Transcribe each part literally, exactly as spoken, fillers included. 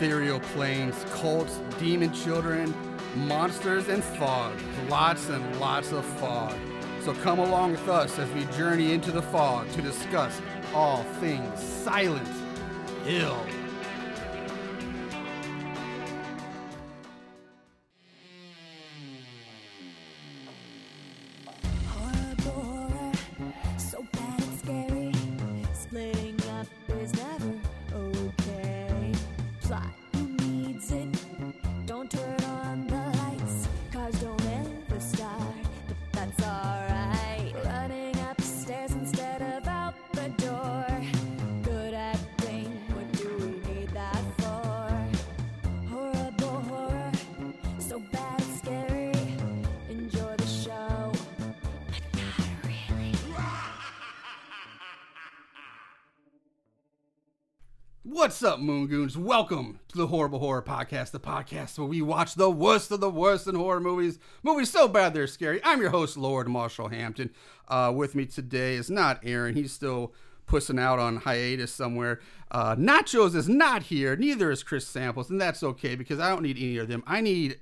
ethereal planes, cults, demon children, monsters, and fog. Lots and lots of fog. So come along with us as we journey into the fog to discuss all things Silent Hill. What's up, Moon Goons? Welcome to the Horrible Horror Podcast, the podcast where we watch the worst of the worst in horror movies. Movies so bad they're scary. I'm your host, Lord Marshall Hampton. Uh, with me today is not Aaron. He's still pussing out on hiatus somewhere. Uh, Nachos is not here. Neither is Chris Samples, and that's okay because I don't need any of them. I need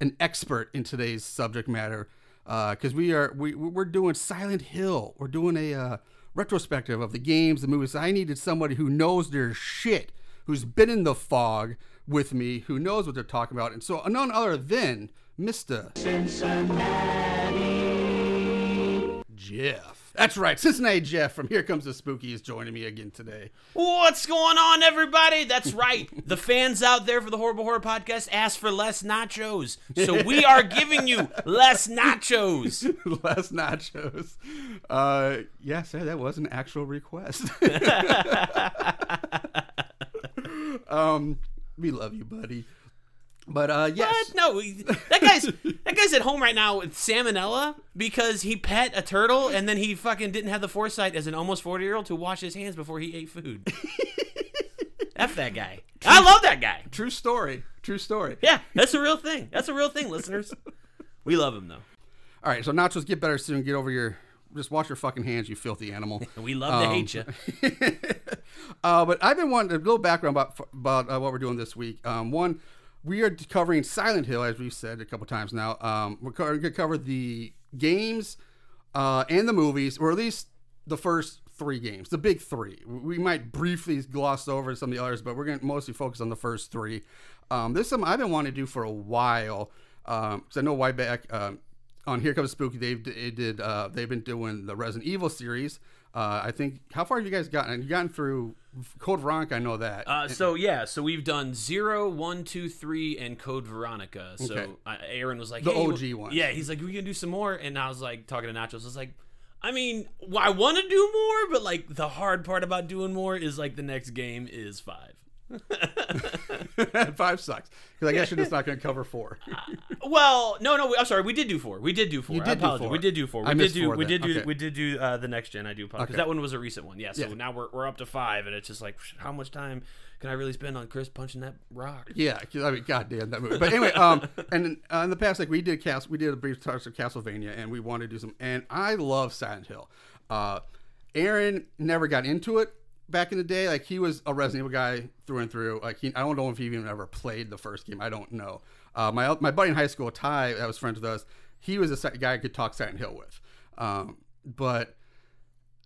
an expert in today's subject matter because uh, we are we we're doing Silent Hill. We're doing a. Uh, retrospective of the games, the movies. I needed somebody who knows their shit, who's been in the fog with me, who knows what they're talking about. And so none other than Mister Cincinnati Jeff. That's right, Cincinnati Jeff from Here Comes the Spooky is joining me again today. What's going on, everybody? That's right. The fans out there for the Horrible Horror Podcast asked for less nachos. So we are giving you less nachos. Less nachos. Uh, yes, that was an actual request. um, we love you, buddy. But uh, yes, what? No, that guy's that guy's at home right now with salmonella because he pet a turtle and then he fucking didn't have the foresight as an almost forty year old to wash his hands before he ate food. F that guy. True, I love that guy. True story. True story. Yeah, that's a real thing. That's a real thing, listeners. We love him though. All right, so Nachos, get better soon. Get over your. Just wash your fucking hands, you filthy animal. We love to um, hate you. uh, but I've been wanting a little background about about uh, what we're doing this week. Um, one. We are covering Silent Hill, as we've said a couple times now. Um, we're going to cover the games uh, and the movies, or at least the first three games, the big three. We might briefly gloss over some of the others, but we're going to mostly focus on the first three. Um, this is something I've been wanting to do for a while, because um, I know why back um, on Here Comes Spooky, they did. Uh, they've been doing the Resident Evil series. Uh, I think, how far have you guys gotten? You've gotten through Code Veronica, I know that. Uh, so, yeah, so we've done zero, one, two, three, and Code Veronica. So, okay. uh, Aaron was like, the hey, O G well, one. Yeah, he's like, we're going to do some more. And I was like, talking to Nachos, I was like, I mean, well, I want to do more, but like the hard part about doing more is like the next game is five. Five sucks because I guess you're just not going to cover four. uh, well, no, no. We, I'm sorry. We did do four. We did do four. You did I apologize. Do four. We did do four. We I did do. Four we, did do okay. we did do. We did do the next gen. I do apologize. Okay. That one was a recent one. Yeah. So yeah. now we're we're up to five, and it's just like, how much time can I really spend on Chris punching that rock? Yeah. I mean, goddamn that movie. But anyway, um, and uh, in the past, like we did cast, we did a brief touch of Castlevania, and we wanted to do some. And I love Silent Hill. Uh, Aaron never got into it. Back in the day, like he was a Resident Evil guy through and through. Like he, I don't know if he even ever played the first game. I don't know. Uh, my my buddy in high school, Ty, that was friends with us. He was a guy I could talk Silent Hill with. Um, but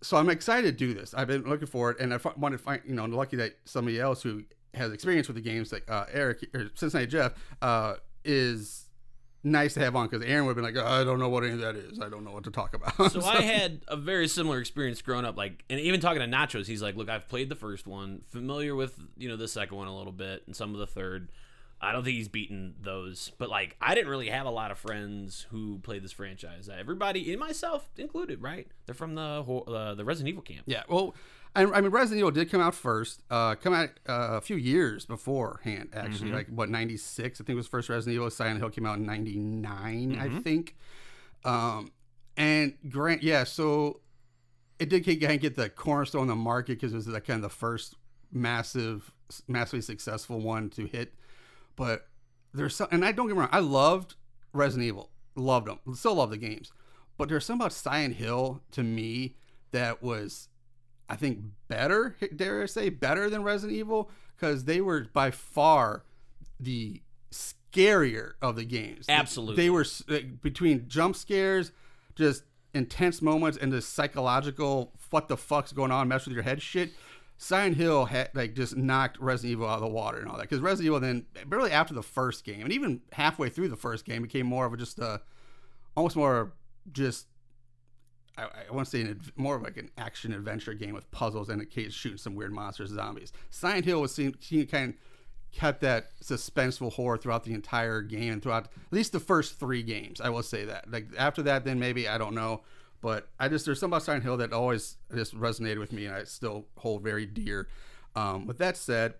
so I'm excited to do this. I've been looking for it, and I f- wanted to find. You know, I'm lucky that somebody else who has experience with the games, like uh, Eric or Cincinnati Jeff, uh, is. Nice to have on because Aaron would have been like, I don't know what any of that is. I don't know what to talk about. So, so I had a very similar experience growing up. Like, and even talking to Nachos, he's like, look, I've played the first one, familiar with, you know, the second one a little bit and some of the third. I don't think he's beaten those. But like, I didn't really have a lot of friends who played this franchise. Everybody, and myself included, right? They're from the uh, the Resident Evil camp. Yeah. Well, I, I mean, Resident Evil did come out first, uh, come out uh, a few years beforehand, actually. Mm-hmm. Like, what, ninety-six? I think it was first Resident Evil. Silent Hill came out in ninety-nine, mm-hmm. I think. Um, and Grant, yeah, so it did get the cornerstone on the market because it was like kind of the first massive, massively successful one to hit. But there's some, and I don't get me wrong, I loved Resident Evil, loved them, still love the games. But there's something about Silent Hill to me that was. I think better, dare I say, better than Resident Evil, because they were by far the scarier of the games. Absolutely. They, they were like, between jump scares, just intense moments, and this psychological what the fuck's going on, mess with your head shit. Silent Hill had like just knocked Resident Evil out of the water and all that, because Resident Evil then, barely after the first game, and even halfway through the first game, became more of a just a, almost more just, I, I want to say an, more of like an action adventure game with puzzles and occasionally shooting some weird monsters, zombies. Silent Hill was seen, seen kind of kept that suspenseful horror throughout the entire game and throughout at least the first three games. I will say that. Like after that, then maybe I don't know. But I just, there's something about Silent Hill that always just resonated with me, and I still hold very dear. Um, with that said,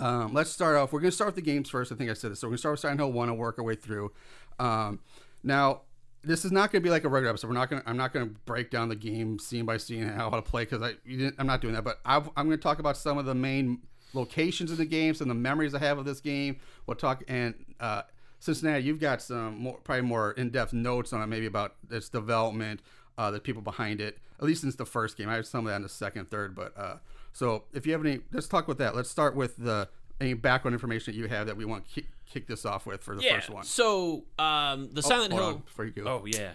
um, let's start off. We're going to start with the games first. I think I said this. So we're going to start with Silent Hill one and work our way through. Um, now, this is not going to be like a regular episode. We're not going. I'm not going to break down the game scene by scene and how to play, because I you didn't, I'm not doing that. But I've, I'm going to talk about some of the main locations in the game, some of the memories I have of this game. We'll talk and. Uh, Cincinnati, you've got some more, probably more in-depth notes on it, maybe about its development, uh, the people behind it, at least since the first game. I have some of that in the second, third, but uh, so if you have any, let's talk about that. Let's start with the any background information that you have that we want to kick, kick this off with for the yeah. first one. So um, the Silent oh, Hill. On, before you go. Oh yeah.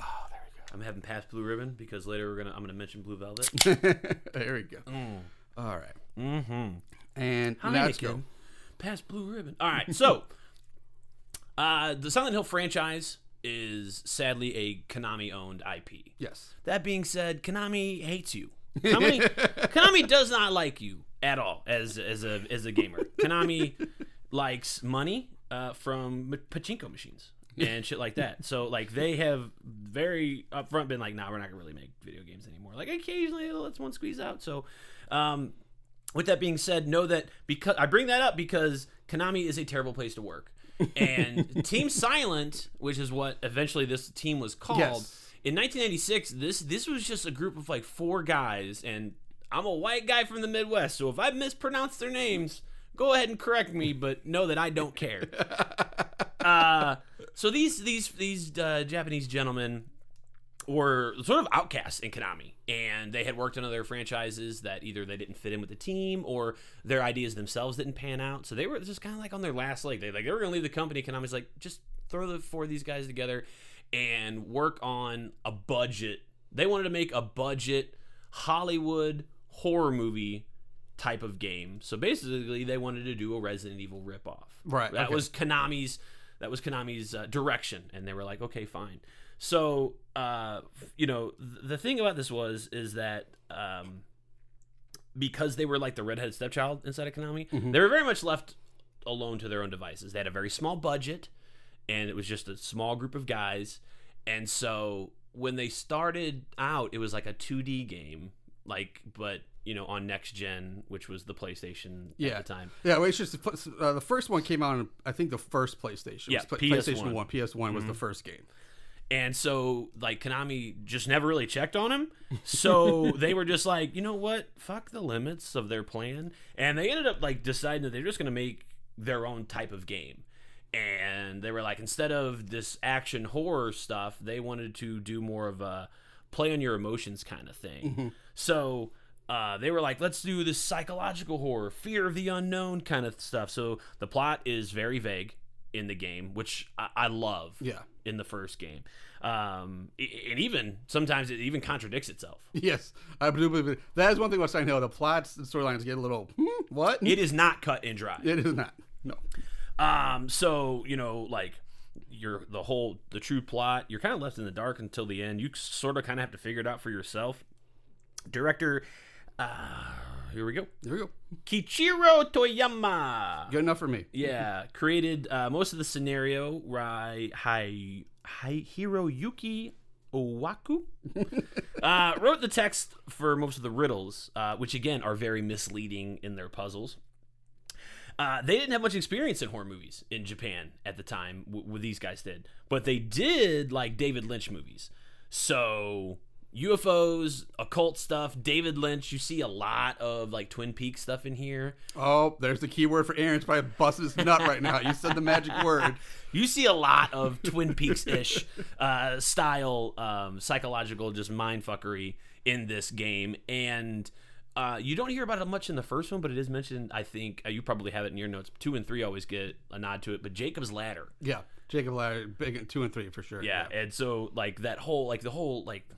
Oh, there we go. I'm having past Blue Ribbon because later we're gonna I'm gonna mention Blue Velvet. There we go. Mm. All right. Mm-hmm. And Hi, now let's go. Past Blue Ribbon. All right. So. Uh, the Silent Hill franchise is sadly a Konami-owned I P. Yes. That being said, Konami hates you. Konami, Konami does not like you at all as as a as a gamer. Konami likes money uh, from pachinko machines and shit like that. So like they have very upfront been like, nah, we're not gonna really make video games anymore. Like occasionally it lets one squeeze out. So, um, with that being said, know that because I bring that up because Konami is a terrible place to work. And Team Silent, which is what eventually this team was called, yes. in nineteen ninety-six, this this was just a group of like four guys, and I'm a white guy from the Midwest, so if I mispronounce their names, go ahead and correct me, but know that I don't care. uh, so these these these uh, Japanese gentlemen were sort of outcasts in Konami, and they had worked on other franchises that either they didn't fit in with the team or their ideas themselves didn't pan out. So they were just kind of like on their last leg. They like they were going to leave the company. Konami's like, just throw the four of these guys together and work on a budget. They wanted to make a budget Hollywood horror movie type of game. So basically, they wanted to do a Resident Evil ripoff. Right. That okay. was Konami's. That was Konami's uh, direction, and they were like, okay, fine. So, uh, you know, the thing about this was, is that um, because they were like the redheaded stepchild inside of Konami, mm-hmm. they were very much left alone to their own devices. They had a very small budget, and it was just a small group of guys. And so when they started out, it was like a two D game, like, but, you know, on next gen, which was the PlayStation yeah. at the time. Yeah, well, it's just uh, the first one came out on, I think, the first PlayStation. Yeah, was P S one. PlayStation one. P S one mm-hmm. was the first game. And so, like, Konami just never really checked on him. So they were just like, you know what? Fuck the limits of their plan. And they ended up, like, deciding that they're just going to make their own type of game. And they were like, instead of this action horror stuff, they wanted to do more of a play on your emotions kind of thing. Mm-hmm. So uh, they were like, let's do this psychological horror, fear of the unknown kind of stuff. So the plot is very vague in the game, which I, I love. Yeah. In the first game, um, and even sometimes it even contradicts itself. Yes, I do believe it. That is one thing about Silent Hill. The plots and storylines get a little hmm, what? It is not cut and dry. It is not. No. Um. So you know, like your the whole the true plot. You're kind of left in the dark until the end. You sort of kind of have to figure it out for yourself. Director. Uh, here we go. Here we go. Kiichiro Toyama. Good enough for me. Yeah. Created uh, most of the scenario by Hi, Hi, Hiroyuki Owaku. uh, wrote the text for most of the riddles, uh, which, again, are very misleading in their puzzles. Uh, they didn't have much experience in horror movies in Japan at the time, w- what these guys did. But they did, like, David Lynch movies. So U F Os, occult stuff, David Lynch. You see a lot of like Twin Peaks stuff in here. Oh, there's the key word for Aaron's probably busting his nut right now. You said the magic word. You see a lot of Twin Peaks-ish uh, style um, psychological just mindfuckery in this game. And uh, you don't hear about it much in the first one, but it is mentioned, I think. Uh, you probably have it in your notes. Two and three always get a nod to it, but Jacob's Ladder. Yeah, Jacob's Ladder, big two and three for sure. Yeah, yeah, and so like that whole, like the whole, like...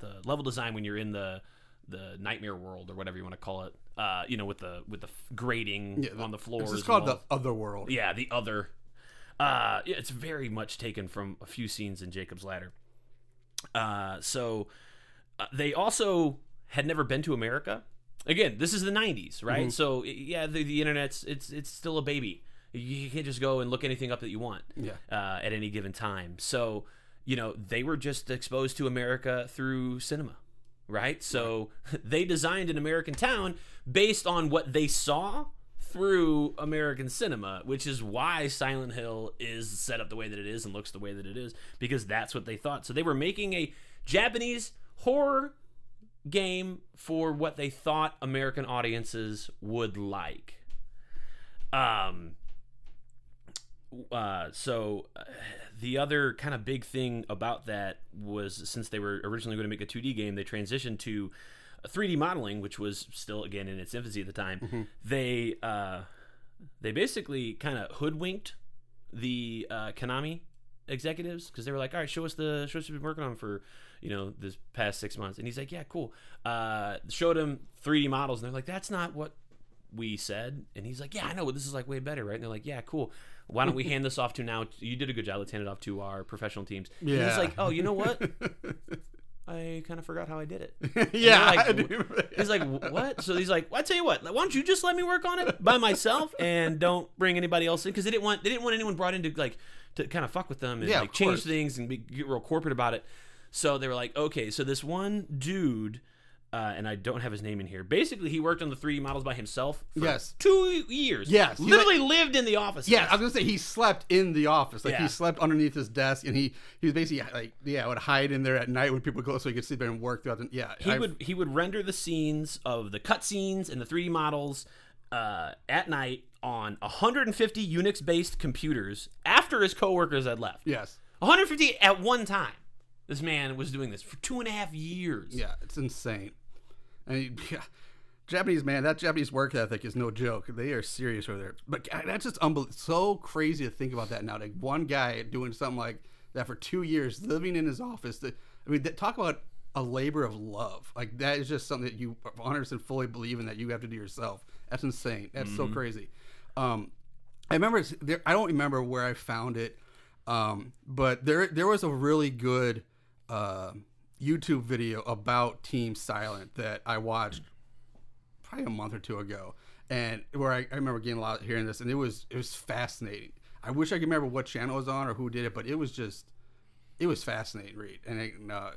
the level design when you're in the the nightmare world or whatever you want to call it, uh, you know, with the with the grating yeah, the, on the floors. This is called the other world. Yeah, the other. Uh, it's very much taken from a few scenes in Jacob's Ladder. Uh, so uh, they also had never been to America. Again, this is the nineties, right? Mm-hmm. So yeah, the, the internet's it's it's still a baby. You can't just go and look anything up that you want. Yeah. Uh, at any given time. So. You know, they were just exposed to America through cinema, right? So they designed an American town based on what they saw through American cinema, which is why Silent Hill is set up the way that it is and looks the way that it is, because that's what they thought. So they were making a Japanese horror game for what they thought American audiences would like. Um... Uh, so uh, the other kind of big thing about that was, since they were originally going to make a two D game, they transitioned to three D modeling, which was still, again, in its infancy at the time. Mm-hmm. They uh, they basically kind of hoodwinked the uh, Konami executives, because they were like, all right, show us the show us what we've been working on for, you know, this past six months. And he's like, yeah, cool. Uh, showed him three D models, and they're like, that's not what we said. And he's like, yeah, I know, this is like way better, right? And they're like, yeah, cool. Why don't we hand this off to now? You did a good job. Let's hand it off to our professional teams. Yeah. And he's like, oh, you know what? I kind of forgot how I did it. yeah. Like, I do. He's like, what? So he's like, well, I tell you what, why don't you just let me work on it by myself and don't bring anybody else in? Because they didn't want they didn't want anyone brought in to like to kind of fuck with them and yeah, like, change things and be, get real corporate about it. So they were like, okay, so this one dude. Uh, and I don't have his name in here. Basically, he worked on the three D models by himself for yes. two years. Yes. Literally like, lived in the office. Yeah, I was going to say, he slept in the office. Like, yeah. He slept underneath his desk, and he, he was basically, like, yeah, would hide in there at night when people would go so he could sleep there and work throughout the, yeah. He I've, would he would render the scenes of the cutscenes and the three D models uh, at night on one hundred fifty Unix-based computers after his coworkers had left. Yes. one hundred fifty at one time. This man was doing this for two and a half years. Yeah, it's insane. I mean, yeah, Japanese man, that Japanese work ethic is no joke. They are serious over there. But God, that's just unbelievable. So crazy to think about that now. Like one guy doing something like that for two years, living in his office. That, I mean, that, talk about a labor of love. Like that is just something that you one hundred percent fully believe in that you have to do yourself. That's insane. That's mm-hmm. so crazy. Um, I remember. There, I don't remember where I found it, um, but there there was a really good. Uh, YouTube video about Team Silent that I watched probably a month or two ago, and where I, I remember getting a lot of hearing this, and it was it was fascinating. I wish I could remember what channel it was on or who did it, but it was just it was fascinating to read. And it, uh,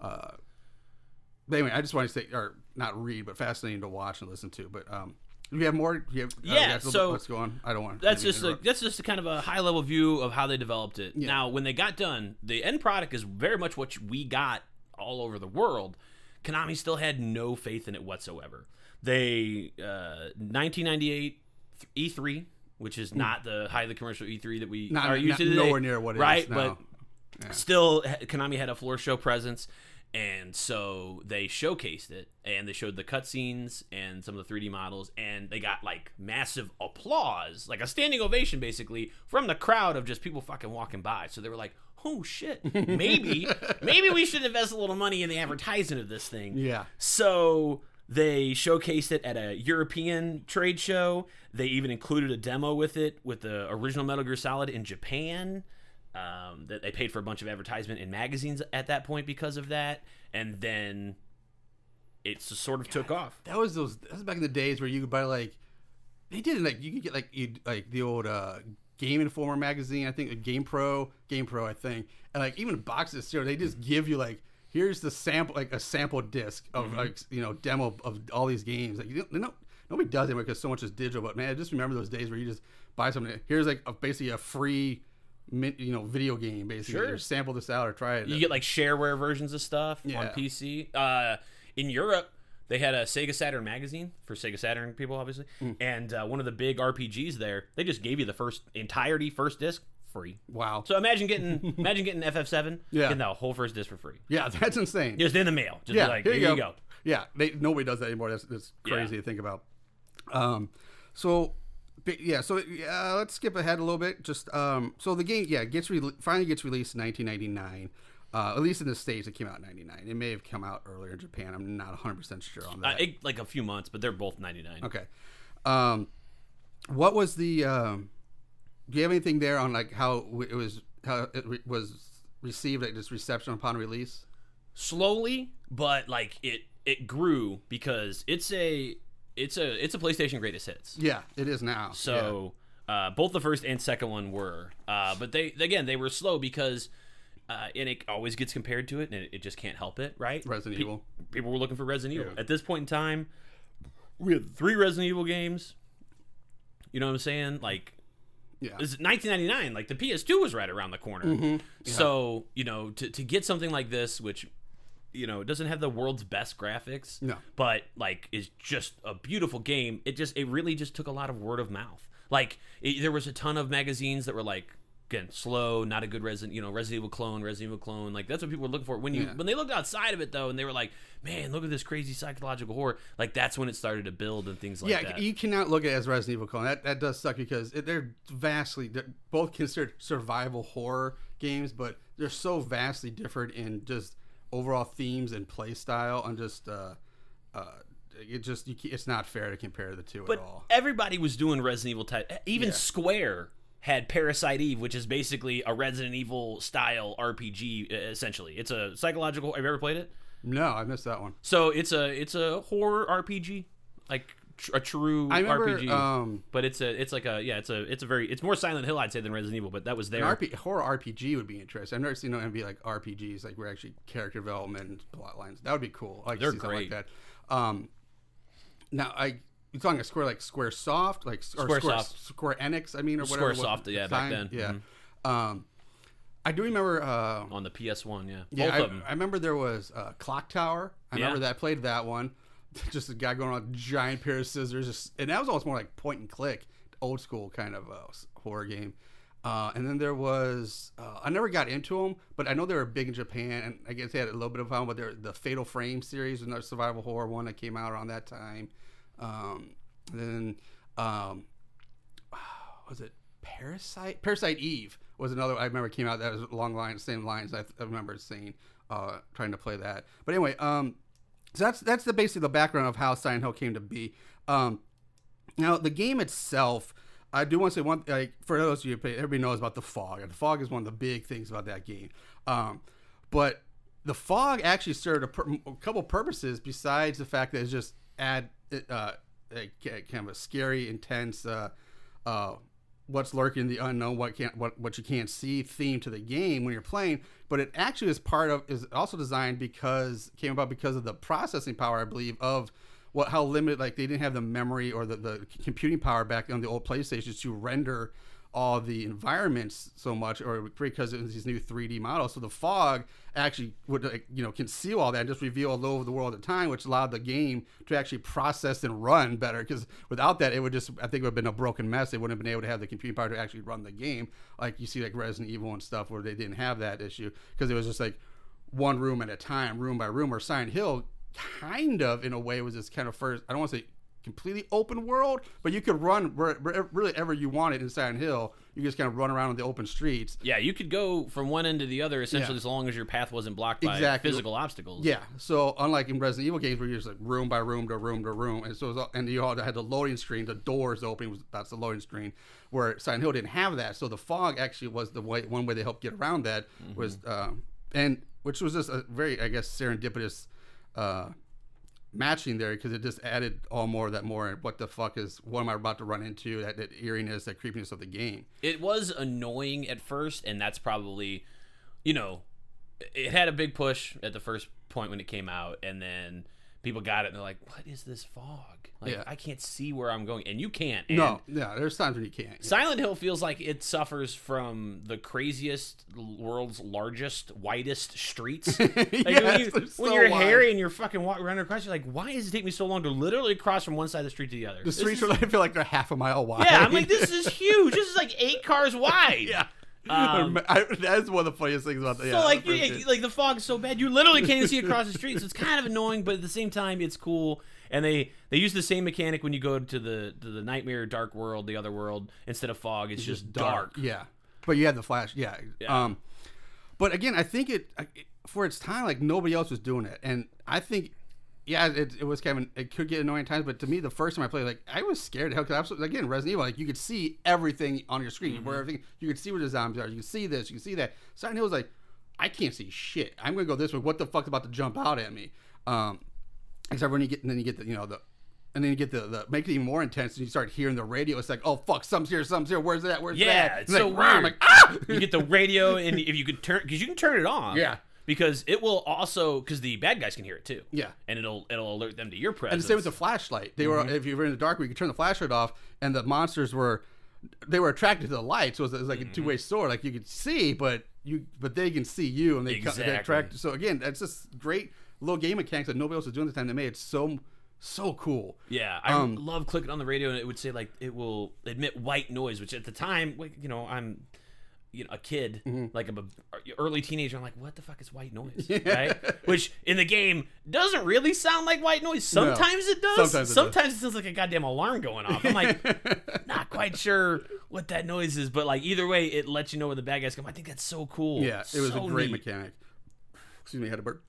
uh, but anyway, I just wanted to say, or not read, but fascinating to watch and listen to. But um, do we have more? Do you have, yeah. Uh, so let's go on. I don't want. That's just like, that's just a kind of a high level view of how they developed it. Yeah. Now, when they got done, the end product is very much what we got. All over the world, Konami still had no faith in it whatsoever. They uh, nineteen ninety-eight E three, which is not the highly commercial E three that we not, are used not, to today, nowhere near what it right? is, right? But yeah. still, Konami had a floor show presence, and so they showcased it, and they showed the cutscenes and some of the three D models, and they got like massive applause, like a standing ovation, basically from the crowd of just people fucking walking by. So they were like. Oh shit! Maybe, maybe we should invest a little money in the advertising of this thing. Yeah. So they showcased it at a European trade show. They even included a demo with it, with the original Metal Gear Solid in Japan. Um, that they paid for a bunch of advertisement in magazines at that point because of that, and then it sort of God, took off. That was those. That was back in the days where you could buy like they did like you could get like you like the old. Uh, Game Informer magazine, I think, Game Pro, Game Pro, I think, and like even boxes, you know, they just give you like, here's the sample, like a sample disc of mm-hmm. like, you know, demo of all these games. Like, you know, nobody does it because so much is digital. But man, I just remember those days where you just buy something. Here's like a, basically a free you know, video game, basically. Sure. Or sample this out or try it. You get, like, shareware versions of stuff yeah. on P C. Uh, in Europe, they had a Sega Saturn magazine for Sega Saturn people, obviously. Mm. And uh, one of the big R P Gs there, they just gave you the first entirety first disc free. Wow. So imagine getting imagine getting F F seven, yeah. getting the whole first disc for free. Yeah, that's insane. Just in the mail. Just yeah, be like, here, here you go. You go. Yeah, they, nobody does that anymore. That's, that's crazy yeah. to think about. Um, so... Yeah, so uh, let's skip ahead a little bit. Just um, so the game, yeah, gets re- finally gets released in nineteen ninety-nine. Uh, at least in the States, it came out in ninety-nine. It may have come out earlier in Japan. I'm not one hundred percent sure on that. Uh, it, like a few months, but they're both ninety-nine. Okay. Um, what was the? Um, do you have anything there on like how it was how it re- was received, like just reception upon release? Slowly, but like it it grew because it's a. It's a it's a PlayStation greatest hits. Yeah, it is now. So yeah. uh, both the first and second one were, uh, but they again they were slow because, uh, and it always gets compared to it, and it, it just can't help it, right? Resident Pe- Evil. People were looking for Resident Evil yeah. at this point in time. We had three Resident Evil games. You know what I'm saying? Like, yeah, this is nineteen ninety-nine. Like the P S two was right around the corner. Mm-hmm. Yeah. So you know to to get something like this, which. You know, it doesn't have the world's best graphics, no. but like is just a beautiful game. It just, it really just took a lot of word of mouth. Like it, there was a ton of magazines that were like, again, slow, not a good Resident, you know, Resident Evil clone, Resident Evil clone. Like that's what people were looking for. When you, yeah. when they looked outside of it though, and they were like, man, look at this crazy psychological horror. Like that's when it started to build and things like yeah, that. Yeah, you cannot look at it as Resident Evil clone. That that does suck because it, they're vastly, they're both considered survival horror games, but they're so vastly different in just overall themes and play style, and just uh, uh, it just you, it's not fair to compare the two but at all. Everybody was doing Resident Evil type. Even yeah. Square had Parasite Eve, which is basically a Resident Evil style R P G. Essentially, it's a psychological. Have you ever played it? No, I missed that one. So it's a it's a horror R P G, like tr- a true I remember, R P G. Um, but it's a it's like a yeah it's a it's a very it's more Silent Hill I'd say than Resident Evil. But that was their R P- horror R P G would be interesting. I've never seen them be like R P Gs, like we're actually character development and plot lines. That would be cool. I like They're to see great. Something like that. Um, now I you're talking a Square like Square Soft like or Square, Square Soft Square Enix I mean or whatever Square Soft yeah back then yeah. Mm-hmm. Um, I do remember uh, on the P S one yeah yeah Both I, of them. I remember there was uh, Clock Tower. I yeah. remember that I played that one. Just a guy going on a giant pair of scissors, just, and that was almost more like point and click, old school kind of uh, horror game. Uh, and then there was uh, I never got into them, but I know they were big in Japan, and I guess they had a little bit of fun. But there, the Fatal Frame series, another survival horror one that came out around that time. Um, then um, was it Parasite? Parasite Eve was another I remember came out that was along the line, same lines. I, I remember seeing uh, trying to play that, but anyway. Um, So that's that's the basically the background of how Silent Hill came to be. Um, now the game itself, I do want to say one like for those of you everybody knows about the fog. The fog is one of the big things about that game. Um, but the fog actually served a, per- a couple purposes besides the fact that it's just add uh, a, kind of a scary, intense, uh, uh, what's lurking in the unknown, what can't what what you can't see theme to the game when you're playing. But it actually is part of is also designed because came about because of the processing power, I believe, of what how limited like they didn't have the memory or the, the computing power back on the old PlayStations to render all the environments so much, or because it was these new three D models. So the fog actually would like, you know conceal all that and just reveal all over the world at a time, which allowed the game to actually process and run better. Because without that, it would just I think it would have been a broken mess. They wouldn't have been able to have the computing power to actually run the game, like you see like Resident Evil and stuff, where they didn't have that issue because it was just like one room at a time, room by room. Or Silent Hill, kind of in a way, was this kind of first. I don't want to say completely open world, but you could run where, where, really ever you wanted in Silent Hill. You just kind of run around on the open streets. Yeah, you could go from one end to the other essentially yeah. as long as your path wasn't blocked by exactly. physical obstacles. Yeah, so unlike in Resident Evil games where you're just like room by room to room to room, and so it was, and you all had the loading screen, the doors opening, that's the loading screen, where Silent Hill didn't have that. So the fog actually was the way one way they helped get around that mm-hmm. was, um, and which was just a very I guess serendipitous. Uh, matching there because it just added all more of that more what the fuck is what am I about to run into that, that eeriness, that creepiness of the game. It was annoying at first, and that's probably you know it had a big push at the first point when it came out, and then people got it and they're like, what is this fog? Like, yeah. I can't see where I'm going. And you can't. And no, yeah, there's times when you can't. Yeah. Silent Hill feels like it suffers from the craziest, world's largest, widest streets. Like, yes, when you, when so you're wide. Harry and you're fucking walking around across, you're like, why does it take me so long to literally cross from one side of the street to the other? The this streets is, are, I feel like they're half a mile wide. Yeah, I'm like, this is huge. This is like eight cars wide. Yeah. Um, that's one of the funniest things about that. So yeah, like, you, like the fog's so bad you literally can't even see across the street. So it's kind of annoying, but at the same time it's cool. And they, they use the same mechanic when you go to the to the nightmare dark world, the other world. Instead of fog, it's, it's just dark. dark. Yeah, but you had the flash. Yeah. yeah. Um, but again, I think it for its time, like nobody else was doing it, and I think. Yeah, it, it was kind of, it could get annoying at times, but to me, the first time I played, like, I was scared to hell, because again, Resident Evil, like, you could see everything on your screen, mm-hmm. where everything, you could see where the zombies are, you could see this, you could see that. Silent Hill was like, I can't see shit. I'm going to go this way. What the fuck's about to jump out at me? Um, except when you get, and then you get the, you know, the, and then you get the, the, make it even more intense, and you start hearing the radio. It's like, oh, fuck, something's here, something's here, where's that, where's yeah, that? Yeah, it's so like, weird. I'm like, ah! You get the radio, and if you could turn, because you can turn it on. Yeah. Because it will also, because the bad guys can hear it too. Yeah, and it'll it'll alert them to your presence. And the same with the flashlight. They mm-hmm. were if you were in the dark, you could turn the flashlight off, and the monsters were, they were attracted to the light. So it was, it was like mm-hmm. a two way sword. Like you could see, but you but they can see you, and they exactly. they're attracted. So again, that's just great little game mechanics that nobody else was doing at the time. They made it so. So cool. Yeah, I um, love clicking on the radio, and it would say like it will emit white noise, which at the time, you know, I'm. You know, a kid, mm-hmm. like I'm a early teenager, I'm like, what the fuck is white noise, yeah. right? Which in the game doesn't really sound like white noise. Sometimes no. it does. Sometimes, it, Sometimes does. it sounds like a goddamn alarm going off. I'm like, not quite sure what that noise is, but like either way, it lets you know where the bad guys come. I think that's so cool. Yeah, it was so a great neat. mechanic. Excuse me, I had a burp.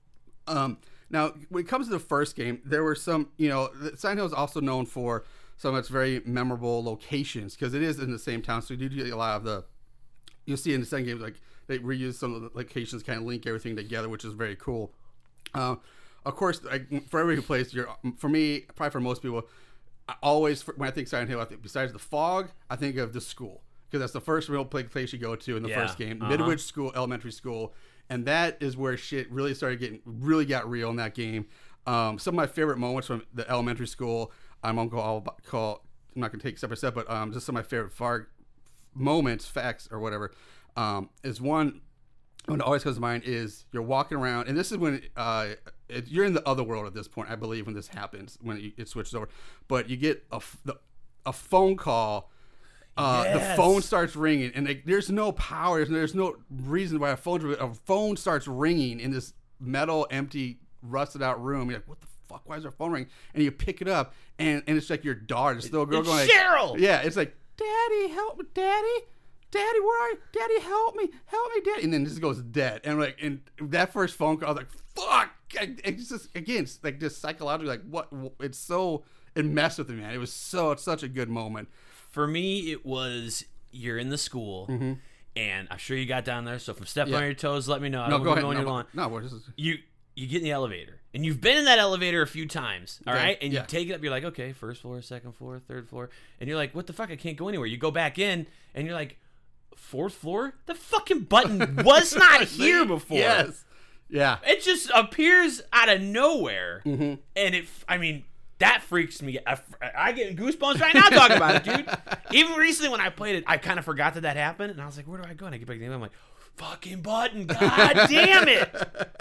Um, now, when it comes to the first game, there were some, you know, Silent Hill is also known for some of its very memorable locations because it is in the same town, so you do get a lot of the. You'll see in the second game, like they reuse some of the locations, kind of link everything together, which is very cool. Uh, of course, I, for everybody who plays, you're, for me, probably for most people, I always when I think Silent Hill, I think besides the fog, I think of the school because that's the first real place you go to in the yeah. first game, uh-huh. Midwich School, elementary school, and that is where shit really started getting really got real in that game. Um, some of my favorite moments from the elementary school, I'm gonna go all call. I'm not gonna take step by step, but um, just some of my favorite far. moments, facts, or whatever, um, is one one that always comes to mind is you're walking around, and this is when uh, it, you're in the other world at this point, I believe, when this happens, when it, it switches over. But you get a, the, a phone call. Uh, yes. The phone starts ringing, and it, there's no power. There's no reason why a phone a phone starts ringing in this metal, empty, rusted-out room. You're like, what the fuck? Why is our phone ringing? And you pick it up, and, and it's like your daughter. This little girl it's going, Cheryl! Like, yeah, it's like, Daddy, help me, Daddy, Daddy, where are you? Daddy, help me, help me, Daddy. And then this goes dead. And like, and that first phone call, I was like, fuck. It's just, again, it's like just psychologically, like what, it's so, it messed with me, man. It was so, it's such a good moment. For me, it was, you're in the school, mm-hmm. and I'm sure you got down there, so if I'm stepping yeah. on your toes, let me know. I no, don't go ahead. No, no, no, we're just... You, you get in the elevator, and you've been in that elevator a few times, all okay. right? And yeah. you take it up, you're like, okay, first floor, second floor, third floor, and you're like, what the fuck, I can't go anywhere. You go back in, and you're like, fourth floor? The fucking button was not here before. Yes. Yeah. It just appears out of nowhere, mm-hmm. and it, I mean, that freaks me. I, I get goosebumps right now talking about it, dude. Even recently when I played it, I kind of forgot that that happened, and I was like, where do I go? And I get back to the game, I'm like, fucking button, god damn it.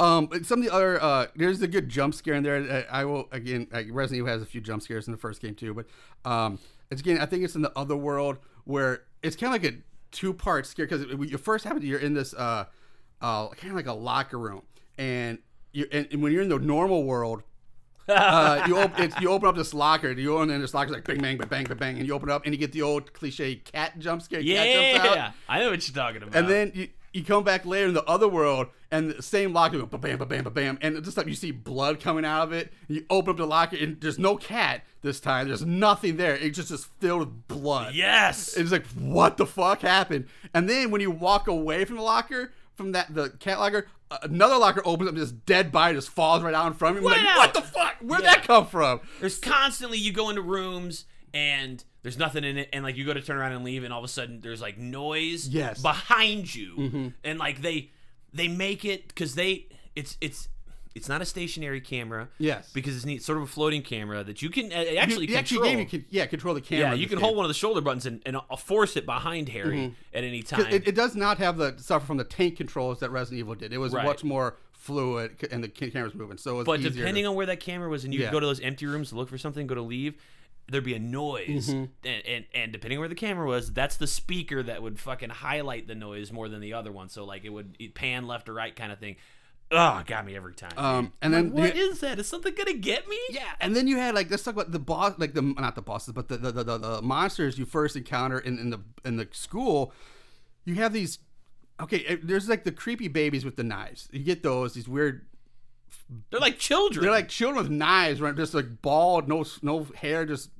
Um some of the other uh there's a good jump scare in there. I, I will again like Resident Evil has a few jump scares in the first game too, but um it's again I think it's in the other world where it's kind of like a two-part scare because when you first happen you're in this uh uh kind of like a locker room and you and, and when you're in the normal world uh, you, op- it's, you open up this locker. You open in this locker, like bang, bang, bang, bang, bang, and you open it up, and you get the old cliche cat jump scare. Yeah, cat jumps out. I know what you're talking about. And then you, you come back later in the other world, and the same locker, you go, ba-bam, ba-bam, ba-bam, and this time you see blood coming out of it. And you open up the locker, and there's no cat this time. There's nothing there. It's just just filled with blood. Yes. It's like what the fuck happened? And then when you walk away from the locker, from that the cat locker. Another locker opens up, this dead body just falls right out in front of me. What, like, what the fuck? Where'd yeah. that come from? There's constantly, you go into rooms and there's nothing in it, and like you go to turn around and leave, and all of a sudden there's like noise yes. behind you, mm-hmm. and like they they make it because they it's it's It's not a stationary camera. Yes. Because it's neat, sort of a floating camera that you can uh, actually you, you control. Actually can, yeah, control the camera. Yeah, you can game. hold one of the shoulder buttons and, and uh, force it behind Harry mm-hmm. at any time. It, it does not have the suffer from the tank controls that Resident Evil did. It was right. much more fluid and the camera's moving. So it was But easier depending to, on where that camera was, and you yeah. go to those empty rooms to look for something, go to leave, there'd be a noise. Mm-hmm. And, and, and depending on where the camera was, that's the speaker that would fucking highlight the noise more than the other one. So like it would it pan left or right kind of thing. Oh, got me every time. Um, and then like, what you, is that? Is something gonna get me? Yeah. And then you had like let's talk about the boss, like the not the bosses, but the the, the, the, the monsters you first encounter in, in the in the school. You have these. Okay, there's like the creepy babies with the knives. You get those these weird. They're like children. They're like children with knives, right? Just like bald, no no hair, just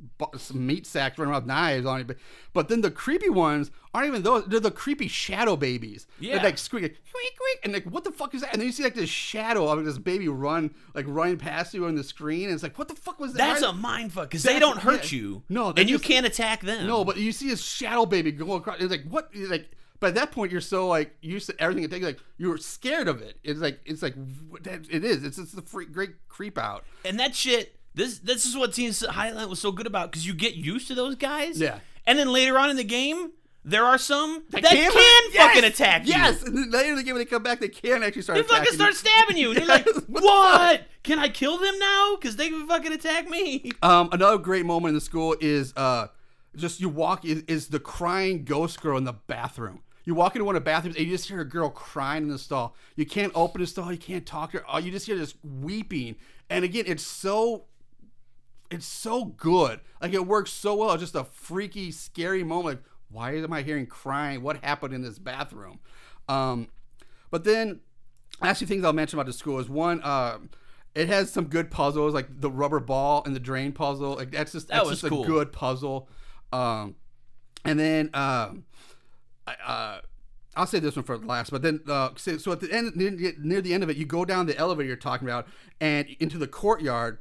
meat sacks running around with knives on it. But then the creepy ones aren't even those. They're the creepy shadow babies. Yeah. They're like squeaking, squeak, squeak, and like, what the fuck is that? And then you see like this shadow of this baby run, like running past you on the screen. And it's like, what the fuck was that? That's right? a mind fuck because they don't hurt yeah. you. No. And you just, can't attack them. No, but you see this shadow baby go across. It's like, what? It's like, but at that point, you're so like used to everything. You're like you're scared of it. It's like it's like it is. It's it's the freak, great creep out. And that shit. This this is what Team Highland was so good about because you get used to those guys. Yeah. And then later on in the game, there are some that, that can, can yes, fucking attack you. Yes. And then later in the game, when they come back, they can actually start. They fucking start stabbing you. You're yes, like, what? what? Can I kill them now? Because they can fucking attack me. Um, another great moment in the school is uh, just you walk is, is the crying ghost girl in the bathroom. You walk into one of the bathrooms and you just hear a girl crying in the stall. You can't open the stall. You can't talk to her. Oh, you just hear this weeping. And again, it's so, it's so good. Like it works so well. It's just a freaky, scary moment. Like, why am I hearing crying? What happened in this bathroom? Um, but then, actually, things I'll mention about the school is one. Uh, it has some good puzzles, like the rubber ball and the drain puzzle. Like that's just that's that was just cool. a good puzzle. Um, and then. Um, Uh, I'll say this one for last, but then uh, so at the end, near the end of it, you go down the elevator you're talking about and into the courtyard,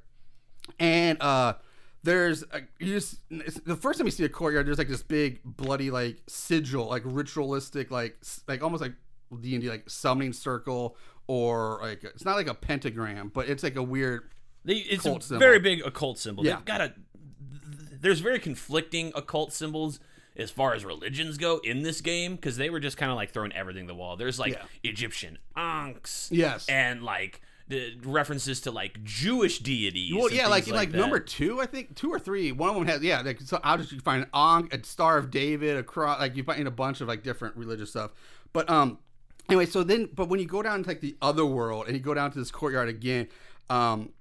and uh, there's a, you just it's, the first time you see a courtyard, there's like this big bloody like sigil, like ritualistic, like like almost like D and D like summoning circle or like it's not like a pentagram, but it's like a weird. They, it's a symbol. Very big occult symbol. Yeah, They've got a. There's very conflicting occult symbols. As far as religions go in this game, because they were just kind of like throwing everything to the wall. There's like yeah. Egyptian Ankhs, yes, and like the references to like Jewish deities. Well, yeah, like like, like number two, I think two or three. One of them has yeah. Like so, obviously you find an Ankh, a Star of David, a cross. Like you find a bunch of like different religious stuff. But um, anyway, so then but when you go down to like the other world and you go down to this courtyard again, um.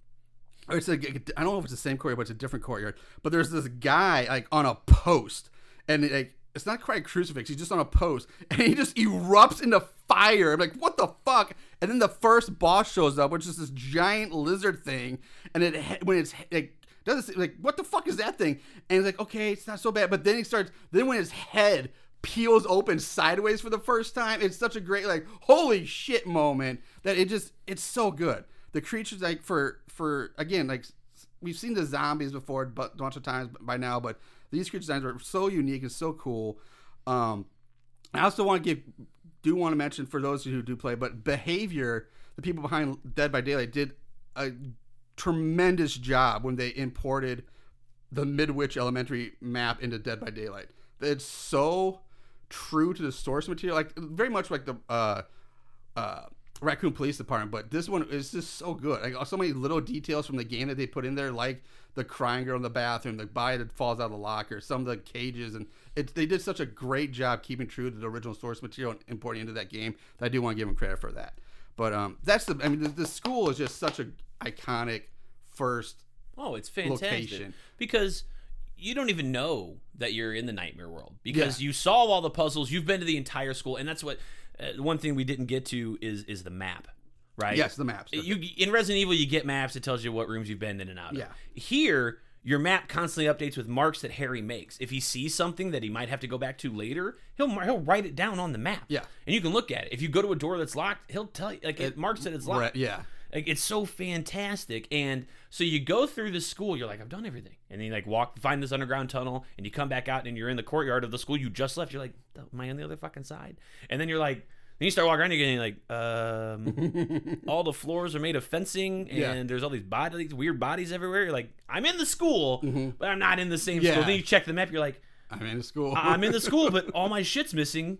It's like, I don't know if it's the same courtyard, but it's a different courtyard. But there's this guy like on a post. And like, it's not quite a crucifix. He's just on a post, and he just erupts into fire. I'm like, what the fuck? And then the first boss shows up, which is this giant lizard thing. And it when it's like doesn't like what the fuck is that thing? And he's like, okay, it's not so bad. But then he starts. Then when his head peels open sideways for the first time, it's such a great like holy shit moment that it just it's so good. The creatures like for for again like we've seen the zombies before but a bunch of times by now, but. These creature designs are so unique and so cool. Um, I also want to give, do want to mention for those who do play, but Behavior, the people behind Dead by Daylight did a tremendous job when they imported the Midwich Elementary map into Dead by Daylight. It's so true to the source material, like very much like the uh, uh, Raccoon Police Department. But this one is just so good. Like so many little details from the game that they put in there, like. The crying girl in the bathroom, the body that falls out of the locker, some of the cages, and it, they did such a great job keeping true to the original source material and importing into that game. That I do want to give them credit for that. But um, that's the. I mean, the, the school is just such a iconic first. Oh, it's fantastic location. Because you don't even know that you're in the nightmare world because yeah. you solve all the puzzles. You've been to the entire school, and that's what uh, one thing we didn't get to is is the map. Right? Yes, the maps. You, in Resident Evil, you get maps. It tells you what rooms you've been in and out of. Yeah. Here, your map constantly updates with marks that Harry makes. If he sees something that he might have to go back to later, he'll he'll write it down on the map. Yeah. And you can look at it. If you go to a door that's locked, he'll tell you. Like, it, it marks that it's locked. Right, yeah. Like, it's so fantastic. And so you go through the school. You're like, I've done everything. And then you, like, walk, find this underground tunnel, and you come back out, and you're in the courtyard of the school you just left. You're like, am I on the other fucking side? And then you're like... Then you start walking around, you're like, um, all the floors are made of fencing, and yeah. there's all these bodies, weird bodies everywhere. You're like, I'm in the school, mm-hmm. but I'm not in the same yeah. school. Then you check the map, you're like, I'm in the school. I'm in the school, but all my shit's missing,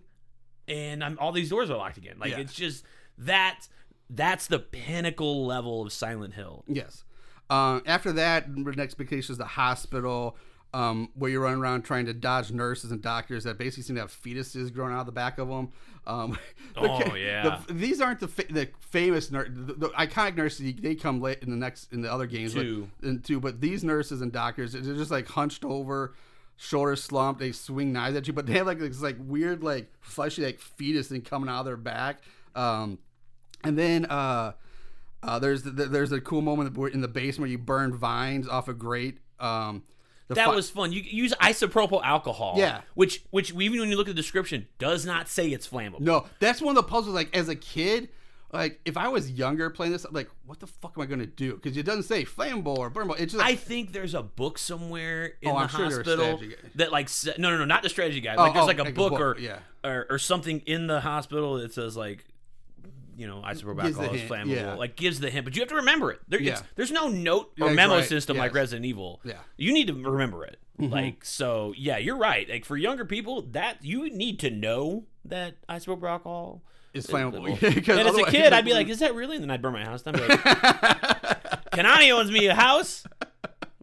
and I'm all these doors are locked again. Like, yeah. it's just that. That's the pinnacle level of Silent Hill. Yes. Uh, after that, the next big case is the hospital, um, where you're running around trying to dodge nurses and doctors that basically seem to have fetuses growing out of the back of them. Um, the, oh yeah. The, these aren't the fa- the famous nurse, the, the iconic nurses. They come late in the next in the other games too. But, two, but these nurses and doctors, they're just like hunched over, shoulders slumped. They swing knives at you, but they have like this like weird like fleshy like fetus thing coming out of their back. Um, and then. Uh, Uh, there's the, there's a cool moment in the basement where you burn vines off a grate. Um, that fi- was fun. You use isopropyl alcohol. Yeah. Which, which even when you look at the description, does not say it's flammable. No. That's one of the puzzles, like, as a kid, like, if I was younger playing this, I'm like, what the fuck am I going to do? Because it doesn't say flammable or burnable. It's just like, I think there's a book somewhere in oh, the I'm hospital sure that, like, no, no, no, not the strategy guide. Oh, like, there's, oh, like, a like book, a book or, yeah. or or something in the hospital that says, like, you know, isopropyl alcohol is flammable. Yeah. Like, gives the hint, but you have to remember it. There, yeah. There's no note or yeah, memo right. system yes. like Resident Evil. Yeah. You need to remember it. Mm-hmm. Like, so, yeah, you're right. Like, for younger people, that you need to know that isopropyl alcohol is flammable. flammable. And as a kid, I'd be like, is that really? And then I'd burn my house down. I'd be like, Konami owns me a house.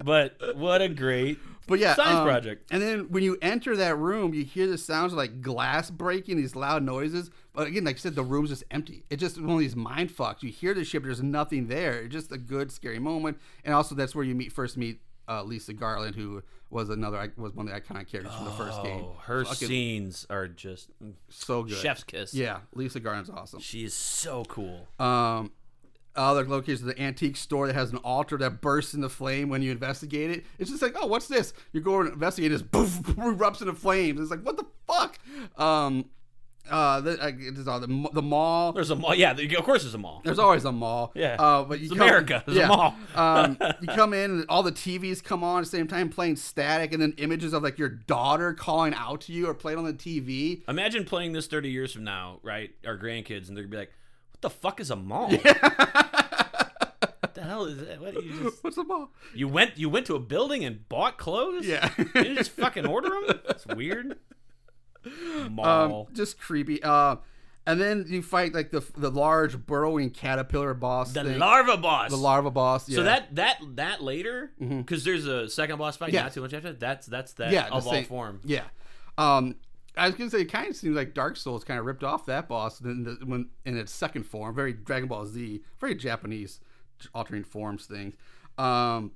But what a great but yeah, science um, project. And then when you enter that room, you hear the sounds of, like, glass breaking, these loud noises. But again, like you said, the room's just empty. It's just one of these mind fucks. You hear the ship, there's nothing there. It's just a good, scary moment. And also, that's where you meet first meet uh, Lisa Garland, who was another was one of the iconic characters oh, from the first game. Her Fucking scenes are just so good. Chef's kiss. Yeah, Lisa Garland's awesome. She is so cool. Um. Other uh, locations, the antique store that has an altar that bursts into flame when you investigate it. It's just like, oh, what's this? You go and investigate it, poof, erupts into flames. It's like, what the fuck? Um, uh, the, uh, the, the mall. There's a mall. Yeah, of course there's a mall. There's always a mall. Yeah. Uh, but you it's come, America. There's yeah. a mall. um, you come in, and all the T Vs come on at the same time playing static, and then images of, like, your daughter calling out to you or playing on the T V. Imagine playing this thirty years from now, right? Our grandkids, and they're going to be like, what the fuck is a mall? Yeah. What the hell is that? What, you just, What's a mall? You went you went to a building and bought clothes? Yeah. You just fucking order them? That's weird. Mall. Um, just creepy. Uh, and then you fight like the the large burrowing caterpillar boss. The thing. larva boss. The larva boss. Yeah. So that that that later, because mm-hmm. there's a second boss fight yeah. not too much after. That's that's that yeah, of all same, form. Yeah. Um. I was gonna say it kind of seems like Dark Souls kind of ripped off that boss in, the, when, in its second form, very Dragon Ball Z, very Japanese altering forms things. Um,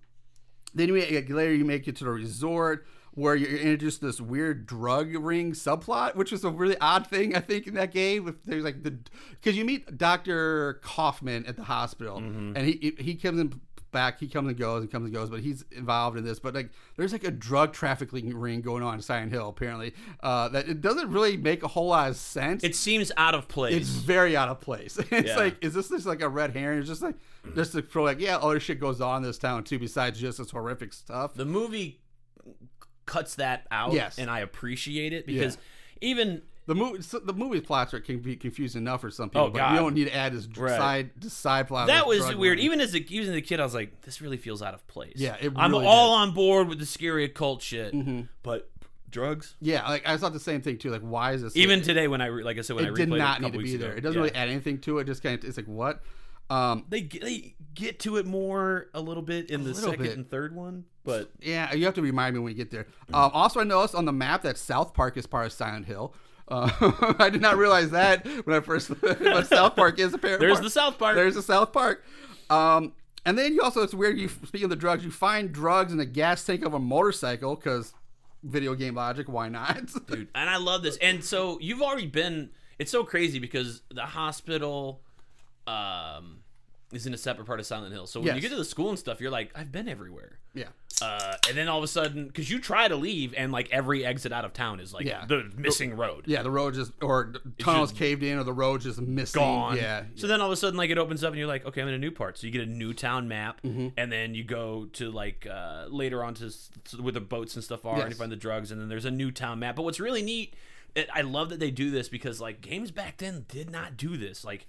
then we, later you make it to the resort where you're introduced to this weird drug ring subplot, which was a really odd thing I think in that game. With there's like the because you meet Doctor Kaufman at the hospital, mm-hmm. and he he comes in. Back he comes and goes and comes and goes, but he's involved in this. But like, there's like a drug trafficking ring going on in Silent Hill apparently. Uh, that it doesn't really make a whole lot of sense. It seems out of place. It's very out of place. It's yeah. like, is this just like a red herring? It's just like, just to throw like, yeah, other shit goes on in this town too besides just this horrific stuff. The movie cuts that out, yes. and I appreciate it because yeah. even. The movie, the movie plots are can be confusing enough for some people, oh, but you don't need to add this right. side this side plot. That was weird. Movie. Even as a even as a kid, I was like, "This really feels out of place." Yeah, it really I'm all did. on board with the scary occult shit, mm-hmm. but drugs. Yeah, like I thought the same thing too. Like, why is this? Even like, today, when I re- like I said, when it I replayed did not it a need to be there. Ago, it doesn't yeah. really add anything to it. Just kind of it's like what um, they they get to it more a little bit in the second bit. and third one, but yeah, you have to remind me when we get there. Mm-hmm. Um, also, I noticed on the map that South Park is part of Silent Hill. Uh, I did not realize that when I first. But South Park is a parent. There's park. the South Park. There's the South Park. Um, and then you also, it's weird. You speaking of the drugs, you find drugs in a gas tank of a motorcycle because video game logic. Why not, dude? And I love this. And so you've already been. It's so crazy because the hospital um, is in a separate part of Silent Hill. So when yes. you get to the school and stuff, you're like, I've been everywhere. Yeah. Uh, and then all of a sudden, because you try to leave, and like every exit out of town is like yeah. the missing road. Yeah, the road just or tunnels just caved in, or the road just missing. Gone. Yeah. So yeah. then all of a sudden, like it opens up, and you're like, okay, I'm in a new part. So you get a new town map, mm-hmm. and then you go to like uh, later on to, to where the boats and stuff are, yes. and you find the drugs, and then there's a new town map. But what's really neat it, I love that they do this because, like, games back then did not do this. Like,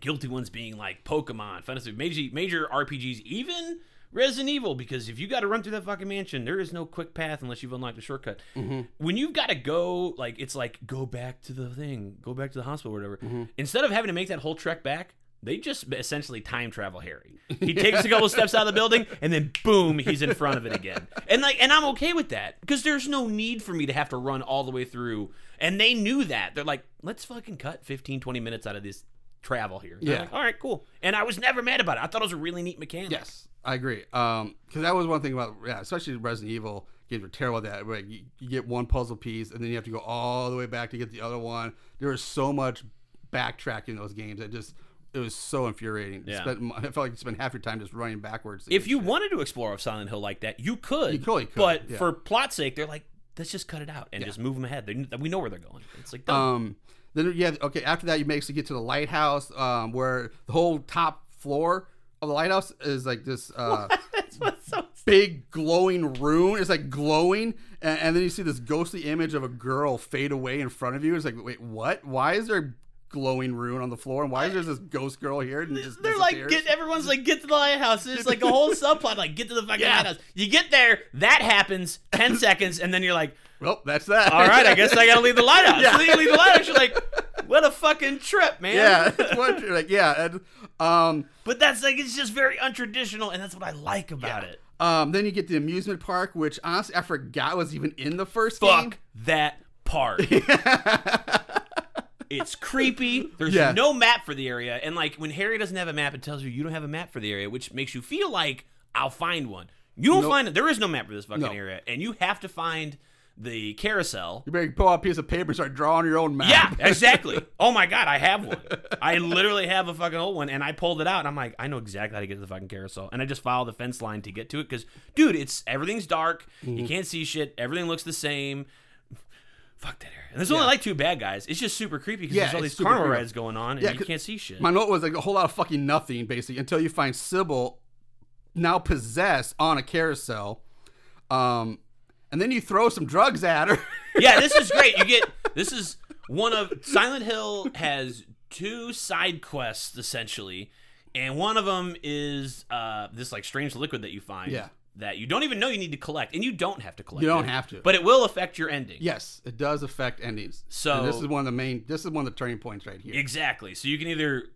guilty ones being, like, Pokemon, fantasy, major, major R P Gs, even Resident Evil, because if you got to run through that fucking mansion, there is no quick path unless you've unlocked a shortcut. Mm-hmm. When you've got to go, like, it's like, go back to the thing, go back to the hospital or whatever. Mm-hmm. Instead of having to make that whole trek back, they just essentially time travel Harry. He takes a couple steps out of the building, and then boom, he's in front of it again. And like, and I'm okay with that, because there's no need for me to have to run all the way through. And they knew that. They're like, let's fucking cut fifteen, twenty minutes out of this travel here. And yeah. Like, all right, cool. And I was never mad about it. I thought it was a really neat mechanic. Yes, I agree. Um, because that was one thing about, yeah, especially Resident Evil games were terrible at that. Like, you, you get one puzzle piece, and then you have to go all the way back to get the other one. There was so much backtracking in those games that just... It was so infuriating. Yeah. Spent, I felt like you spent half your time just running backwards. If you shit. wanted to explore Silent Hill like that, you could. You totally could. But yeah. for plot's sake, they're like, let's just cut it out and yeah. just move them ahead. They, we know where they're going. It's like, dumb. Um, then, yeah, okay, after that, you make to get to the lighthouse um, where the whole top floor of the lighthouse is like this uh, That's what's so big glowing room. It's like glowing. And, and then you see this ghostly image of a girl fade away in front of you. It's like, wait, what? Why is there glowing rune on the floor, and why is there this ghost girl here? And just they're like, get, everyone's like, get to the lighthouse. It's like a whole subplot, like, get to the fucking yeah. lighthouse. You get there, that happens, ten seconds, and then you're like, well, that's that. All right, I guess I gotta leave the lighthouse. Yeah. So you leave the lighthouse, you're like, what a fucking trip, man. Yeah, it's one, like, yeah. And, um, but that's like, it's just very untraditional, and that's what I like about yeah. it. Um, then you get the amusement park, which honestly I forgot was even in the first Fuck game. Fuck that part. Yeah. It's creepy. There's yeah. no map for the area. And, like, when Harry doesn't have a map, it tells you you don't have a map for the area, which makes you feel like, I'll find one. You don't nope. find it. There is no map for this fucking no. area. And you have to find the carousel. You better pull out a piece of paper and start drawing your own map. Yeah, exactly. Oh, my God, I have one. I literally have a fucking old one, and I pulled it out, and I'm like, I know exactly how to get to the fucking carousel. And I just follow the fence line to get to it because, dude, it's everything's dark. Mm-hmm. You can't see shit. Everything looks the same. Fuck that area. And there's only yeah. like two bad guys. It's just super creepy because yeah, there's all these carnival rides going on and yeah, you can't see shit. My note was like a whole lot of fucking nothing, basically, until you find Sybil, now possessed, on a carousel. Um, and then you throw some drugs at her. Yeah, this is great. You get, this is one of, Silent Hill has two side quests, essentially. And one of them is uh, this like strange liquid that you find. Yeah. That you don't even know you need to collect, and you don't have to collect. You don't it, have to, but it will affect your ending. Yes, it does affect endings. So and this is one of the main. This is one of the turning points right here. Exactly. So you can either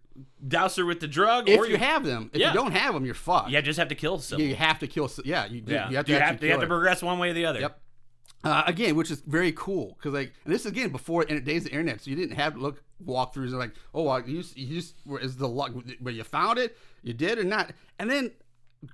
douse her with the drug, if or you, you have them. If yeah. you don't have them, you're fucked. Yeah, just have to kill someone. You have to kill. Yeah, you do. Yeah. You have to. You have, you have to progress one way or the other. Yep. Uh, again, which is very cool because like, and this again before in days of the internet, so you didn't have to look walkthroughs and like, oh, well, you you just is the luck where you found it, you did or not, and then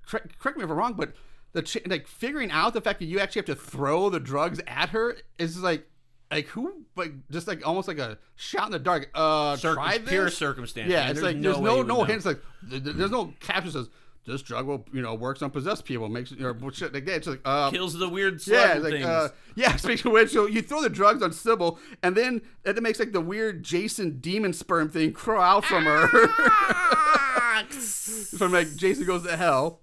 correct, correct me if I'm wrong, but the ch- like figuring out the fact that you actually have to throw the drugs at her is like, like who, like just like almost like a shot in the dark. Uh, Circum- try this? Pure circumstance. Yeah, man. It's there's like there's no no, no hints. Like th- th- there's no caption says this drug will you know works on possessed people. Makes or shit like that. It's like uh, kills the weird yeah like things. Uh, yeah. Speaking of which, so you throw the drugs on Sybil, and then it makes like the weird Jason demon sperm thing crawl out from her. From like Jason goes to hell.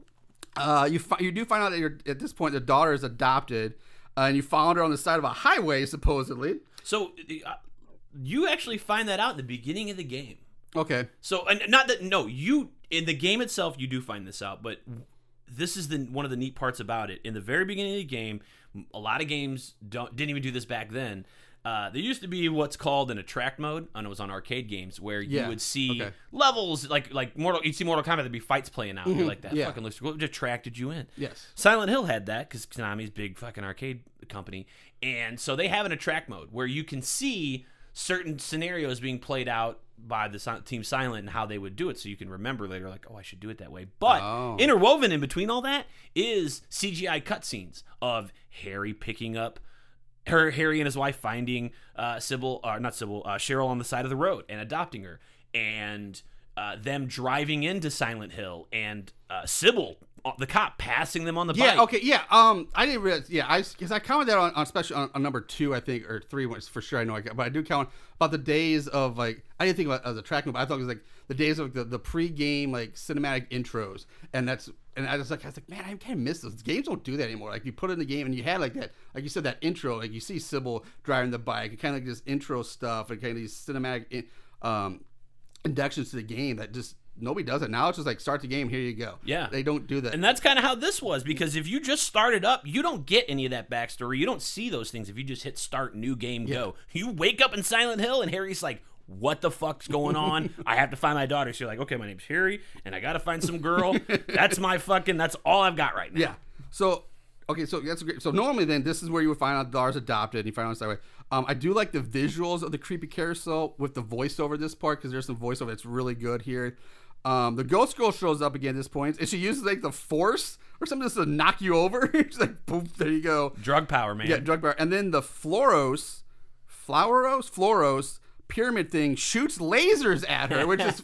Uh, you fi- you do find out that you're, at this point the daughter is adopted, uh, and you found her on the side of a highway supposedly. So uh, you actually find that out in the beginning of the game. Okay. So and not that no you in the game itself you do find this out, but this is the one of the neat parts about it. In the very beginning of the game, a lot of games don't didn't even do this back then. Uh, there used to be what's called an attract mode, and it was on arcade games where you yeah. would see okay. levels like like Mortal. You'd see Mortal Kombat, there'd be fights playing out. Mm-hmm. You're like that yeah. fucking looks cool. What attracted you in? Yes. Silent Hill had that because Konami's big fucking arcade company, and so they have an attract mode where you can see certain scenarios being played out by the Team Silent and how they would do it, so you can remember later like, oh, I should do it that way. But oh. interwoven in between all that is C G I cutscenes of Harry picking up. Her, Harry and his wife finding uh, Sybil, or not Sybil, uh, Cheryl on the side of the road and adopting her, and uh, them driving into Silent Hill, and uh, Sybil, the cop, passing them on the yeah, bike. Yeah, okay, yeah. Um, I didn't realize, yeah, I because I commented on, on special on, on number two, I think, or three, for sure. I know I got, but I do count about the days of like I didn't think about it as a track move, but I thought it was like the days of the, the pre-game like cinematic intros, and that's and I was like, I was like, man, I kind of miss those. Games don't do that anymore. Like, you put in the game and you had like that, like you said, that intro. Like, you see Sybil driving the bike, and kind of like this intro stuff, and kind of these cinematic um, inductions to the game that just nobody does it. Now it's just like, start the game, here you go. Yeah. They don't do that. And that's kind of how this was, because if you just started up, you don't get any of that backstory. You don't see those things if you just hit start, new game, yeah. go. You wake up in Silent Hill, and Harry's like, what the fuck's going on? I have to find my daughter. So you're like, okay, my name's Harry, and I got to find some girl. That's my fucking, that's all I've got right now. Yeah. So, okay, so that's great. So normally then, this is where you would find out Dara's adopted, and you find out that way. Um, I do like the visuals of the creepy carousel with the voiceover this part, because there's some voiceover that's really good here. Um, the ghost girl shows up again at this point, and she uses like the force or something just to knock you over. She's like, boom, there you go. Drug power, man. Yeah, drug power. And then the Floros, Floros, Floros pyramid thing shoots lasers at her, which is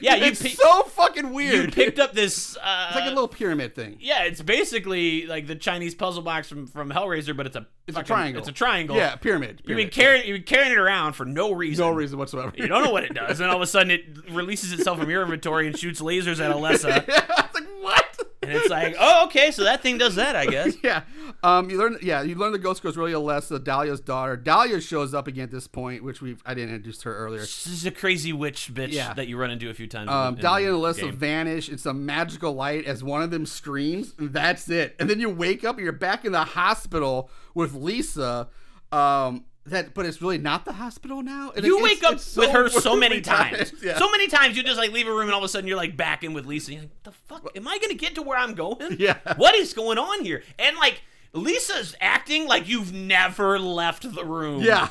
yeah, you it's pi- so fucking weird. You picked up this. Uh, it's like a little pyramid thing. Yeah, it's basically like the Chinese puzzle box from, from Hellraiser, but it's a it's fucking, a triangle. It's a triangle. Yeah, pyramid. pyramid. You've been carrying you've been carrying it around for no reason. No reason whatsoever. You don't know what it does, and all of a sudden it releases itself from your inventory and shoots lasers at Alessa. Yeah, I was like, what? And it's like, oh, okay, so that thing does that, I guess. Yeah. Um, you learn, yeah, you learn the ghost girl's really Alessa, Dahlia's daughter. Dahlia shows up again at this point, which we I didn't introduce her earlier. She's a crazy witch bitch yeah. that you run into a few times. Um, in, in Dahlia and Alessa game. Vanish. It's a magical light as one of them screams. That's it. And then you wake up and you're back in the hospital with Lisa. Um, that, but it's really not the hospital now. And you it, wake up so with her so many times. times. Yeah. So many times you just like leave a room and all of a sudden you're like back in with Lisa. You're like, the fuck? Am I going to get to where I'm going? Yeah. What is going on here? And like, Lisa's acting like you've never left the room. Yeah.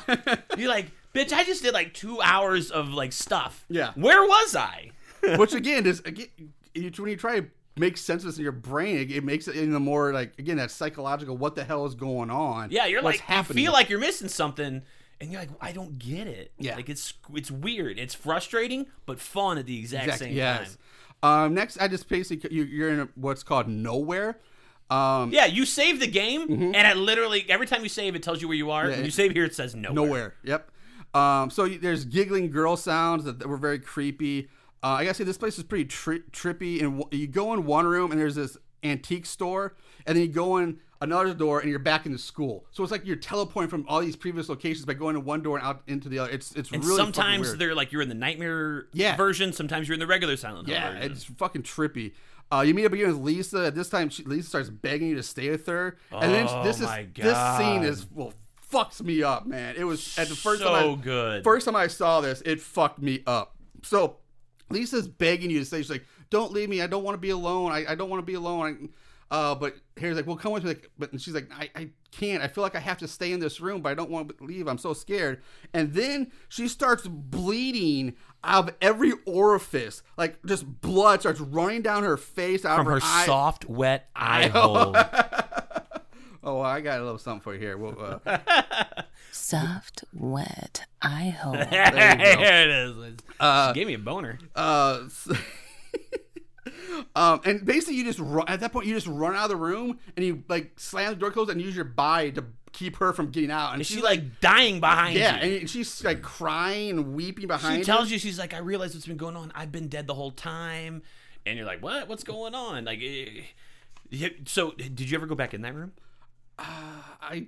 You're like, bitch, I just did like two hours of like stuff. Yeah. Where was I? Which again is, again, when you try to make sense of this in your brain, it, it makes it in the more like, again, that psychological, what the hell is going on? Yeah. You're What's like, happening? You feel like you're missing something and you're like, I don't get it. Yeah. Like it's, it's weird. It's frustrating, but fun at the exact exactly, same yes. time. Um, next, I just basically, you, you're in what's called nowhere. Um, yeah, you save the game, mm-hmm. and it literally every time you save, it tells you where you are. Yeah, when you save here, it says nowhere. Nowhere. Yep. Um, so there's giggling girl sounds that, that were very creepy. Uh, I gotta say, this place is pretty tri- trippy. And w- you go in one room, and there's this antique store, and then you go in another door, and you're back in the school. So it's like you're teleporting from all these previous locations by going to one door and out into the other. It's it's and really sometimes weird. They're like you're in the nightmare yeah. version. Sometimes you're in the regular Silent Hill yeah, version. It's fucking trippy. Uh, you meet up again with Lisa. At this time, she, Lisa starts begging you to stay with her, and then oh this is this scene is well fucks me up, man. It was at the first so time I, good. First time I saw this, it fucked me up. So Lisa's begging you to stay. She's like, "Don't leave me. I don't want to be alone. I, I don't want to be alone." I, uh, but Harry's like, "Well, come with me." Like, but and she's like, I, "I can't. I feel like I have to stay in this room, but I don't want to leave. I'm so scared." And then she starts bleeding out of every orifice, like just blood starts running down her face out from of her, her eye. soft, wet eye hole. Oh, I got a little something for you here. We'll, uh... Soft, wet eye hole. There you go. There it is. Uh, she gave me a boner. Uh, so um, and basically, you just run, at that point you just run out of the room and you like slam the door closed and use your body to keep her from getting out, and, and she's she, like, like dying behind yeah, you. Yeah, and she's like crying and weeping behind. She tells her. you, she's like, "I realize what's been going on. I've been dead the whole time," and you're like, "What? What's going on?" Like, so did you ever go back in that room? Uh, I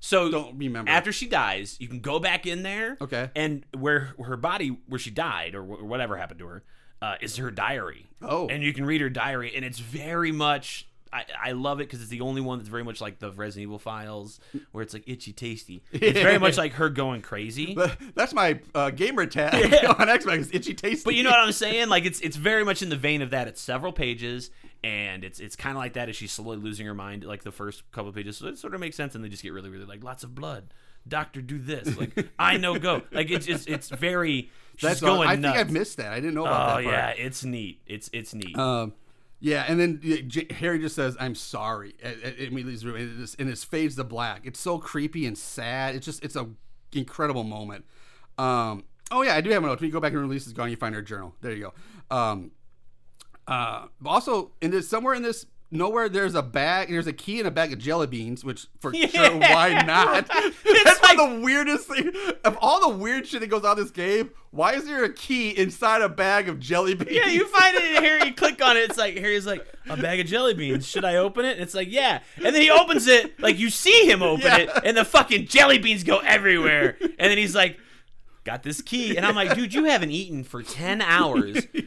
so don't remember. After she dies, you can go back in there. Okay, and where her body, where she died, or whatever happened to her, uh, is her diary. Oh, and you can read her diary, and it's very much. I, I love it because it's the only one that's very much like the Resident Evil files where it's like itchy tasty. It's very much like her going crazy. That's my uh, gamer tag yeah. on Xbox is itchy tasty. But you know what I'm saying? Like it's it's very much in the vein of that. It's several pages and it's it's kind of like that as she's slowly losing her mind like the first couple of pages. So it sort of makes sense and they just get really, really like lots of blood. Doctor, do this. Like I know go. Like it's it's, it's very she's that's going all, I nuts. think I missed that. I didn't know about oh, that part. Oh yeah, it's neat. It's it's neat. Um Yeah, and then Harry just says, "I'm sorry." It leaves the room, and it fades to black. It's so creepy and sad. It's just, it's a incredible moment. Um, oh yeah, I do have a note. When you go back and release is gone, you find her journal. There you go. Um, uh, also, in this somewhere in this nowhere there's a bag, there's a key and a bag of jelly beans, which for yeah. sure, why not? That's like, one of the weirdest thing. Of all the weird shit that goes on in this game, why is there a key inside a bag of jelly beans? Yeah, you find it in Harry, you click on it, it's like, Harry's like, a bag of jelly beans, should I open it? And it's like, yeah. And then he opens it, like you see him open yeah. it, and the fucking jelly beans go everywhere. And then he's like, got this key. And I'm like, dude, you haven't eaten for ten hours. yeah.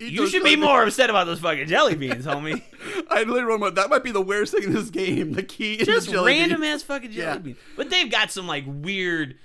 You should be more upset about those fucking jelly beans, homie. I literally remember that might be the weirdest thing in this game. The key is just random beans. Ass fucking jelly yeah. beans. But they've got some like weird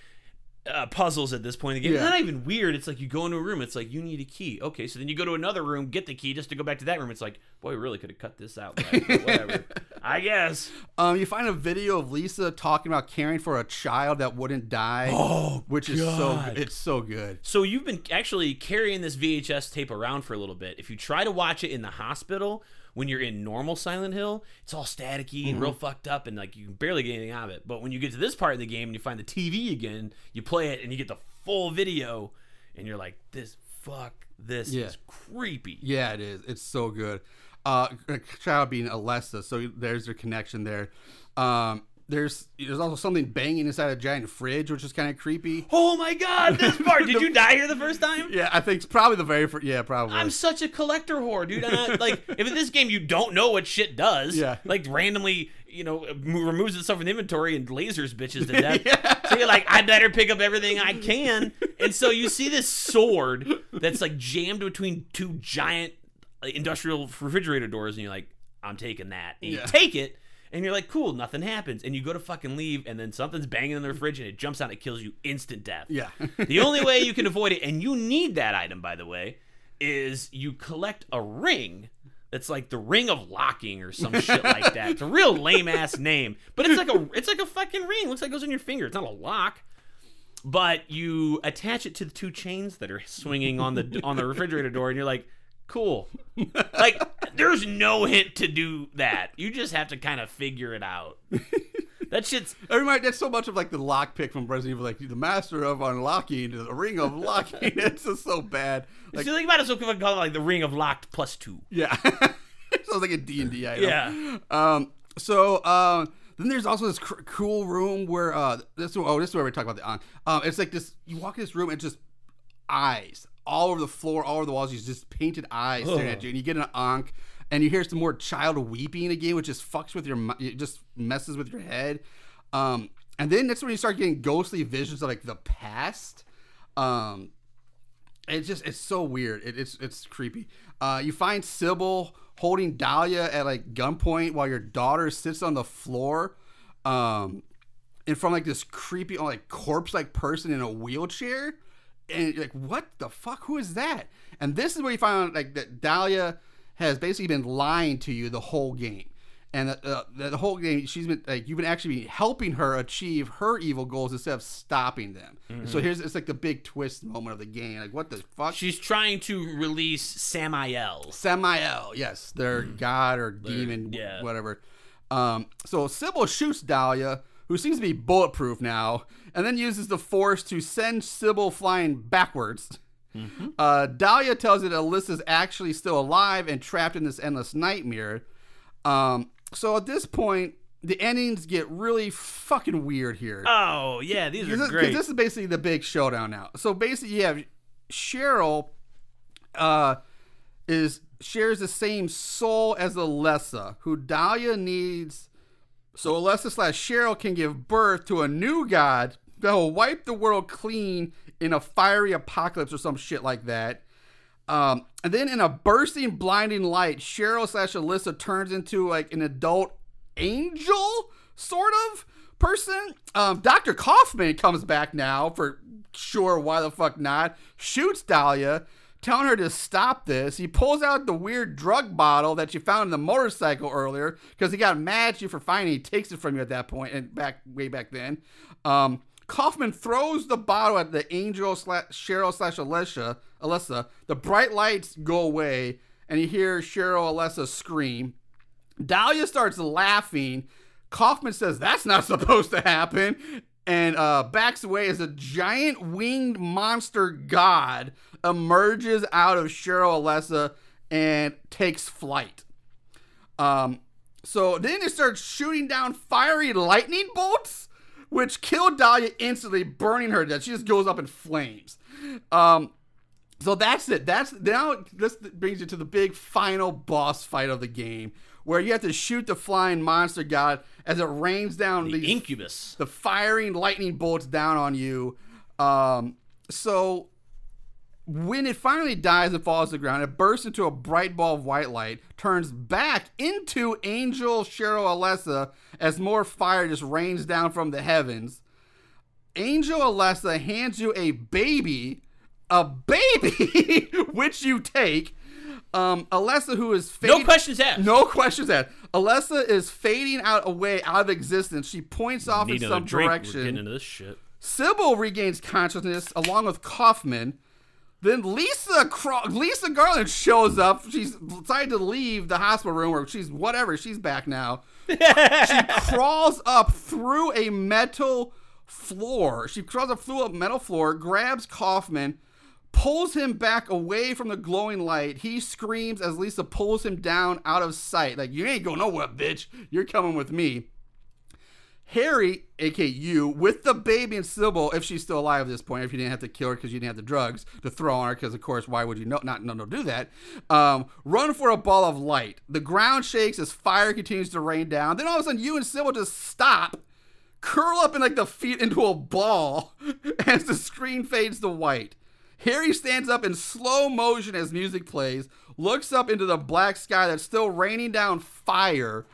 uh, puzzles at this point in the game. Yeah. It's not even weird. It's like you go into a room. It's like you need a key. Okay, so then you go to another room, get the key, just to go back to that room. It's like, boy, we really could have cut this out. Back, but whatever. I guess. Um, you find a video of Lisa talking about caring for a child that wouldn't die. Oh, which God. Is so good. It's so good. So you've been actually carrying this V H S tape around for a little bit. If you try to watch it in the hospital when you're in normal Silent Hill, it's all staticky mm-hmm. and real fucked up, and like you can barely get anything out of it. But when you get to this part of the game and you find the T V again, you play it and you get the full video, and you're like, this fuck, this yeah. is creepy. Yeah, it is. It's so good. Uh, child being Alessa, so there's their connection there. Um, there's there's also something banging inside a giant fridge, which is kind of creepy. Oh my God, this part! Did you die here the first time? Yeah, I think probably the very first. Yeah, probably. I'm such a collector whore, dude. I, like, if in this game you don't know what shit does, yeah. like randomly, you know, removes itself from the inventory and lasers bitches to death. yeah. So you're like, I better pick up everything I can. And so you see this sword that's like jammed between two giant industrial refrigerator doors, and you're like, I'm taking that. And yeah. you take it, and you're like, cool, nothing happens. And you go to fucking leave, and then something's banging in the fridge, and it jumps out and it kills you. Instant death. Yeah. The only way you can avoid it, and you need that item, by the way, is you collect a ring that's like the Ring of Locking or some shit like that. It's a real lame-ass name. But it's like a it's like a fucking ring. It looks like it goes on your finger. It's not a lock. But you attach it to the two chains that are swinging on the on the refrigerator door, and you're like, cool. Like, there's no hint to do that. You just have to kind of figure it out. That shit's... I remind, that's so much of, like, the lockpick from Resident Evil. Like, the master of unlocking, the ring of locking. It's just so bad. Like, so you think about it, so we call it, like, the ring of locked plus two. Yeah. Sounds like a D and D item. Yeah. Um, so, um... Uh, Then there's also this cr- cool room where... uh, this Oh, this is where we talk about the... Um, uh, it's like this... You walk in this room and it's just eyes all over the floor, all over the walls. He's just painted eyes staring Ugh. At you, and you get an onk, and you hear some more child weeping again, which just fucks with your, it just messes with your head. Um, and then that's when you start getting ghostly visions of like the past. Um, it's just, it's so weird. It, it's, it's creepy. Uh, you find Sybil holding Dahlia at like gunpoint while your daughter sits on the floor. Um, and from like this creepy, like corpse like person in a wheelchair. And you're like, what the fuck? Who is that? And this is where you find out like that Dahlia has basically been lying to you the whole game, and that uh, the whole game she's been like you've been actually helping her achieve her evil goals instead of stopping them. Mm-hmm. So here's it's like the big twist moment of the game. Like, what the fuck? She's trying to release Samael. Samael, yes, their mm-hmm. god or demon, their, yeah. whatever. Um, so Sybil shoots Dahlia, who seems to be bulletproof now, and then uses the force to send Sybil flying backwards. Mm-hmm. Uh, Dahlia tells it Alyssa's actually still alive and trapped in this endless nightmare. Um, so at this point, the endings get really fucking weird here. Oh, yeah, these are this, great. This is basically the big showdown now. So basically, you have Cheryl uh, is shares the same soul as Alyssa, who Dahlia needs... So Alessa slash Cheryl can give birth to a new god that will wipe the world clean in a fiery apocalypse or some shit like that. Um, and then in a bursting, blinding light, Cheryl slash Alessa turns into like an adult angel sort of person. Um, Doctor Kaufman comes back now for sure. Why the fuck not? Shoots Dahlia, telling her to stop this. He pulls out the weird drug bottle that you found in the motorcycle earlier because he got mad at you for finding it. He takes it from you at that point and back way back then. Um, Kaufman throws the bottle at the angel slash Cheryl slash Alessa. Alessa. The bright lights go away and you hear Cheryl Alessa scream. Dahlia starts laughing. Kaufman says, that's not supposed to happen. And uh, backs away as a giant winged monster god emerges out of Cheryl Alessa and takes flight. Um, so then they started shooting down fiery lightning bolts, which killed Dahlia instantly, burning her to death. She just goes up in flames. Um, so that's it. That's now this brings you to the big final boss fight of the game, where you have to shoot the flying monster god as it rains down the these, incubus, the firing lightning bolts down on you. Um, so when it finally dies and falls to the ground, it bursts into a bright ball of white light, turns back into Angel Cheryl Alessa as more fire just rains down from the heavens. Angel Alessa hands you a baby, a baby, which you take. Um, Alessa, who is fading, no questions asked. No questions asked. Alessa is fading out away out of existence. She points off Need in some drink. direction. We're getting into this shit. Sybil regains consciousness along with Kaufman. Then Lisa Cro- Lisa Garland shows up. She's decided to leave the hospital room, or she's whatever. She's back now. She crawls up through a metal floor. She crawls up through a metal floor, grabs Kaufman, pulls him back away from the glowing light. He screams as Lisa pulls him down out of sight. Like, you ain't going nowhere, bitch. You're coming with me. Harry, a k a you, with the baby and Sybil, if she's still alive at this point, if you didn't have to kill her because you didn't have the drugs to throw on her, because, of course, why would you not, not, no, no, do that? Um, run for a ball of light. The ground shakes as fire continues to rain down. Then all of a sudden, you and Sybil just stop, curl up in, like, the feet into a ball as the screen fades to white. Harry stands up in slow motion as music plays, looks up into the black sky that's still raining down fire.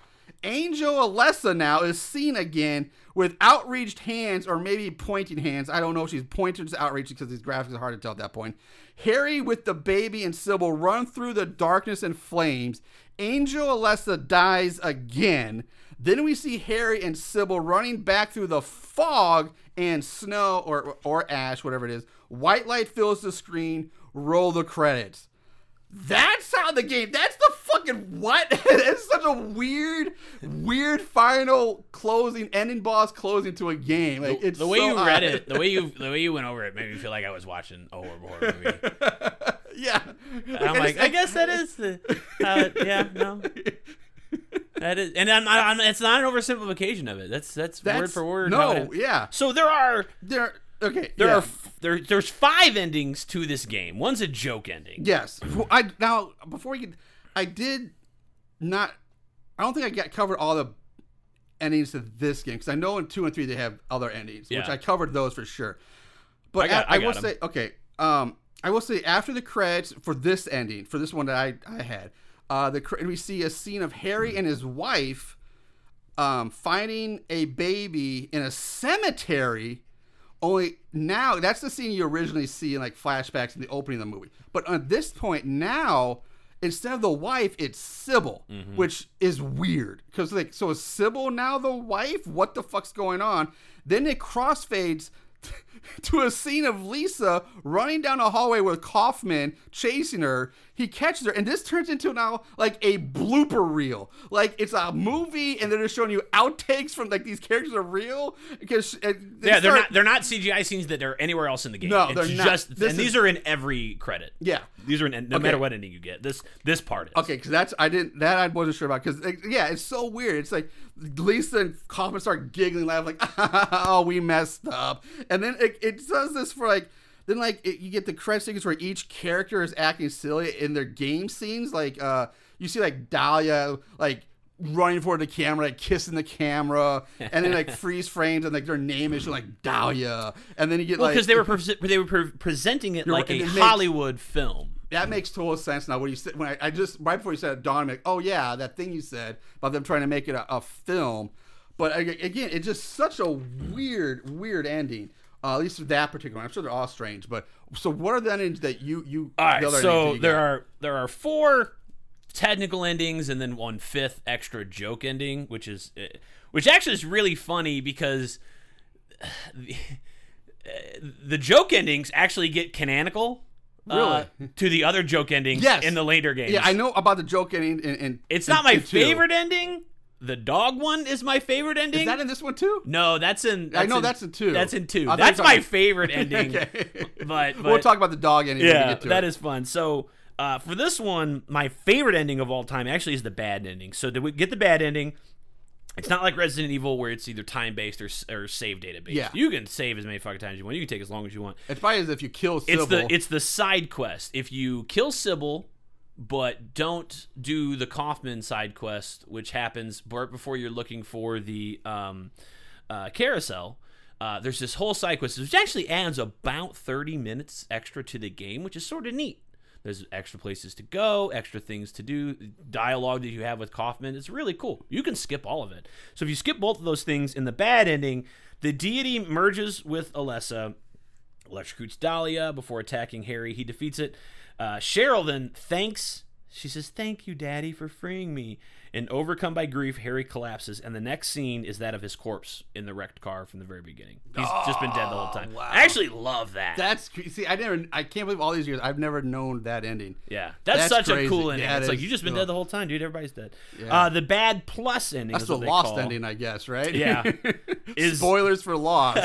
Angel Alessa now is seen again with outreached hands, or maybe pointing hands. I don't know if she's pointed to outreach, because these graphics are hard to tell at that point. Harry with the baby and Sybil run through the darkness and flames. Angel Alessa dies again. Then we see Harry and Sybil running back through the fog and snow, or or ash, whatever it is. White light fills the screen. Roll the credits. That's how the game... That's the fucking what? It's such a weird, weird final closing, ending boss closing to a game. Like, it's the way so you read odd. it, the way you the way you went over it made me feel like I was watching a horror, horror movie. Yeah. And like, I'm I like, I guess that is... The, uh, yeah, no. That is, and I'm, I'm, it's not an oversimplification of it. That's that's, that's word for word. No, yeah. So there are there okay there yeah. are there there's five endings to this game. One's a joke ending. Yes. I now before we could, I did not. I don't think I got covered all the endings to this game, because I know in two and three they have other endings, yeah. which I covered those for sure. But I, got, at, I, I will them. say okay. Um, I will say after the credits for this ending, for this one that I I had. Uh, the we see a scene of Harry and his wife um, finding a baby in a cemetery. Only now, that's the scene you originally see in like flashbacks in the opening of the movie. But at this point now, instead of the wife, it's Sybil, mm-hmm. which is weird, because like so is Sybil now the wife? What the fuck's going on? Then it crossfades to a scene of Lisa running down a hallway with Kaufman chasing her. He catches her, and this turns into now like a blooper reel. Like it's a movie, and they're just showing you outtakes from like these characters are real. Because they yeah, start, they're not they're not C G I scenes that are anywhere else in the game. No, it's they're just, not. This and is, these are in every credit. Yeah, these are in no okay. matter what ending you get. This this part is okay because that's I didn't that I wasn't sure about because yeah, it's so weird. It's like Lisa and Kaufman start giggling, laughing like, oh, we messed up, and then it, it does this for like. Then, like, it, you get the credit sequence where each character is acting silly in their game scenes. Like, uh, you see, like, Dahlia, like, running forward to the camera, like, kissing the camera. And then, like, freeze frames and, like, their name is, like, Dahlia. And then you get, well, like... because they were, pre- they were pre- presenting it like a it Hollywood makes, film. That makes total sense now. When you when I, I just... Right before you said it, Dawn, I'm like, oh, yeah, that thing you said about them trying to make it a, a film. But, again, it's just such a weird, weird ending. Uh, at least for that particular one. I'm sure they're all strange, but so what are the endings that you you? All right, the other so you there got? are there are four technical endings and then one fifth extra joke ending, which is which actually is really funny because the, the joke endings actually get canonical. Really? Uh, to the other joke endings yes. in the later games. Yeah, I know about the joke ending, and, and it's and, not my and favorite two. ending. The dog one is my favorite ending. Is that in this one too? No, that's in. That's I know in, that's in two. That's in two. That's my favorite ending. Okay. But, but we'll talk about the dog ending. Yeah, when we get to that it. is fun. So Uh, for this one, my favorite ending of all time actually is the bad ending. So did we get the bad ending? It's not like Resident Evil where it's either time-based or, or save data-based. Yeah. You can save as many fucking times as you want. You can take as long as you want. It's probably as if you kill Sybil. It's the, it's the side quest. If you kill Sybil, but don't do the Kaufman side quest, which happens right before you're looking for the um, uh, carousel, uh, there's this whole side quest, which actually adds about thirty minutes extra to the game, which is sort of neat. There's extra places to go, extra things to do, dialogue that you have with Kaufman. It's really cool. You can skip all of it. So if you skip both of those things, in the bad ending, the deity merges with Alessa, electrocutes Dahlia before attacking Harry. He defeats it. Uh, Cheryl then thanks. She says, "Thank you, Daddy, for freeing me." And overcome by grief, Harry collapses. And the next scene is that of his corpse in the wrecked car from the very beginning. He's oh, just been dead the whole time. Wow. I actually love that. That's see, I never, I can't believe all these years I've never known that ending. Yeah, that's, that's such crazy. a cool ending. Yeah, it's is, like you've just been no. dead the whole time, dude. Everybody's dead. Yeah. Uh, the bad plus ending. That's is what the they Lost call. ending, I guess. Right? Yeah. is... Spoilers for Lost.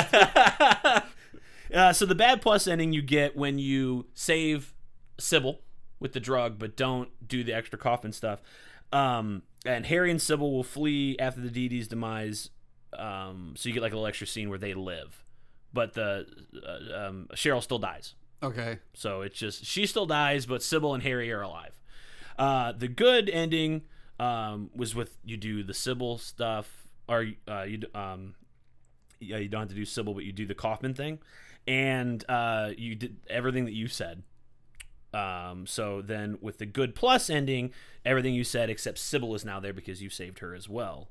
uh, so the bad plus ending you get when you save Sybil with the drug, but don't do the extra coffin stuff. Um, and Harry and Sybil will flee after the deity's demise. Um, so you get like a little extra scene where they live, but the uh, um, Cheryl still dies. Okay. So it's just she still dies, but Sybil and Harry are alive. Uh, the good ending um, was with you do the Sybil stuff, or uh, you um, yeah, you don't have to do Sybil, but you do the Kaufman thing, and uh, you did everything that you said. Um, so then with the good plus ending, everything you said except Sybil is now there because you saved her as well.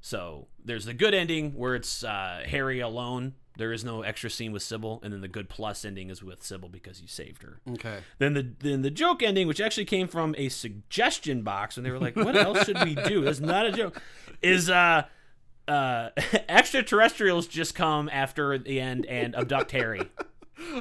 So there's the good ending where it's uh, Harry alone. There is no extra scene with Sybil, and then the good plus ending is with Sybil because you saved her. Okay. Then the then the joke ending, which actually came from a suggestion box, and they were like, "What else should we do?" That's not a joke. Is uh uh extraterrestrials just come after the end and abduct Harry?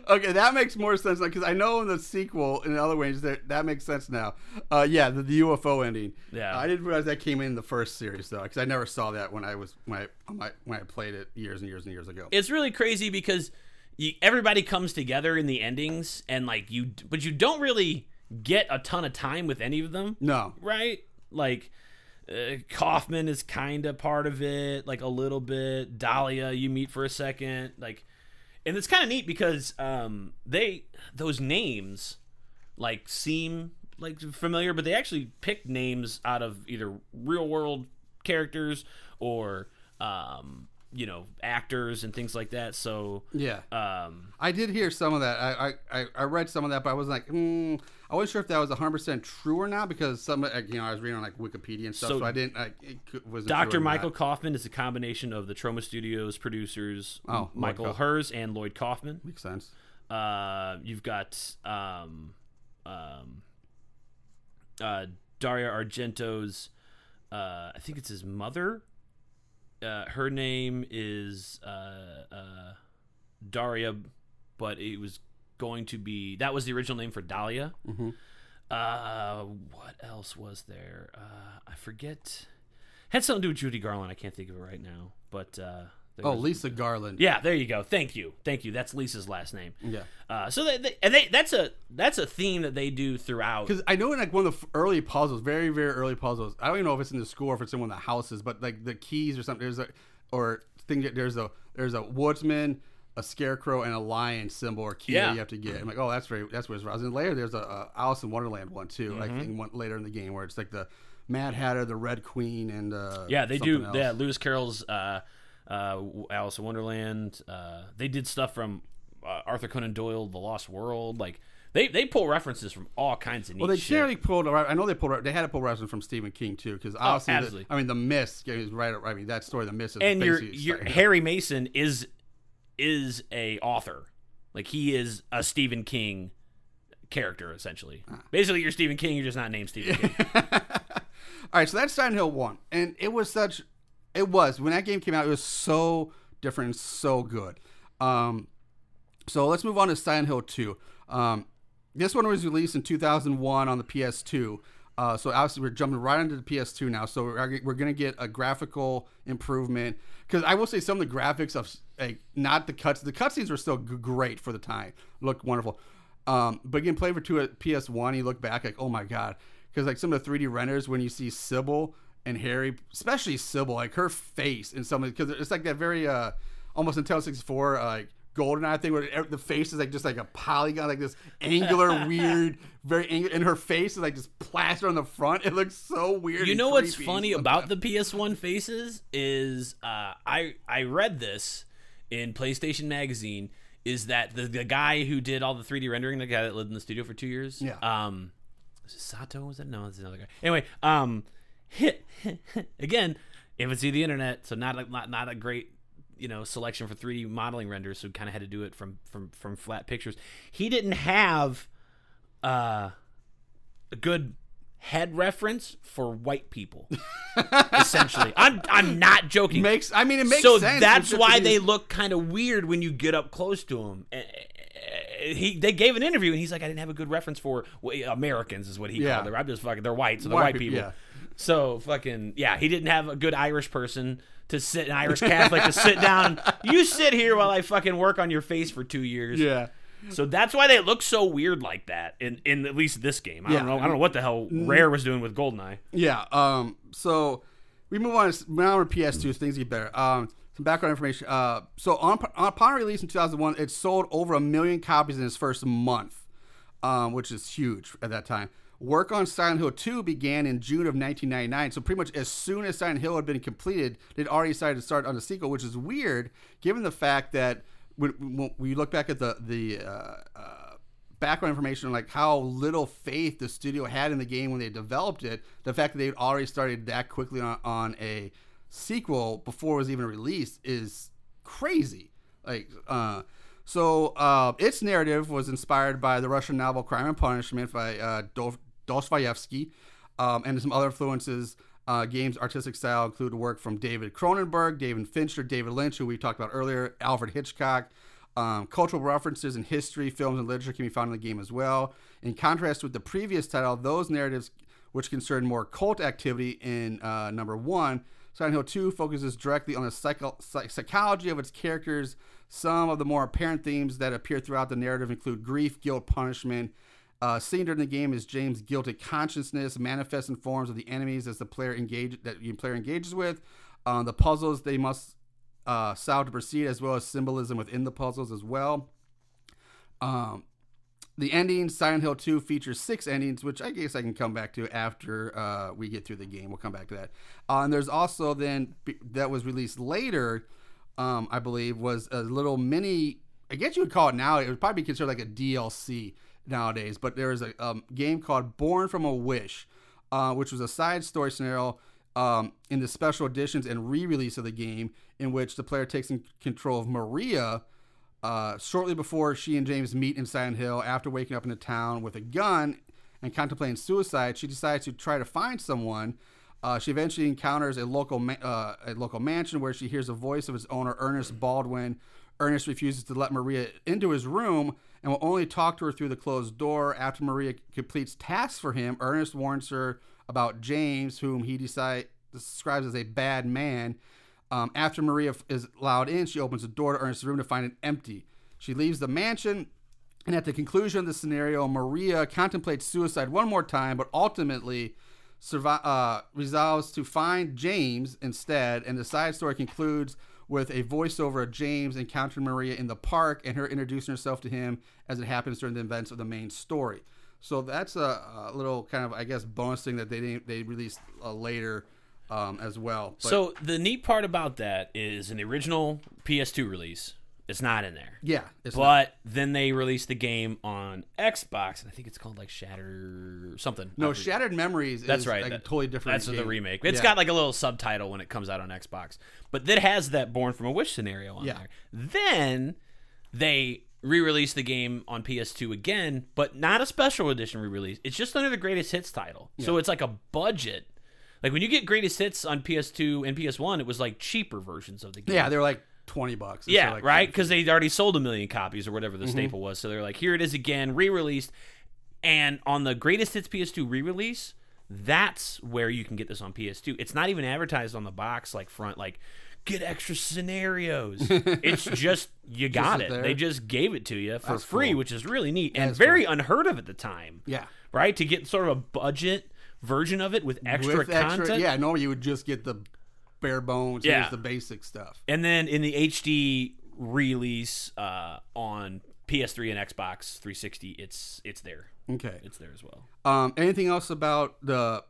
Okay, that makes more sense now, because I know in the sequel, in other ways, that, that makes sense now. Uh, yeah, the, the U F O ending. Yeah, uh, I didn't realize that came in the first series though, because I never saw that when I was when I, when I played it years and years and years ago. It's really crazy because you, everybody comes together in the endings, and like you, but you don't really get a ton of time with any of them. No, right? Like uh, Kaufman is kind of part of it, like a little bit. Dahlia, you meet for a second, like. And it's kind of neat because um, they those names like seem like familiar, but they actually pick names out of either real world characters or um, you know actors and things like that. So yeah, um, I did hear some of that. I, I, I read some of that, but I was like, mm, I wasn't sure if that was one hundred percent true or not because some you know I was reading on like Wikipedia and stuff, so, so I didn't. I, it wasn't Doctor True Michael Kaufman is a combination of the Troma Studios producers, oh, Michael Herz and Lloyd Kaufman. Makes sense. Uh, you've got um, um, uh, Dario Argento's. Uh, I think it's his mother. Uh, her name is uh, uh, Daria, but it was going to be... That was the original name for Dahlia. Mm-hmm. Uh, what else was there? Uh, I forget. Had something to do with Judy Garland. I can't think of it right now. But uh, oh, was, Lisa Garland. Yeah, there you go. Thank you. Thank you. That's Lisa's last name. Yeah. Uh, so they, they, and they, that's a that's a theme that they do throughout. Because I know in like one of the early puzzles, very, very early puzzles, I don't even know if it's in the score or if it's in one of the houses, but like the keys or something, there's a, or thing, there's a there's a woodsman, a scarecrow, and a lion symbol or key yeah. that you have to get. I'm like, oh, that's very that's where it's. And later there's a, a Alice in Wonderland one too. Mm-hmm. I think one, later in the game where it's like the Mad Hatter, the Red Queen, and uh, yeah, they do. Else. Yeah, Lewis Carroll's uh, uh, Alice in Wonderland. Uh, they did stuff from uh, Arthur Conan Doyle, The Lost World. Like they, they pull references from all kinds of. Neat well, they generally pulled. I know they pulled. They had to pull references from Stephen King too, because obviously, oh, the, I mean, The Mist is right. I mean, that story, The Mist, is and your your Harry Mason is. is a author. Like he is a Stephen King character essentially. Ah. Basically you're Stephen King, you're just not named Stephen King. All right, so that's Silent Hill one. And it was such it was when that game came out it was so different and so good. Um so let's move on to Silent Hill two. Um this one was released in two thousand one on the P S two. Uh, so obviously we're jumping right into the P S two now. So we're, we're going to get a graphical improvement because I will say some of the graphics of like not the cuts. The cutscenes were still g- great for the time. Looked wonderful. Um, but again, play for two at P S one, you look back like, oh my God. Because like some of the three D renders, when you see Sybil and Harry, especially Sybil, like her face in some of the, because it's like that very uh, almost Nintendo sixty-four, uh, like GoldenEye thing where the face is like just like a polygon, like this angular, weird, very angular, and her face is like just plastered on the front. It looks so weird. You know what's funny about the P S one faces is uh, I I read this in PlayStation Magazine. Is that the, the guy who did all the three D rendering, the guy that lived in the studio for two years? Yeah. Um, was it Sato? Was that? No, that's another guy. Anyway, um, again, if it's through the internet, so not a, not not a great you know selection for three D modeling renders. So kind of had to do it from from from flat pictures. He didn't have uh, a good head reference for white people, essentially. I'm I'm not joking. Makes I mean it makes so sense. So that's why they look kind of weird when you get up close to them. And he they gave an interview and he's like, I didn't have a good reference for Americans is what he yeah. called them. I'm just fucking they're white, so they're white, white people. Yeah. So fucking yeah, he didn't have a good Irish person to sit an Irish Catholic to sit down. You sit here while I fucking work on your face for two years. Yeah. So that's why they look so weird like that in, in at least this game. I yeah. don't know. I don't know what the hell Rare was doing with GoldenEye. Yeah. Um. So we move on. Now we're P S two. Things get better. Um. Some background information. Uh. So on, upon release in two thousand one, it sold over a million copies in its first month, um, which is huge at that time. Work on Silent Hill two began in June of nineteen ninety-nine. So pretty much as soon as Silent Hill had been completed, they'd already decided to start on the sequel, which is weird given the fact that. When we look back at the the uh, uh, background information, like how little faith the studio had in the game when they developed it, the fact that they had already started that quickly on, on a sequel before it was even released is crazy. Like, uh, so uh, its narrative was inspired by the Russian novel *Crime and Punishment* by uh, Do- Dostoevsky, um, and some other influences. Uh, game's artistic style included work from David Cronenberg, David Fincher, David Lynch, who we talked about earlier, Alfred Hitchcock. Um, cultural references in history, films, and literature can be found in the game as well. In contrast with the previous title, those narratives which concerned more cult activity in uh, number one, Silent Hill two focuses directly on the psycho- psych- psychology of its characters. Some of the more apparent themes that appear throughout the narrative include grief, guilt, punishment. Uh, seen during the game is James' guilty consciousness manifest in forms of the enemies as the player engage that the player engages with, um, the puzzles they must uh, solve to proceed, as well as symbolism within the puzzles as well. Um, the ending, Silent Hill two features six endings, which I guess I can come back to after uh, we get through the game. We'll come back to that. Uh, and there's also then that was released later, um, I believe, was a little mini. I guess you would call it now. It would probably be considered like a D L C. Nowadays, but there is a um, game called Born from a Wish, uh, which was a side story scenario um, in the special editions and re-release of the game, in which the player takes in control of Maria uh, shortly before she and James meet in Silent Hill. After waking up in a town with a gun and contemplating suicide, she decides to try to find someone. Uh, she eventually encounters a local ma- uh, a local mansion where she hears a voice of its owner, Ernest Baldwin. Ernest refuses to let Maria into his room and will only talk to her through the closed door. After Maria completes tasks for him, Ernest warns her about James, whom he decide, describes as a bad man. Um, after Maria is allowed in, she opens the door to Ernest's room to find it empty. She leaves the mansion, and at the conclusion of the scenario, Maria contemplates suicide one more time, but ultimately survi- uh, resolves to find James instead, and the side story concludes with a voiceover of James encountering Maria in the park and her introducing herself to him as it happens during the events of the main story. So that's a, a little kind of, I guess, bonus thing that they didn't, they released uh, later um, as well. But, so the neat part about that is in the original P S two release, it's not in there. Yeah. It's but not. Then they released the game on Xbox, and I think it's called like Shattered something. No, Shattered Memories that's is right. like that, a totally different That's game. The remake. It's yeah. got like a little subtitle when it comes out on Xbox. But that has that Born from a Wish scenario on yeah. there. Then they re-released the game on P S two again, but not a special edition re-release. It's just under the Greatest Hits title. Yeah. So it's like a budget. Like when you get Greatest Hits on P S two and P S one, it was like cheaper versions of the game. Yeah, they're like twenty bucks. Yeah, so like right? Because they already sold a million copies or whatever the mm-hmm. staple was. So they're like, here it is again, re-released. And on the Greatest Hits P S two re-release, that's where you can get this on P S two. It's not even advertised on the box like front. Like, get extra scenarios. It's just, you got just it. They just gave it to you for That's free, cool. which is really neat and very cool. unheard of at the time. Yeah. Right? To get sort of a budget version of it with extra with content. Extra, yeah, normally you would just get the bare bones, yeah. here's the basic stuff. And then in the H D release uh, on P S three and Xbox three sixty, it's it's there. Okay. It's there as well. Um, anything else about the...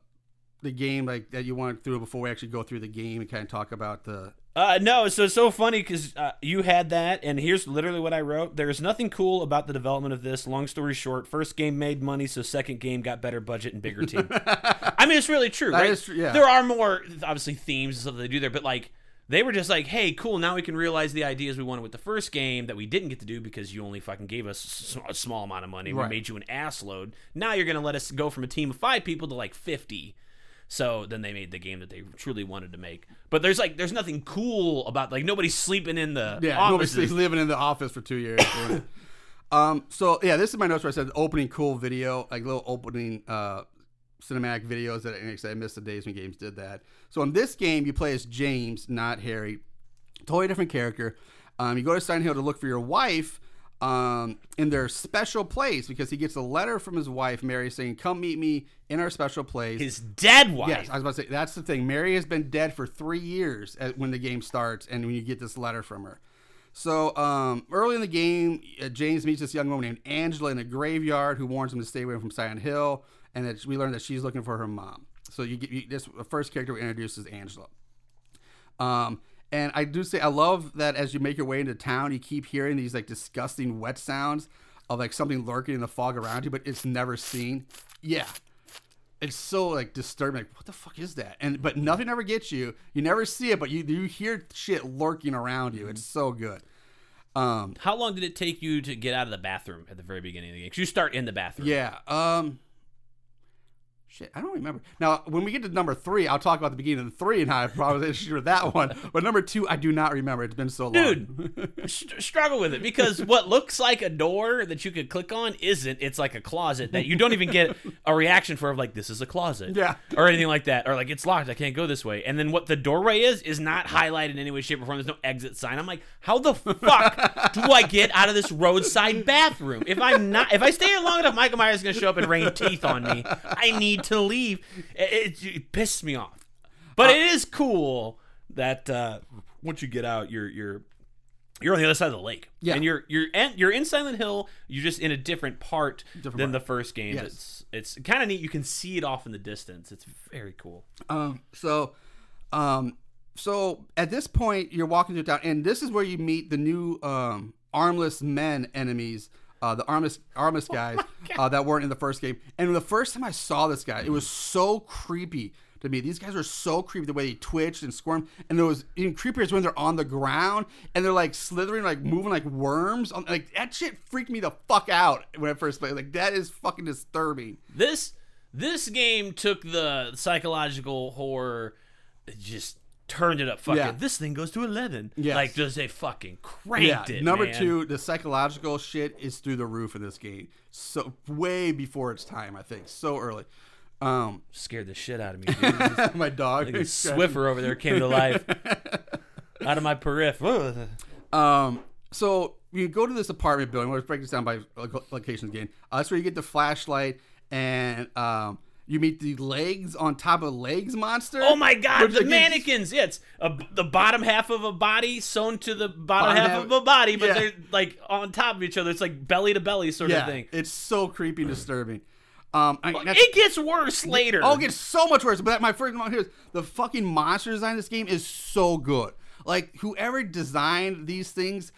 the game like that you went through before we actually go through the game and kind of talk about the uh no so it's so funny because uh, you had that and here's literally what I wrote. There's nothing cool about the development of this. Long story short, first game made money, so second game got better budget and bigger team. I mean, it's really true, right? That is true, yeah. There are more obviously themes and stuff that they do there, but like they were just like, hey, cool, now we can realize the ideas we wanted with the first game that we didn't get to do because you only fucking gave us a small amount of money. Right. We made you an ass load. Now you're gonna let us go from a team of five people to like fifty. So then they made the game that they truly wanted to make. But there's like there's nothing cool about like nobody's sleeping in the yeah offices. Nobody's living in the office for two years. um. So yeah, this is my notes where I said opening cool video, like little opening uh cinematic videos that I, I missed the days when games did that. So in this game, you play as James, not Harry, totally different character. Um, you go to Silent Hill to look for your wife. Um, in their special place, because he gets a letter from his wife, Mary, saying, come meet me in our special place. His dead wife. Yes, I was about to say, that's the thing. Mary has been dead for three years at, when the game starts and when you get this letter from her. So um, early in the game, uh, James meets this young woman named Angela in a graveyard who warns him to stay away from Silent Hill, and that we learn that she's looking for her mom. So you get you, this first character we introduce is Angela. Um And I do say, I love that as you make your way into town, you keep hearing these like disgusting wet sounds of like something lurking in the fog around you, but it's never seen. Yeah. It's so like disturbing. Like, what the fuck is that? And, but nothing ever gets you. You never see it, but you, you hear shit lurking around you. It's so good. Um, How long did it take you to get out of the bathroom at the very beginning of the game? 'Cause you start in the bathroom. Yeah. Um, Shit, I don't remember. Now, when we get to number three, I'll talk about the beginning of the three and how I probably was issued with that one. But number two, I do not remember. It's been so Dude, long. Dude, st- struggle with it because what looks like a door that you could click on isn't. It's like a closet that you don't even get a reaction for of like, this is a closet. Yeah. Or anything like that. Or like, it's locked. I can't go this way. And then what the doorway is, is not highlighted in any way, shape, or form. There's no exit sign. I'm like, how the fuck do I get out of this roadside bathroom? If I'm not, if I stay here long enough, Michael Myers is going to show up and rain teeth on me. I need to leave. It, it, it pissed me off, but uh, it is cool that uh, once you get out, you're you're you're on the other side of the lake, yeah. And you're you're in, you're in Silent Hill. You're just in a different part different than part. The first game. Yes. It's it's kind of neat. You can see it off in the distance. It's very cool. Um. So, um. So at this point, you're walking through town, and this is where you meet the new um, armless men enemies. Uh, the armless, armless guys oh uh, that weren't in the first game. And the first time I saw this guy, it was so creepy to me. These guys are so creepy, the way they twitched and squirmed. And it was even creepier when they're on the ground and they're like slithering, like moving like worms. On, like that shit freaked me the fuck out when I first played. Like that is fucking disturbing. This this game took the psychological horror, just turned it up. Fucking yeah. This thing goes to eleven. Yes. Like just they fucking cranked yeah. it. Number man. two, the psychological shit is through the roof in this game. So way before its time, I think. So early. Um, scared the shit out of me. Dude. My dog. Like Swiffer over there came to life. Out of my peripheral. Um, so you go to this apartment building. Let's break this down by locations again. Uh, that's where you get the flashlight and um you meet the legs on top of legs monster. Oh my God, the mannequins. Yeah, it's a, the bottom half of a body sewn to the bottom, bottom half, half of a body, but yeah. They're like on top of each other. It's like belly to belly sort yeah, of thing. It's so creepy and disturbing. Um, I, it gets worse later. Oh, it gets so much worse. But my first one here is the fucking monster design of this game is so good. Like whoever designed these things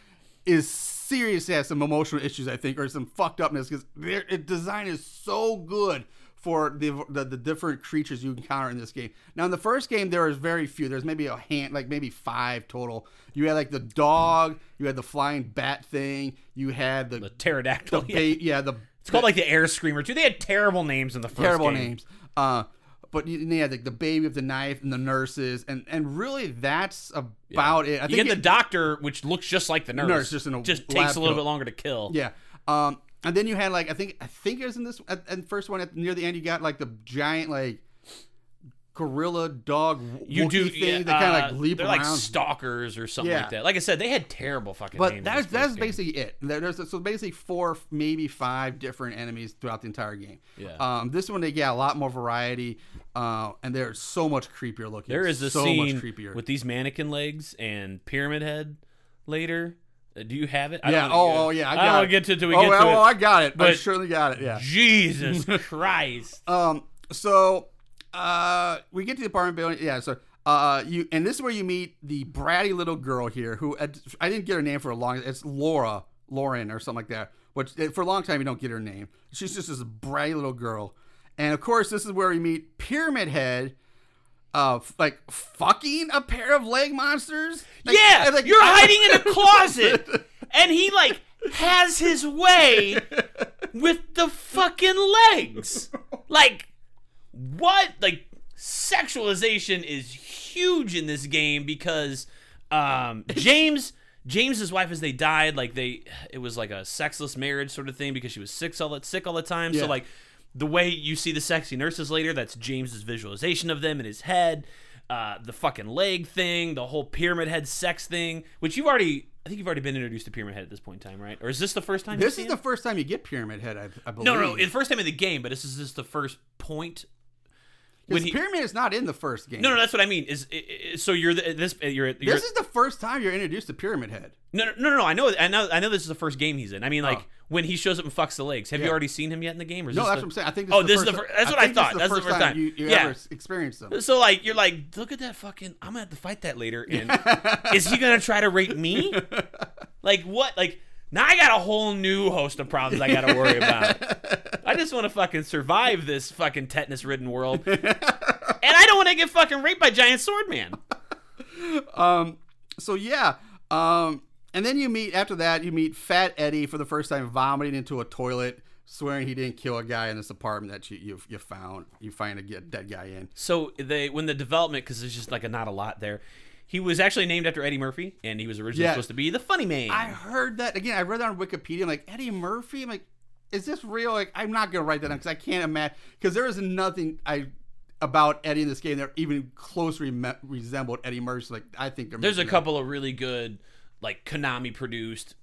is seriously has some emotional issues, I think, or some fucked upness because their design is so good. For the, the the different creatures you encounter in this game. Now, in the first game, there was very few. There's maybe a hand, like maybe five total. You had like the dog. You had the flying bat thing. You had the, the pterodactyl. The ba- yeah, the it's called the, like the air screamer too. They had terrible names in the first terrible game. Terrible names. Uh, but you, they had like the baby with the knife and the nurses, and and really that's about yeah. it. I you think get it, the doctor, which looks just like the nurse. Nurse just in a just takes a little pill. bit longer to kill. Yeah. Um. And then you had like I think I think it was in this and first one at near the end you got like the giant like gorilla dog you do thing yeah, that kind of like uh, leap they're around. They're like stalkers or something yeah. like that. Like I said, they had terrible fucking but names. But that's that's game. basically it. There's so basically four, maybe five different enemies throughout the entire game. Yeah. Um, this one they get a lot more variety, uh, and they're so much creepier looking. There is a so scene much creepier. with these mannequin legs and Pyramid Head later. Do you have it? I yeah. Don't oh, oh, yeah. I got I don't it. get to until we oh, get well, to it. Oh, I got it. But I surely got it. Yeah. Jesus Christ. Um. So, uh, we get to the apartment building. Yeah. So, uh, you and this is where you meet the bratty little girl here, who I, I didn't get her name for a long. It's Laura, Lauren, or something like that. Which for a long time you don't get her name. She's just this bratty little girl, and of course this is where we meet Pyramid Head. Uh, like fucking a pair of leg monsters. Like, yeah, like, you're hiding in a closet, and he like has his way with the fucking legs. Like, what? Like, sexualization is huge in this game because um, James, James's wife, as they died, like they, it was like a sexless marriage sort of thing because she was sick all the, sick all the time. Yeah. So like. The way you see the sexy nurses later, that's James's visualization of them in his head. Uh, the fucking leg thing, the whole Pyramid Head sex thing, which you've already, I think you've already been introduced to Pyramid Head at this point in time, right? Or is this the first time This is the first time you get Pyramid Head, I, I believe. No, no, no, the first time in the game, but this is just the first point. Because Pyramid is not in the first game. No, no, that's what I mean. Is, is so you're the, this you're, you're This is the first time you're introduced to Pyramid Head. No, no, no, no. I know, I know, I know. This is the first game he's in. I mean, like oh. when he shows up and fucks the legs. Have yeah. you already seen him yet in the game? Or is no, this that's the, what I'm saying. I think. This oh, is this is the first. That's what I, I thought. This is the that's first the first time, time. you, you yeah. ever experienced them. So like, you're like, look at that fucking. I'm gonna have to fight that later. And is he gonna try to rape me? Like what? Like. Now I got a whole new host of problems I got to worry about. I just want to fucking survive this fucking tetanus-ridden world. And I don't want to get fucking raped by Giant Sword Man. Um, so, yeah. Um, and then you meet, after that, you meet Fat Eddie for the first time vomiting into a toilet, swearing he didn't kill a guy in this apartment that you you, you found. You find a dead guy in. So, they when the development, because there's just like a, not a lot there, he was actually named after Eddie Murphy, and he was originally yeah. supposed to be the funny man. I heard that. Again, I read that on Wikipedia. I'm like, Eddie Murphy? I'm like, is this real? Like, I'm not going to write that down because I can't imagine. Because there is nothing I about Eddie in this game that even closely re- resembled Eddie Murphy. Like, I think there There's a that. couple of really good, like, Konami-produced,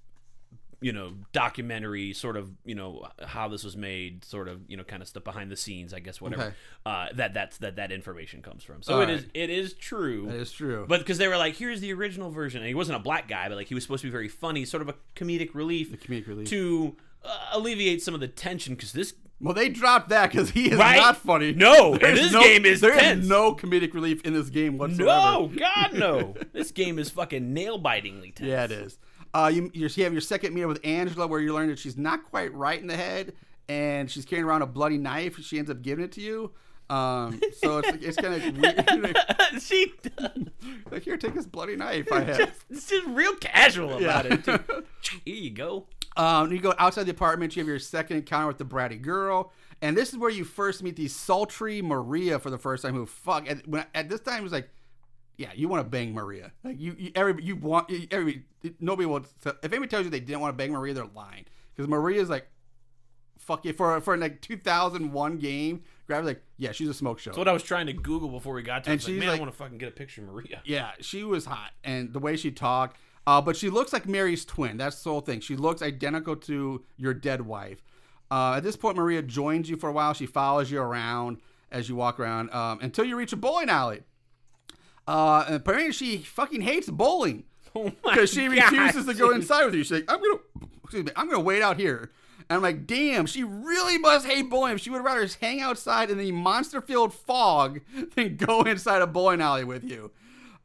you know, documentary sort of, you know, how this was made, sort of, you know, kind of stuff behind the scenes, I guess, whatever, okay. uh, that, that's, that that information comes from. So All it right. is it is true. It is true. But because they were like, here's the original version. And he wasn't a black guy, but like he was supposed to be very funny, sort of a comedic relief, the comedic relief. to uh, alleviate some of the tension because this... Well, they dropped that because he is right? not funny. No, and this no, game is there tense. There is no comedic relief in this game whatsoever. No, God, no. This game is fucking nail-bitingly tense. Yeah, it is. Uh, you, you have your second meeting with Angela where you learn that she's not quite right in the head and she's carrying around a bloody knife. She ends up giving it to you. Um, so it's, it's kind of weird. Like, she does. Like, here, take this bloody knife I have. Just, it's just real casual about yeah. it. Too. Here you go. Um, you go outside the apartment. You have your second encounter with the bratty girl. And this is where you first meet the sultry Maria for the first time. Who fuck at, when, at this time it was like, yeah, you want to bang Maria. Like you, you every you want every nobody will. If anybody tells you they didn't want to bang Maria, they're lying. Because Maria's like, fuck it for for like two thousand one game. Grab like, yeah, she's a smoke show. That's what I was trying to Google before we got to. And she's like, man, like, I want to fucking get a picture of Maria. Yeah, she was hot, and the way she talked. Uh, but she looks like Mary's twin. That's the whole thing. She looks identical to your dead wife. Uh, at this point, Maria joins you for a while. She follows you around as you walk around um, until you reach a bowling alley. Uh, and apparently she fucking hates bowling because she refuses to go inside with you. She's like, I'm gonna, excuse me, I'm gonna wait out here. And I'm like, damn, she really must hate bowling. She would rather just hang outside in the monster-filled fog than go inside a bowling alley with you.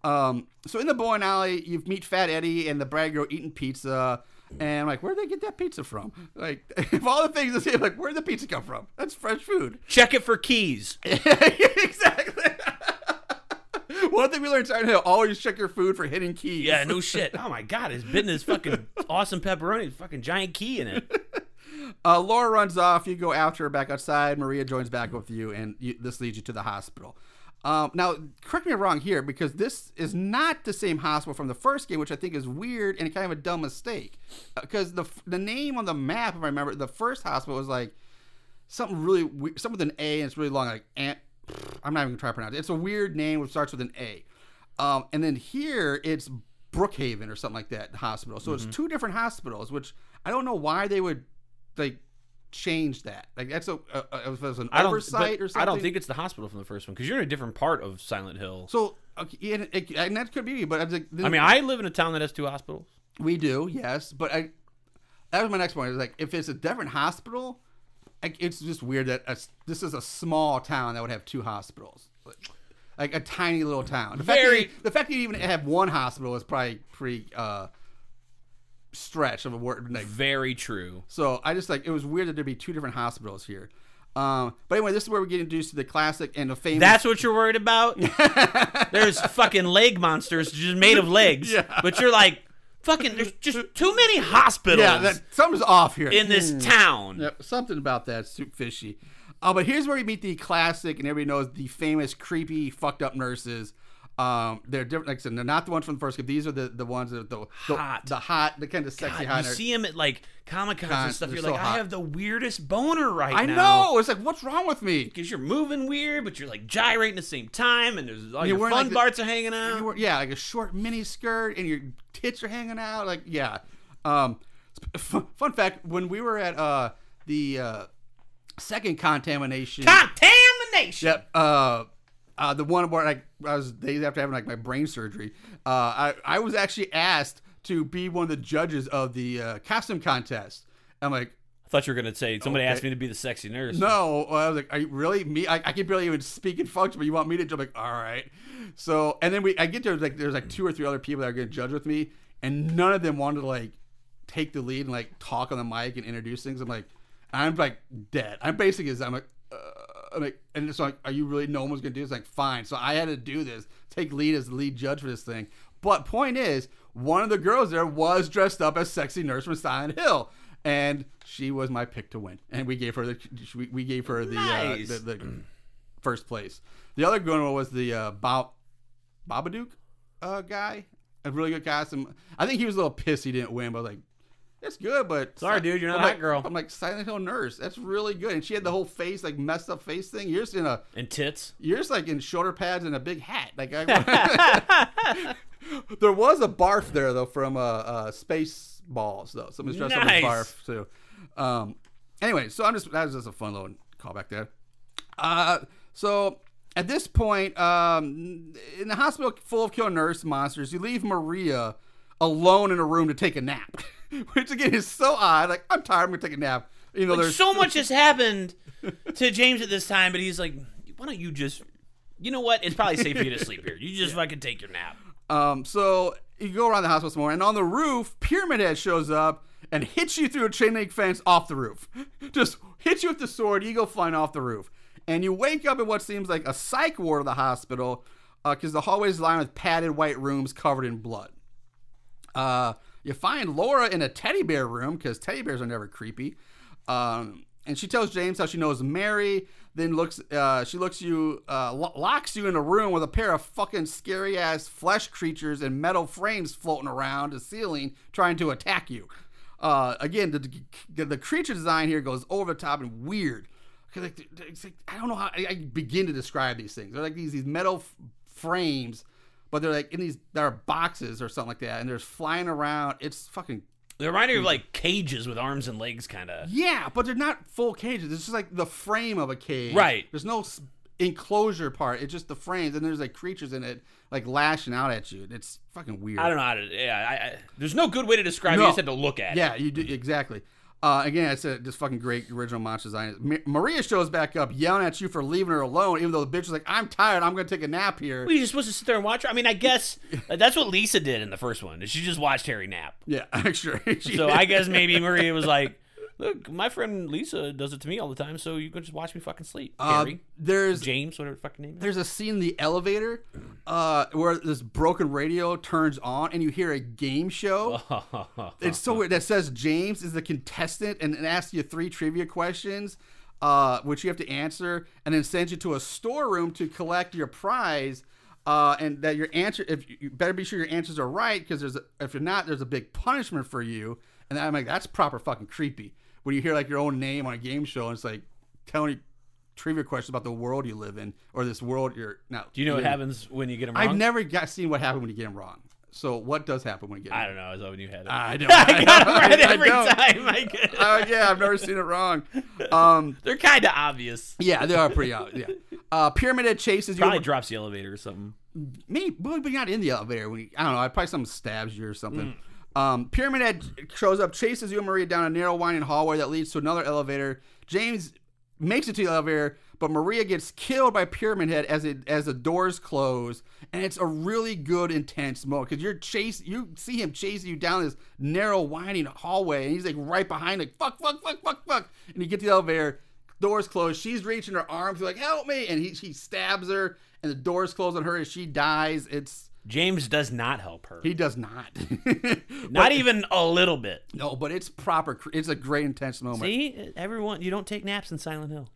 Um, so in the bowling alley, you meet Fat Eddie and the bratty girl eating pizza. And I'm like, where'd they get that pizza from? Like, if all the things, I'm like, where'd the pizza come from? That's fresh food. Check it for keys. Exactly. One thing we learned in Silent Hill, always check your food for hidden keys. Yeah, no shit. Oh, my God. It's bitten this fucking awesome pepperoni. Fucking giant key in it. Uh, Laura runs off. You go after her back outside. Maria joins back with you, and you, this leads you to the hospital. Um, now, correct me if I'm wrong here, because this is not the same hospital from the first game, which I think is weird and kind of a dumb mistake. Because uh, the the name on the map, if I remember, the first hospital was like something really weird, something with an A, and it's really long, like Ant. I'm not even going to try to pronounce it. It's a weird name which starts with an A. Um, and then here, it's Brookhaven or something like that, the hospital. So mm-hmm. it's two different hospitals, which I don't know why they would, like, change that. Like, that's a, a, a, a an oversight or something. I don't think it's the hospital from the first one, because you're in a different part of Silent Hill. So, okay, and, and that could be, but... I, like, this, I mean, I live in a town that has two hospitals. We do, yes, but I... That was my next point. It was like, if it's a different hospital, like, it's just weird that a, this is a small town that would have two hospitals. Like, like a tiny little town. The Very... fact that you, the fact that you even have one hospital is probably pretty uh, stretch of a word. Like, very true. So I just like, it was weird that there'd be two different hospitals here. Um, but anyway, this is where we get introduced to the classic and the famous. That's what you're worried about? There's fucking leg monsters just made of legs. Yeah. But you're like... Fucking, there's just too many hospitals. Yeah, that, something's off here. In this mm. town. Yep, something about that is too fishy. Uh, but here's where we meet the classic, and everybody knows, the famous, creepy, fucked-up nurses. Um, they're different. Like I said, they're not the ones from the first game. These are the, the ones that are the hot. The, the hot, the kind of sexy God, hot. You nerd. see them at, like, Comic-Cons and stuff. You're so like, hot. I have the weirdest boner right I now. I know. It's like, what's wrong with me? Because you're moving weird, but you're, like, gyrating at the same time, and there's all you're your fun like parts the, are hanging out. Wearing, yeah, like a short mini skirt, and your tits are hanging out. Like, yeah. Um, fun fact, when we were at uh, the uh, second contamination. Contamination! Yep. Uh, Uh, the one where I, I was days after having like my brain surgery, uh, I, I was actually asked to be one of the judges of the uh, costume contest. I'm like, I thought you were gonna say somebody okay. asked me to be the sexy nurse. No, I was like, are you really me? I, I can barely even speak in function, but you want me to judge? I'm like, all right. So and then we I get there like there's like two or three other people that are gonna judge with me, and none of them wanted to like take the lead and like talk on the mic and introduce things. I'm like, I'm like dead. I'm basically is I'm like. Uh, I'm like, and it's like, are you really, no one's going to do this? Like, fine. So I had to do this, take lead as the lead judge for this thing. But point is, one of the girls there was dressed up as sexy nurse from Silent Hill. And she was my pick to win. And we gave her the, we gave her the, nice. uh, the, the first place. The other good one was the uh, Bob, Babadook uh, guy. A really good costume. I think he was a little pissed he didn't win, but like, it's good, but... Sorry, dude, you're not I'm a hot like, girl. I'm like, Silent Hill nurse. That's really good. And she had the whole face, like, messed up face thing. You're just in a... And tits. You're just, like, in shoulder pads and a big hat. Like, I... There was a barf there, though, from uh, uh, Spaceballs, though. Somebody's dressed nice. up as barf, too. Um, anyway, so I'm just... That was just a fun little callback there. Uh, so, at this point, um, in the hospital full of killer nurse monsters, you leave Maria alone in a room to take a nap. Which, again, is so odd. Like, I'm tired. I'm going to take a nap. You know, like, there's so much has happened to James at this time, but he's like, why don't you just, you know what? It's probably safe for you to sleep here. You just yeah. fucking take your nap. Um, so you go around the hospital some more, and on the roof, Pyramid Head shows up and hits you through a chain link fence off the roof. Just hits you with the sword. You go flying off the roof. And you wake up in what seems like a psych ward of the hospital because uh, the hallways line with padded white rooms covered in blood. Uh... You find Laura in a teddy bear room, because teddy bears are never creepy. Um, and she tells James how she knows Mary, then looks. Uh, she looks you, uh, lo- locks you in a room with a pair of fucking scary-ass flesh creatures and metal frames floating around the ceiling trying to attack you. Uh, again, the, the the creature design here goes over the top and weird. Cause like, it's like, I don't know how I, I begin to describe these things. They're like these, these metal f- frames. But they're like in these, there are boxes or something like that, and they're flying around. It's fucking. They remind me of like cages with arms and legs, kind of. Yeah, but they're not full cages. It's just like the frame of a cage. Right. There's no enclosure part. It's just the frames, and there's like creatures in it, like lashing out at you. It's fucking weird. I don't know how to. Yeah, I, I, there's no good way to describe no. it. You just had to look at yeah, it. Yeah, you do exactly. Uh, again, I said just fucking great original monster design. Ma- Maria shows back up yelling at you for leaving her alone, even though the bitch was like, I'm tired. I'm going to take a nap here. Well, you're supposed to sit there and watch her? I mean, I guess that's what Lisa did in the first one. She just watched Harry nap. Yeah, I'm sure. So I guess maybe Maria was like, look, my friend Lisa does it to me all the time, so you can just watch me fucking sleep. Uh, Harry, there's James, whatever the fucking name is. There's a scene in the elevator uh, where this broken radio turns on, and you hear a game show. It's so weird. That says James is the contestant, and it asks you three trivia questions, uh, which you have to answer, and then sends you to a storeroom to collect your prize. Uh, and that your answer, if you better be sure your answers are right, because there's a, if you're not, there's a big punishment for you. And I'm like, that's proper fucking creepy. When you hear like your own name on a game show, and it's like telling you trivia questions about the world you live in, or this world you're now. Do you know what happens when you get them wrong? I've never got seen what happened when you get them wrong. So what does happen when you get? I don't know. I was hoping you had it. I don't. I, I got it right I, every I time. I get it. Uh, yeah, I've never seen it wrong. Um, They're kind of obvious. Yeah, they are pretty obvious. Yeah. Uh, Pyramid Head chases probably you. Probably drops the elevator or something. Maybe, but you're not in the elevator. When you, I don't know. Probably something stabs you or something. Mm. Um, Pyramid Head shows up, chases you and Maria down a narrow, winding hallway that leads to another elevator. James makes it to the elevator, but Maria gets killed by Pyramid Head as it as the doors close, and it's a really good intense moment because you're chase you see him chasing you down this narrow winding hallway, and he's like right behind, like fuck, fuck, fuck, fuck, fuck, and you get to the elevator, doors close, she's reaching her arms, like help me, and he she stabs her, and the doors close on her, and she dies. It's James does not help her. He does not, but, not even a little bit. No, but it's proper. It's a great intense moment. See, everyone, you don't take naps in Silent Hill.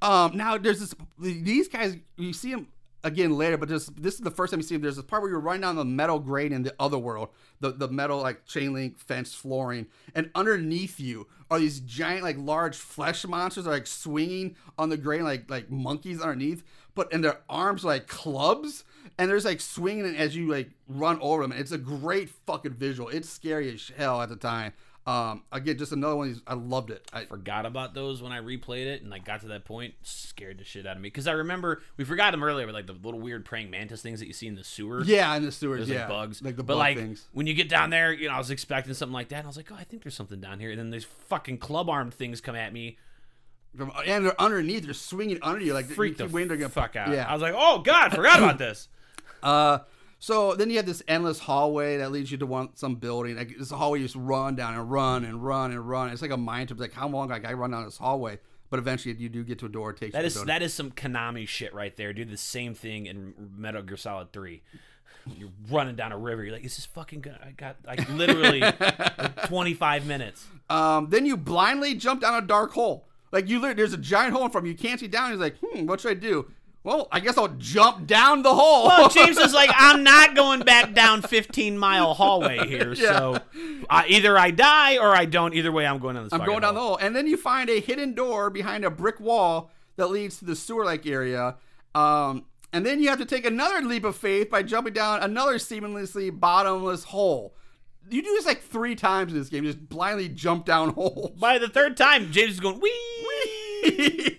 Um, now there's this, these guys, you see them again later, but this, this is the first time you see them. There's this part where you're running down the metal grate in the other world, the, the metal like chain link fence flooring, and underneath you are these giant, like large flesh monsters that are like swinging on the grate, like, like monkeys underneath, but, and their arms are like clubs, and there's like swinging as you like run over them. It's a great fucking visual. It's scary as hell at the time. Um, again, just another one of these, I loved it. I forgot about those when I replayed it, and I got to that point, scared the shit out of me. Because I remember, we forgot them earlier, but like the little weird praying mantis things that you see in the sewer. Yeah, in the sewers, yeah. Like bugs. Like the but bug like, things. When you get down there, you know, I was expecting something like that, and I was like, oh, I think there's something down here. And then these fucking club-armed things come at me. And they're underneath, they're swinging under you. Like freak the, the gonna fuck out. Yeah. I was like, oh, God, forgot about this. Uh... So then you have this endless hallway that leads you to one some building. Like, this hallway you just run down and run and run and run. It's like a mind trip. It's like, how long like I run down this hallway? But eventually you do get to a door. It takes that you is to that is some Konami shit right there. Do the same thing in Metal Gear Solid three. You're running down a river. You're like, this is fucking good. I got like literally like twenty-five minutes. Um, then you blindly jump down a dark hole. Like you, there's a giant hole in front of you. You can't see down. He's like, hmm, what should I do? Well, I guess I'll jump down the hole. Well, James is like, I'm not going back down fifteen mile hallway here. Yeah. So I, either I die or I don't. Either way, I'm going down this I'm going down hole. the hole. And then you find a hidden door behind a brick wall that leads to the sewer-like area. Um, and then you have to take another leap of faith by jumping down another seemingly bottomless hole. You do this like three times in this game. Just blindly jump down holes. By the third time, James is going, wee! Wee!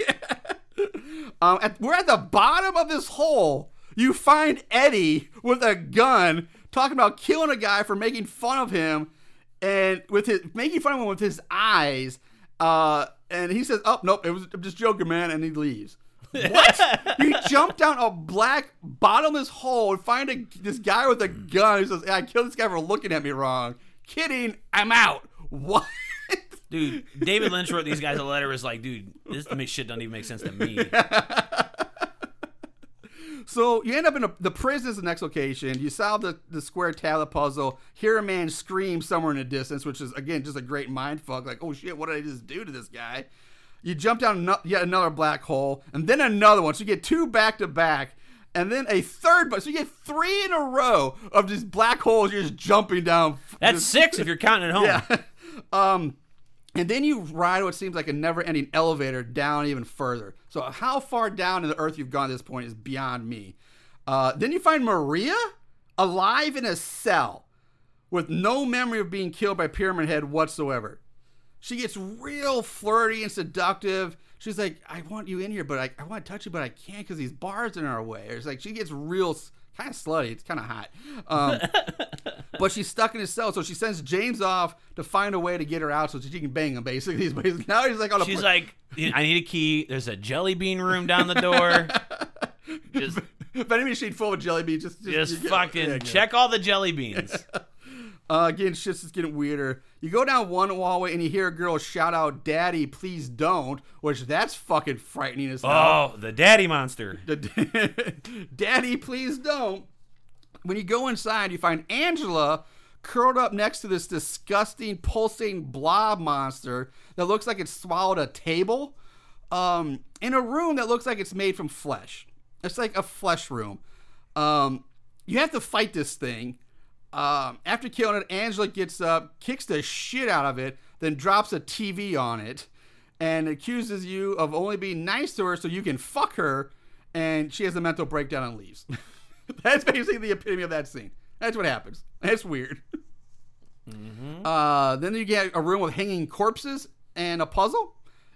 Um, at, we're at the bottom of this hole. You find Eddie with a gun talking about killing a guy for making fun of him, and with his making fun of him with his eyes. Uh, and he says, "Oh nope, it was I'm just joking, man," and he leaves. What? You jump down a black bottomless hole and find a, this guy with a gun who says, "I killed this guy for looking at me wrong." Kidding. I'm out. What? Dude, David Lynch wrote these guys a letter. Was like, dude, this shit doesn't even make sense to me. So you end up in a, the prison is the next location. You solve the, the square tablet puzzle. Hear a man scream somewhere in the distance, which is again just a great mind fuck. Like, oh shit, what did I just do to this guy? You jump down yet another black hole, and then another one. So you get two back to back. And then a third, but so you get three in a row of these black holes. You're just jumping down. That's just, six if you're counting at home. Yeah. Um, and then you ride what seems like a never-ending elevator down even further. So how far down in the earth you've gone at this point is beyond me. Uh, then you find Maria alive in a cell with no memory of being killed by Pyramid Head whatsoever. She gets real flirty and seductive. She's like, I want you in here, but I, I want to touch you, but I can't because these bars are in our way. It's like she gets real kind of slutty. It's kind of hot. Um, but she's stuck in his cell, so she sends James off to find a way to get her out so she can bang him, basically. Now he's like on a She's like, I need a key. There's a jelly bean room down the door. Just, if anybody she'd full of jelly beans, just... Just, just fucking yeah, check all the jelly beans. Uh, again, shit's just getting weirder. You go down one hallway and you hear a girl shout out, "Daddy, please don't," which that's fucking frightening as hell. Oh, the daddy monster. The, Daddy, please don't. When you go inside, you find Angela curled up next to this disgusting, pulsating blob monster that looks like it swallowed a table um, in a room that looks like it's made from flesh. It's like a flesh room. Um, you have to fight this thing. Um, after killing it, Angela gets up, kicks the shit out of it, then drops a T V on it, and accuses you of only being nice to her so you can fuck her, and she has a mental breakdown and leaves. That's basically the epitome of that scene. That's what happens. That's weird. Mm-hmm. Uh, then you get a room with hanging corpses and a puzzle.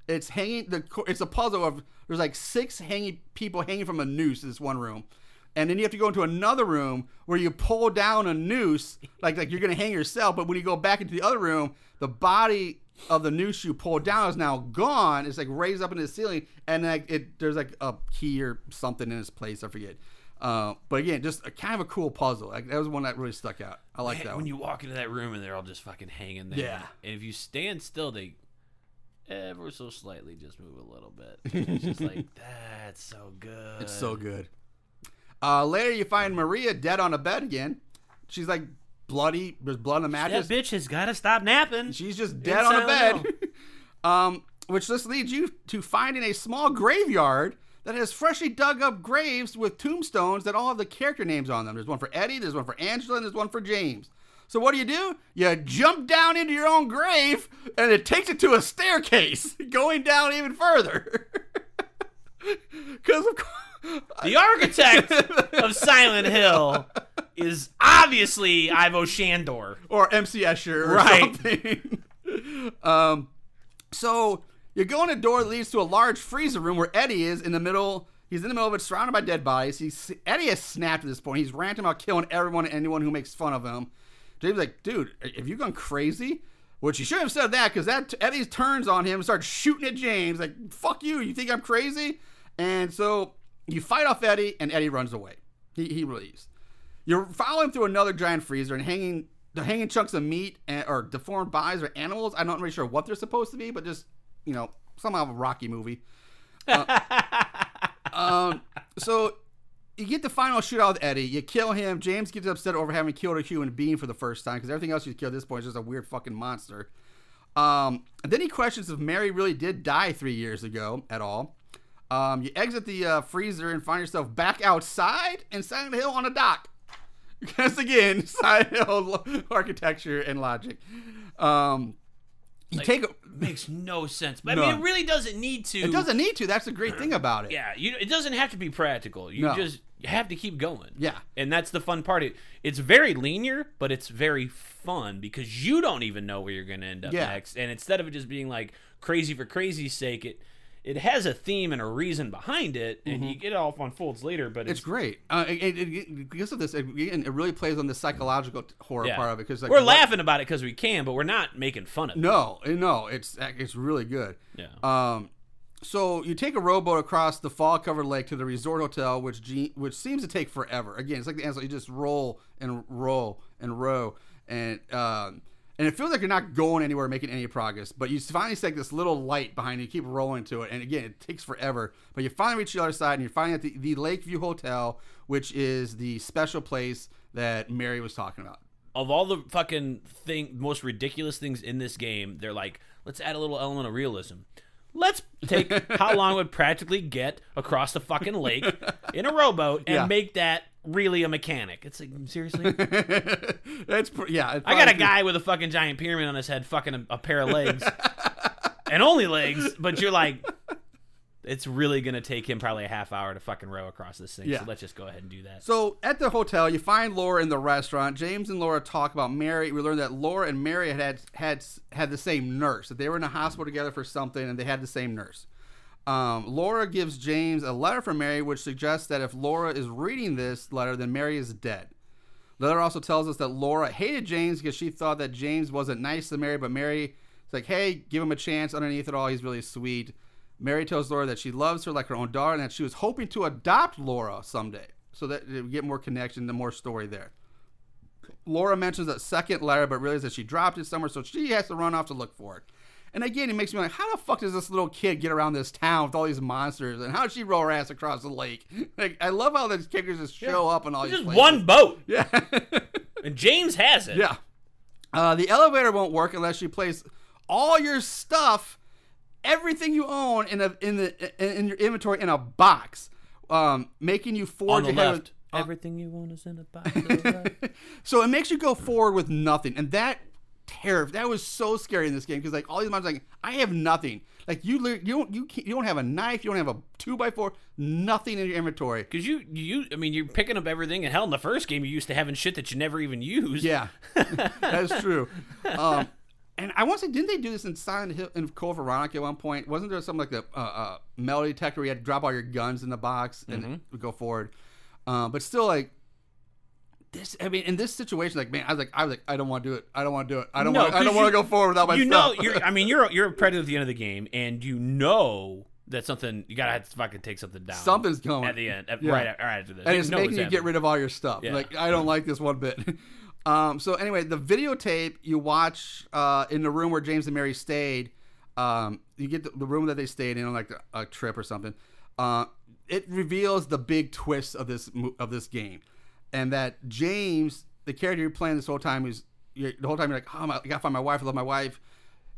It's hanging. The it's a puzzle of there's like six hanging people hanging from a noose in this one room, and then you have to go into another room where you pull down a noose like like you're gonna hang yourself. But when you go back into the other room, the body of the noose you pulled down is now gone. It's like raised up into the ceiling, and like it there's like a key or something in its place. I forget. Uh, but again, just a, kind of a cool puzzle. Like, that was one that really stuck out. I like that. When one. You walk into that room and they're all just fucking hanging there, yeah. And if you stand still, they ever so slightly just move a little bit. And it's just like that's so good. It's so good. Uh, later, you find Maria dead on a bed again. She's like bloody. There's blood on the mattress. That bitch has got to stop napping. She's just dead it's on a bed. um, which this leads you to finding a small graveyard that has freshly dug up graves with tombstones that all have the character names on them. There's one for Eddie, there's one for Angela, and there's one for James. So what do you do? You jump down into your own grave, and it takes it to a staircase, going down even further. Because of course, the architect of Silent Hill is obviously Ivo Shandor. Or M C Escher or right. something. um, so... You go in a door that leads to a large freezer room where Eddie is in the middle. He's in the middle of it, surrounded by dead bodies. He's, Eddie has snapped at this point. He's ranting about killing everyone and anyone who makes fun of him. James is like, dude, have you gone crazy? Which he should have said that because that Eddie turns on him and starts shooting at James. Like, fuck you. You think I'm crazy? And so you fight off Eddie, and Eddie runs away. He, he leaves. You follow him through another giant freezer and hanging the hanging chunks of meat and, or deformed bodies or animals. I'm not really sure what they're supposed to be, but just... You know, somehow a Rocky movie. Uh, um, so you get the final shootout with Eddie. You kill him. James gets upset over having killed a human being for the first time because everything else you kill at this point is just a weird fucking monster. Um, and then he questions if Mary really did die three years ago at all. Um, you exit the uh, freezer and find yourself back outside in Silent Hill on a dock. Because again, Silent Hill architecture and logic. Um, you like, take a... Makes no sense. But no. I mean, it really doesn't need to. It doesn't need to. That's the great thing about it. Yeah, you, it doesn't have to be practical. You no. just you have to keep going. Yeah. And that's the fun part. It, it's very linear, but it's very fun because you don't even know where you're going to end up yeah. next. And instead of it just being like crazy for crazy's sake, it it has a theme and a reason behind it, and mm-hmm. you get it off on folds later. But It's, it's great. Uh, it, it, because of this, it, it really plays on the psychological horror yeah. part of it. 'Cause like, we're laughing about it because we can, but we're not making fun of no, it. No, no, it's it's really good. Yeah. Um, so you take a rowboat across the fog-covered lake to the resort hotel, which ge- which seems to take forever. Again, it's like the answer. You just roll and roll and row, and um, And it feels like you're not going anywhere, making any progress. But you finally see like this little light behind you. You keep rolling to it. And again, it takes forever. But you finally reach the other side, and you're finally at the, the Lakeview Hotel, which is the special place that Mary was talking about. Of all the fucking thing, most ridiculous things in this game, they're like, let's add a little element of realism. Let's take how long it would practically get across the fucking lake in a rowboat and yeah. make that really a mechanic. It's like, seriously? That's yeah. I got a guy with a fucking giant pyramid on his head fucking a, a pair of legs and only legs, but you're like, it's really going to take him probably a half hour to fucking row across this thing, yeah. so let's just go ahead and do that. So at the hotel, you find Laura in the restaurant. James and Laura talk about Mary. We learned that Laura and Mary had had, had, had the same nurse, that they were in a hospital together for something, and they had the same nurse. Um, Laura gives James a letter from Mary, which suggests that if Laura is reading this letter, then Mary is dead. The letter also tells us that Laura hated James because she thought that James wasn't nice to Mary, but Mary is like, hey, give him a chance. Underneath it all, he's really sweet. Mary tells Laura that she loves her like her own daughter and that she was hoping to adopt Laura someday so that it would get more connection, the more story there. Laura mentions that second letter, but realizes that she dropped it somewhere, so she has to run off to look for it. And again, it makes me like, how the fuck does this little kid get around this town with all these monsters? And how does she roll her ass across the lake? Like, I love how these kickers just show yeah. up in all it's these just places. One boat. Yeah. And James has it. Yeah. Uh, the elevator won't work unless you place all your stuff, everything you own in a, in the in your inventory in a box, um, making you forward. On the left. A, uh, everything you own is in a box. So it makes you go forward with nothing, and that. Terrible. That was so scary in this game because like all these monsters, like I have nothing. Like you, you, you, can't, you don't have a knife. You don't have a two by four. Nothing in your inventory. Because you, you, I mean, you're picking up everything. And hell, in the first game, you used to having shit that you never even used. Yeah, that's true. Um, and I want to say, didn't they do this in Silent Hill and Cole Veronica at one point? Wasn't there something like the uh, uh, metal detector where you had to drop all your guns in the box and mm-hmm. it would go forward? Uh, but still, like. This, I mean, in this situation, like, man, I was like, I was like, I don't want to do it. I don't want to do it. I don't no, want. I don't want to go forward without my. You stuff. know, you're, I mean, you're you're a predator at the end of the game, and you know that something you gotta have to fucking take something down. Something's going at the end, at, yeah. right, right after this, and it's making you happening. Get rid of all your stuff. Yeah. Like, I don't like this one bit. Um, so anyway, the videotape you watch uh, in the room where James and Mary stayed, um, you get the, the room that they stayed in on like a, a trip or something. Uh, it reveals the big twist of this of this game. And that James, the character you're playing this whole time, is the whole time you're like, oh, my, I gotta find my wife. I love my wife.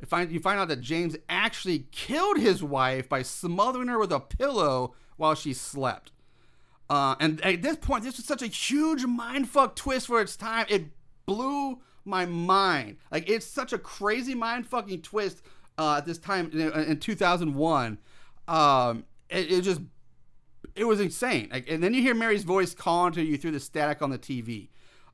You find, you find out that James actually killed his wife by smothering her with a pillow while she slept. Uh, and at this point, this was such a huge mindfuck twist for its time. It blew my mind. Like, it's such a crazy mindfucking twist uh, at this time in, in two thousand one. Um, it, it just. It was insane. Like, and then you hear Mary's voice calling to you through the static on the T V.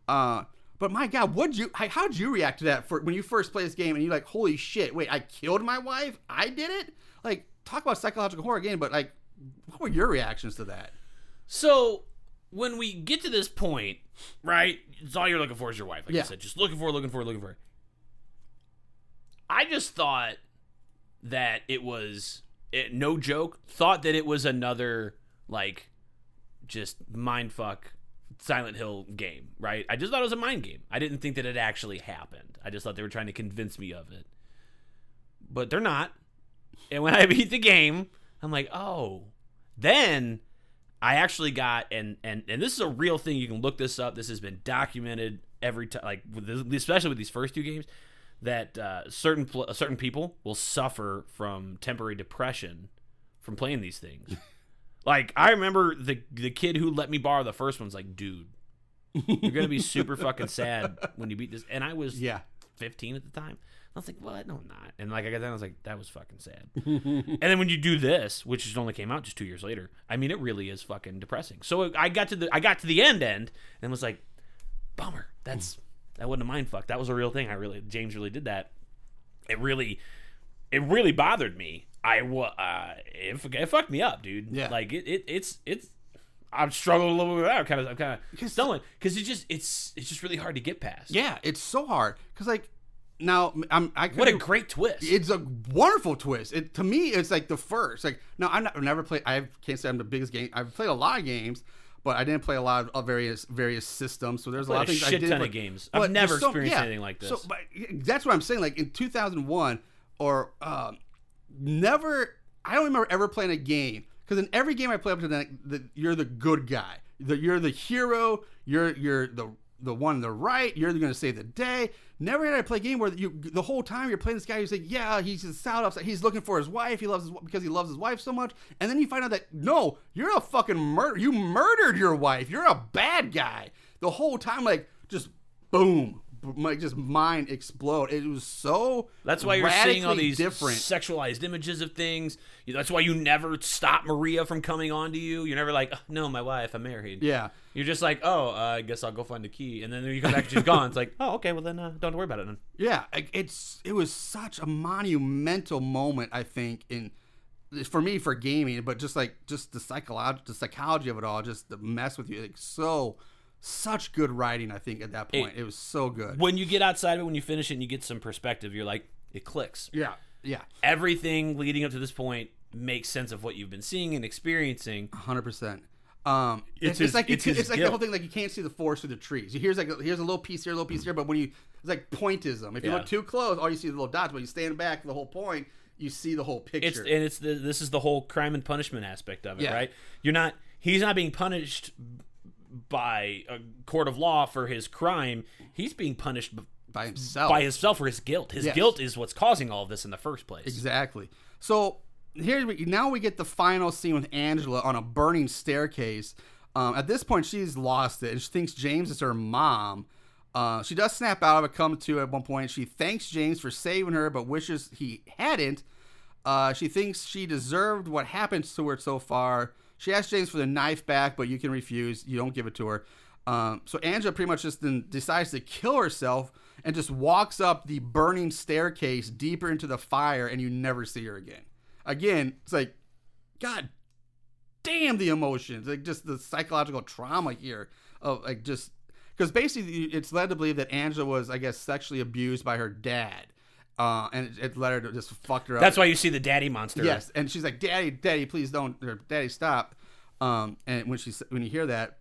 Uh, but my God, what'd you, how did you react to that for, when you first played this game and you're like, holy shit, wait, I killed my wife? I did it? Like, talk about psychological horror again, but like, what were your reactions to that? So, when we get to this point, right, it's all you're looking for is your wife. Like yeah. I said, just looking for, looking for, looking for. I just thought that it was, it, no joke, thought that it was another... like, just mindfuck Silent Hill game, right? I just thought it was a mind game. I didn't think that it actually happened. I just thought they were trying to convince me of it. But they're not. And when I beat the game, I'm like, oh. Then I actually got, and and, and this is a real thing. You can look this up. This has been documented every time, like with this, especially with these first two games, that uh, certain pl- certain people will suffer from temporary depression from playing these things. Like, I remember the the kid who let me borrow the first one's like, dude, you're going to be super fucking sad when you beat this. And I was yeah. fifteen at the time. I was like, what? No, I'm not. And like I got that, I was like, that was fucking sad. And then when you do this, which just only came out just two years later, I mean, it really is fucking depressing. So I got to the I got to the end end and was like, bummer. That's that wasn't a mind fuck. That was a real thing. I really James really did that. It really it really bothered me. I uh, it, it fucked me up, dude. Yeah. Like it, it it's it's I'm struggling a little bit with that. I'm kind of I'm kind of stumbling because it just it's it's just really hard to get past. Yeah, it's so hard because like now I'm I what a great twist. It's a wonderful twist. It to me it's like the first like now I'm not, I've never played. I can't say I'm the biggest game. I've played a lot of games, but I didn't play a lot of various various systems. So there's a lot of things I did. A shit ton of games. I've never experienced anything like this. So but that's what I'm saying. Like in two thousand one or. Um, Never, I don't remember ever playing a game because in every game I play up to that, the, you're the good guy, the, you're the hero, you're you're the the one on the right, you're going to save the day. Never did I play a game where you the whole time you're playing this guy who's like, yeah, he's a sound upset, he's looking for his wife, he loves his because he loves his wife so much, and then you find out that no, you're a fucking murder, you murdered your wife, you're a bad guy. The whole time, like just boom. Like just mind explode. It was so that's why you're seeing all these different sexualized images of things. That's why you never stop Maria from coming on to you. You're never like, oh, no, my wife, I'm married. Yeah, you're just like, oh, uh, I guess I'll go find the key, and then you come back, she's gone. It's like, oh, okay, well then, uh, don't worry about it then. Yeah, it's it was such a monumental moment, I think, in for me for gaming, but just like just the psychology, the psychology of it all, just the mess with you, like so. Such good writing, I think, at that point. It, it was so good. When you get outside of it, when you finish it and you get some perspective, you're like, it clicks. Yeah, yeah. Everything leading up to this point makes sense of what you've been seeing and experiencing. one hundred percent. Um, it's, it's, his, like, it's, it's, it's like the whole thing, like you can't see the forest through the trees. Here's like here's a little piece here, a little piece here, but when you, it's like pointism. If you yeah. look too close, all you see is the little dots. When you stand back, the whole point, you see the whole picture. It's, and it's the, this is the whole crime and punishment aspect of it, yeah. right? You're not, he's not being punished by a court of law for his crime, he's being punished b- by himself by himself for his guilt. His yes. guilt is what's causing all of this in the first place. Exactly. So here we, now we get the final scene with Angela on a burning staircase. Um, at this point, she's lost it and she thinks James is her mom. Uh, she does snap out of it, come to at one point. She thanks James for saving her, but wishes he hadn't. Uh, she thinks she deserved what happened to her so far. She asks James for the knife back, but you can refuse. You don't give it to her. Um, so Angela pretty much just then decides to kill herself and just walks up the burning staircase deeper into the fire, and you never see her again. Again, it's like, God damn the emotions. Like, just the psychological trauma here of, like, just... Because basically it's led to believe that Angela was, I guess, sexually abused by her dad. Uh, and it, it led her to just fucked her up. That's why you see the daddy monster. Yes, and she's like, Daddy, Daddy, please don't, or Daddy, stop. Um, and when she when you hear that,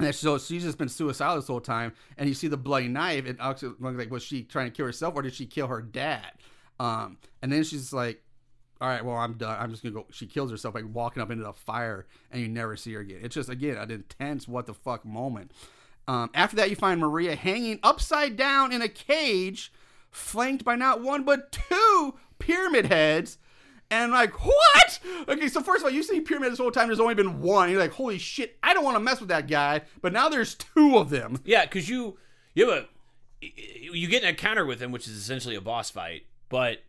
and so she's just been suicidal this whole time. And you see the bloody knife, and like, was she trying to kill herself or did she kill her dad? Um, and then she's like, all right, well, I'm done. I'm just gonna go. She kills herself by walking up into the fire, and you never see her again. It's just again an intense what the fuck moment. Um, after that, you find Maria hanging upside down in a cage, flanked by not one but two pyramid heads. And like, what? Okay, so first of all, you see pyramid this whole time, there's only been one. You're like, holy shit, I don't want to mess with that guy. But now there's two of them. Yeah, because you you have a you get in a counter with him, which is essentially a boss fight, but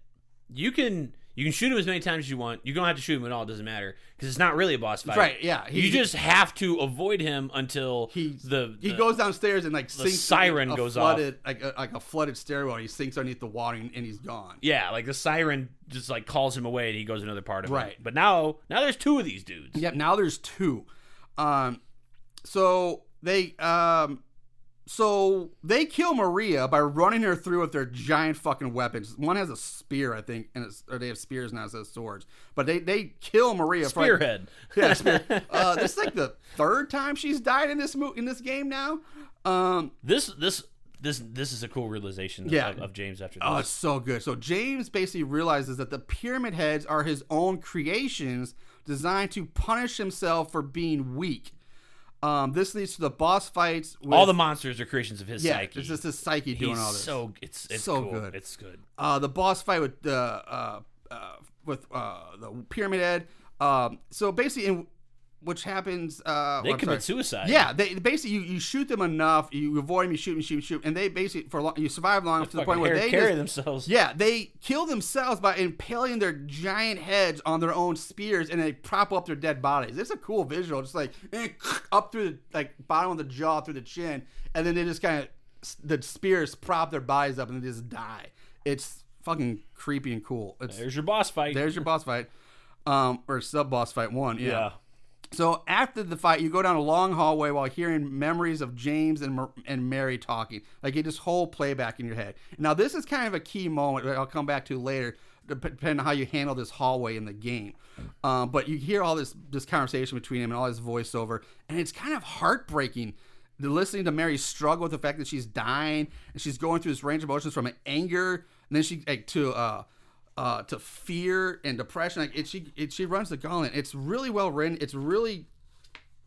you can you can shoot him as many times as you want. You don't have to shoot him at all, it doesn't matter. Because it's not really a boss fight. That's right, yeah. He, you just have to avoid him until he the, the He goes downstairs and like sinks the siren a goes flooded, off. Like a, like a flooded stairwell. He sinks underneath the water and, and he's gone. Yeah, like the siren just like calls him away and he goes another part of right. it. Right. But now now there's two of these dudes. Yeah, now there's two. Um so they um So they kill Maria by running her through with their giant fucking weapons. One has a spear, I think, and it's, or they have spears now instead of swords. But they, they kill Maria. Spearhead. For like, yeah, spear. uh, this is like the third time she's died in this mo- in this game now. Um, this this this this is a cool realization yeah. of, of James after this. Oh, it's so good. So James basically realizes that the pyramid heads are his own creations designed to punish himself for being weak. Um, this leads to the boss fights. With, all the monsters are creations of his yeah, psyche. It's just his psyche He's doing all this. So it's, it's so cool. good. It's good. Uh, the boss fight with the uh, uh, with uh, the pyramid head. Um, so basically, in, which happens. Uh, they well, commit suicide. Yeah, they basically you, you shoot them enough, you avoid them, you shoot them, shoot them, shoot, and they basically for long, you survive long enough to the point where they carry just, themselves. Yeah, they kill themselves by impaling their giant heads on their own spears, and they prop up their dead bodies. It's a cool visual, just like up through the like bottom of the jaw through the chin, and then they just kind of the spears prop their bodies up and they just die. It's fucking creepy and cool. It's, there's your boss fight. There's your boss fight, um, or sub boss fight one. Yeah. yeah. So after the fight, you go down a long hallway while hearing memories of James and Mar- and Mary talking. Like, you just whole playback in your head. Now, this is kind of a key moment that I'll come back to later, depending on how you handle this hallway in the game. Um, but you hear all this, this conversation between him and all his voiceover, and it's kind of heartbreaking. They're listening to Mary struggle with the fact that she's dying, and she's going through this range of emotions from anger, and then she like, to... Uh, Uh, to fear and depression. Like it, she it, she runs the gauntlet. It's really well written. It's really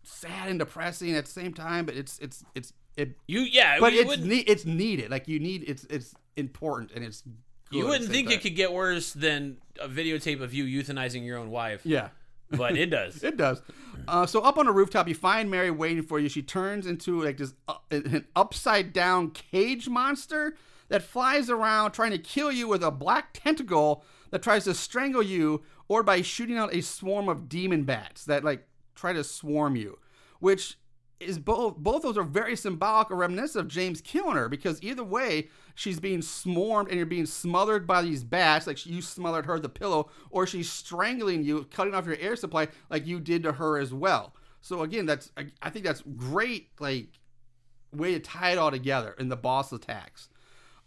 sad and depressing at the same time. But it's it's it's it. You yeah, but it's ne- it's needed. Like you need it's it's important and it's. Good you wouldn't think time. It could get worse than a videotape of you euthanizing your own wife. Yeah, but it does. It does. Uh, so up on a rooftop, you find Mary waiting for you. She turns into like this uh, an upside down cage monster that flies around trying to kill you with a black tentacle that tries to strangle you or by shooting out a swarm of demon bats that, like, try to swarm you. Which is both, both those are very symbolic or reminiscent of James killing her because either way, she's being swarmed and you're being smothered by these bats, like you smothered her with the pillow, or she's strangling you, cutting off your air supply like you did to her as well. So, again, that's I think that's great, like, way to tie it all together in the boss attacks.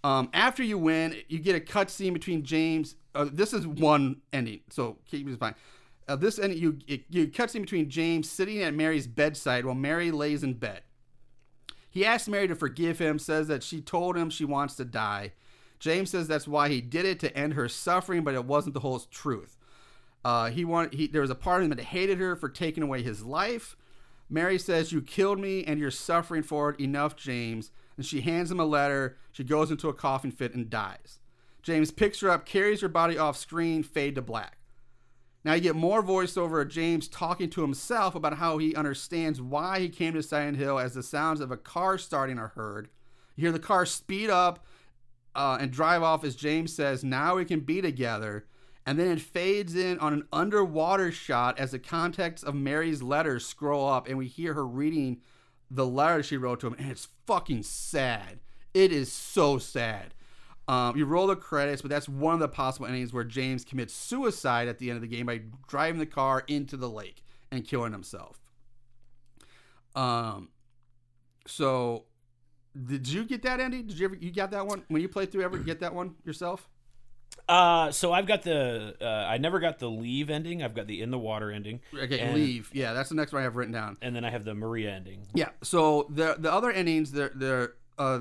Um, after you win, you get a cutscene between James. Uh, this is one ending, so keep this in mind. Uh, this ending, you you cutscene between James sitting at Mary's bedside while Mary lays in bed. He asks Mary to forgive him, says that she told him she wants to die. James says that's why he did it, to end her suffering, but it wasn't the whole truth. Uh, he wanted, he, there was a part of him that hated her for taking away his life. Mary says, "You killed me, and you're suffering for it. Enough, James." And she hands him a letter. She goes into a coughing fit and dies. James picks her up, carries her body off screen, fade to black. Now you get more voiceover of James talking to himself about how he understands why he came to Silent Hill as the sounds of a car starting are heard. You hear the car speed up uh, and drive off as James says, "Now we can be together." and then it fades in on an underwater shot as the context of Mary's letters scroll up, and we hear her reading the letter she wrote to him, and it's fucking sad. It is so sad. Um, you roll the credits, but that's one of the possible endings where James commits suicide at the end of the game by driving the car into the lake and killing himself. Um, so did you get that ending? Did you ever, you got that one when you played through, ever get that one yourself? Uh, so I've got the, uh, I never got the leave ending. I've got the in the water ending. Okay. And, leave. Yeah. That's the next one I have written down. And then I have the Maria ending. Yeah. So the, the other endings, they're, they're, uh,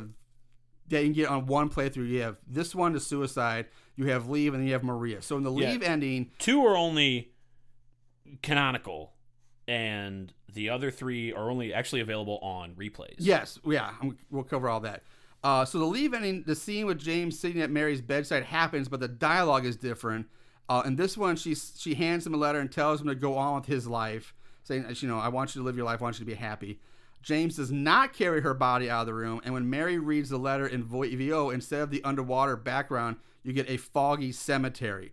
that you can get on one playthrough. You have this one to suicide, you have leave, and then you have Maria. So in the leave yeah. ending, two are only canonical, and the other three are only actually available on replays. Yes, yeah, we'll cover all that. Uh, so the leave ending, the scene with James sitting at Mary's bedside happens, but the dialogue is different. Uh, in this one, she she hands him a letter and tells him to go on with his life, saying, you know, I want you to live your life, I want you to be happy. James does not carry her body out of the room, and when Mary reads the letter in V O, instead of the underwater background, you get a foggy cemetery.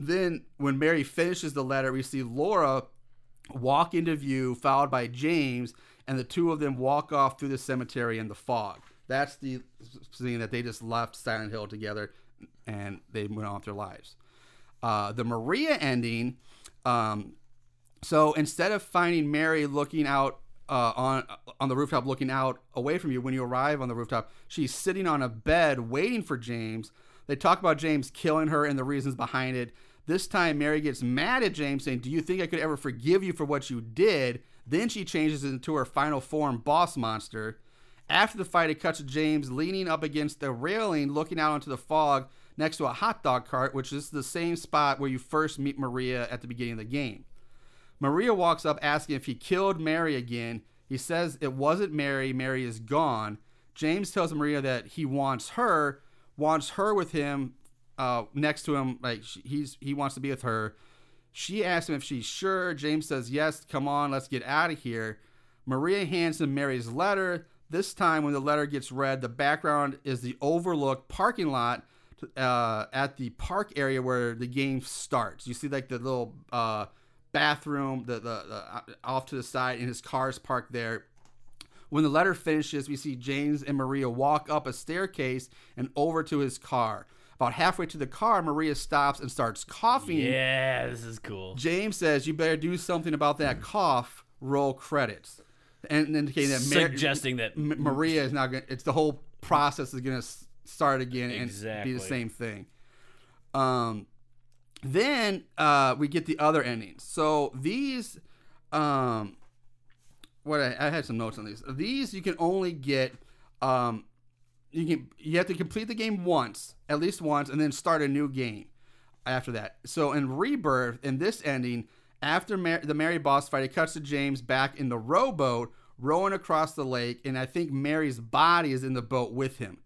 Then, when Mary finishes the letter, we see Laura walk into view, followed by James, and the two of them walk off through the cemetery in the fog. That's the scene that they just left Silent Hill together, and they went on with their lives. Uh, the Maria ending, um, so instead of finding Mary looking out Uh, on on the rooftop looking out away from you, when you arrive on the rooftop, she's sitting on a bed waiting for James. They talk about James killing her and the reasons behind it. This time Mary gets mad at James, saying, do you think I could ever forgive you for what you did? Then she changes into her final form, boss monster. After the fight, it cuts to James leaning up against the railing, looking out onto the fog next to a hot dog cart, which is the same spot where you first meet Maria at the beginning of the game. Maria walks up asking if he killed Mary again. He says it wasn't Mary. Mary is gone. James tells Maria that he wants her, wants her with him, uh, next to him. Like she, he's he wants to be with her. She asks him if she's sure. James says yes. Come on, let's get out of here. Maria hands him Mary's letter. This time, when the letter gets read, the background is the overlooked parking lot uh, at the park area where the game starts. You see, like the little. Uh, bathroom the, the the off to the side, and his car's parked there. When the letter finishes, we see James and Maria walk up a staircase and over to his car. About halfway to the car, Maria stops and starts coughing. Yeah, this is cool. James says, you better do something about that cough. Roll credits, and indicating that suggesting Mar- that M- Maria is not gonna, it's the whole process is gonna start again and exactly. be the same thing. um Then uh, we get the other endings. So these, um, what I, I had some notes on these. These you can only get, um, you can you have to complete the game once, at least once, and then start a new game after that. So in Rebirth, in this ending, after Mar- the Mary boss fight, it cuts to James back in the rowboat, rowing across the lake, and I think Mary's body is in the boat with him.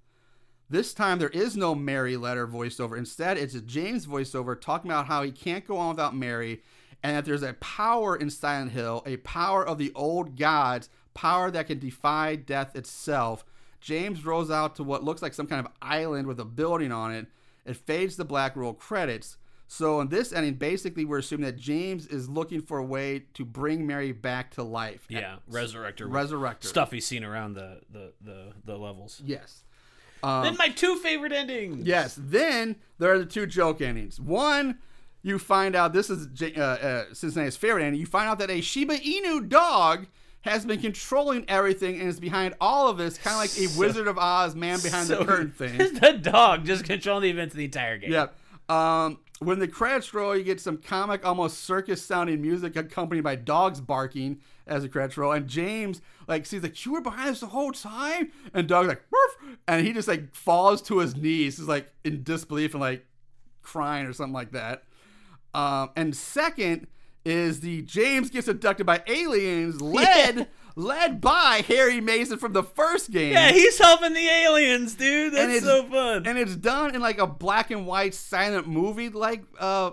This time, there is no Mary letter voiceover. Instead, it's a James voiceover talking about how he can't go on without Mary, and that there's a power in Silent Hill, a power of the old gods, power that can defy death itself. James rows out to what looks like some kind of island with a building on it. It fades to black, roll credits. So in this ending, basically, we're assuming that James is looking for a way to bring Mary back to life. Yeah, Resurrector. Resurrector. Stuff he's seen around the, the, the, the levels. Yes. Um, then my two favorite endings. Yes. Then there are the two joke endings. One, you find out this is uh, uh, Cincinnati's favorite ending. You find out that a Shiba Inu dog has been controlling everything and is behind all of this, kind of like a so, Wizard of Oz man behind so the curtain thing. The dog just controlling the events of the entire game. Yep. Um, when the credits roll, you get some comic, almost circus-sounding music accompanied by dogs barking as the credits roll. And James, like, sees, like, you were behind us the whole time? And dog's like, Murf! And he just, like, falls to his knees. He's, like, in disbelief and, like, crying or something like that. Um, and second is the James gets abducted by aliens led... Yeah. Led by Harry Mason from the first game. Yeah, he's helping the aliens, dude. That's so fun. And it's done in like a black and white silent movie like uh,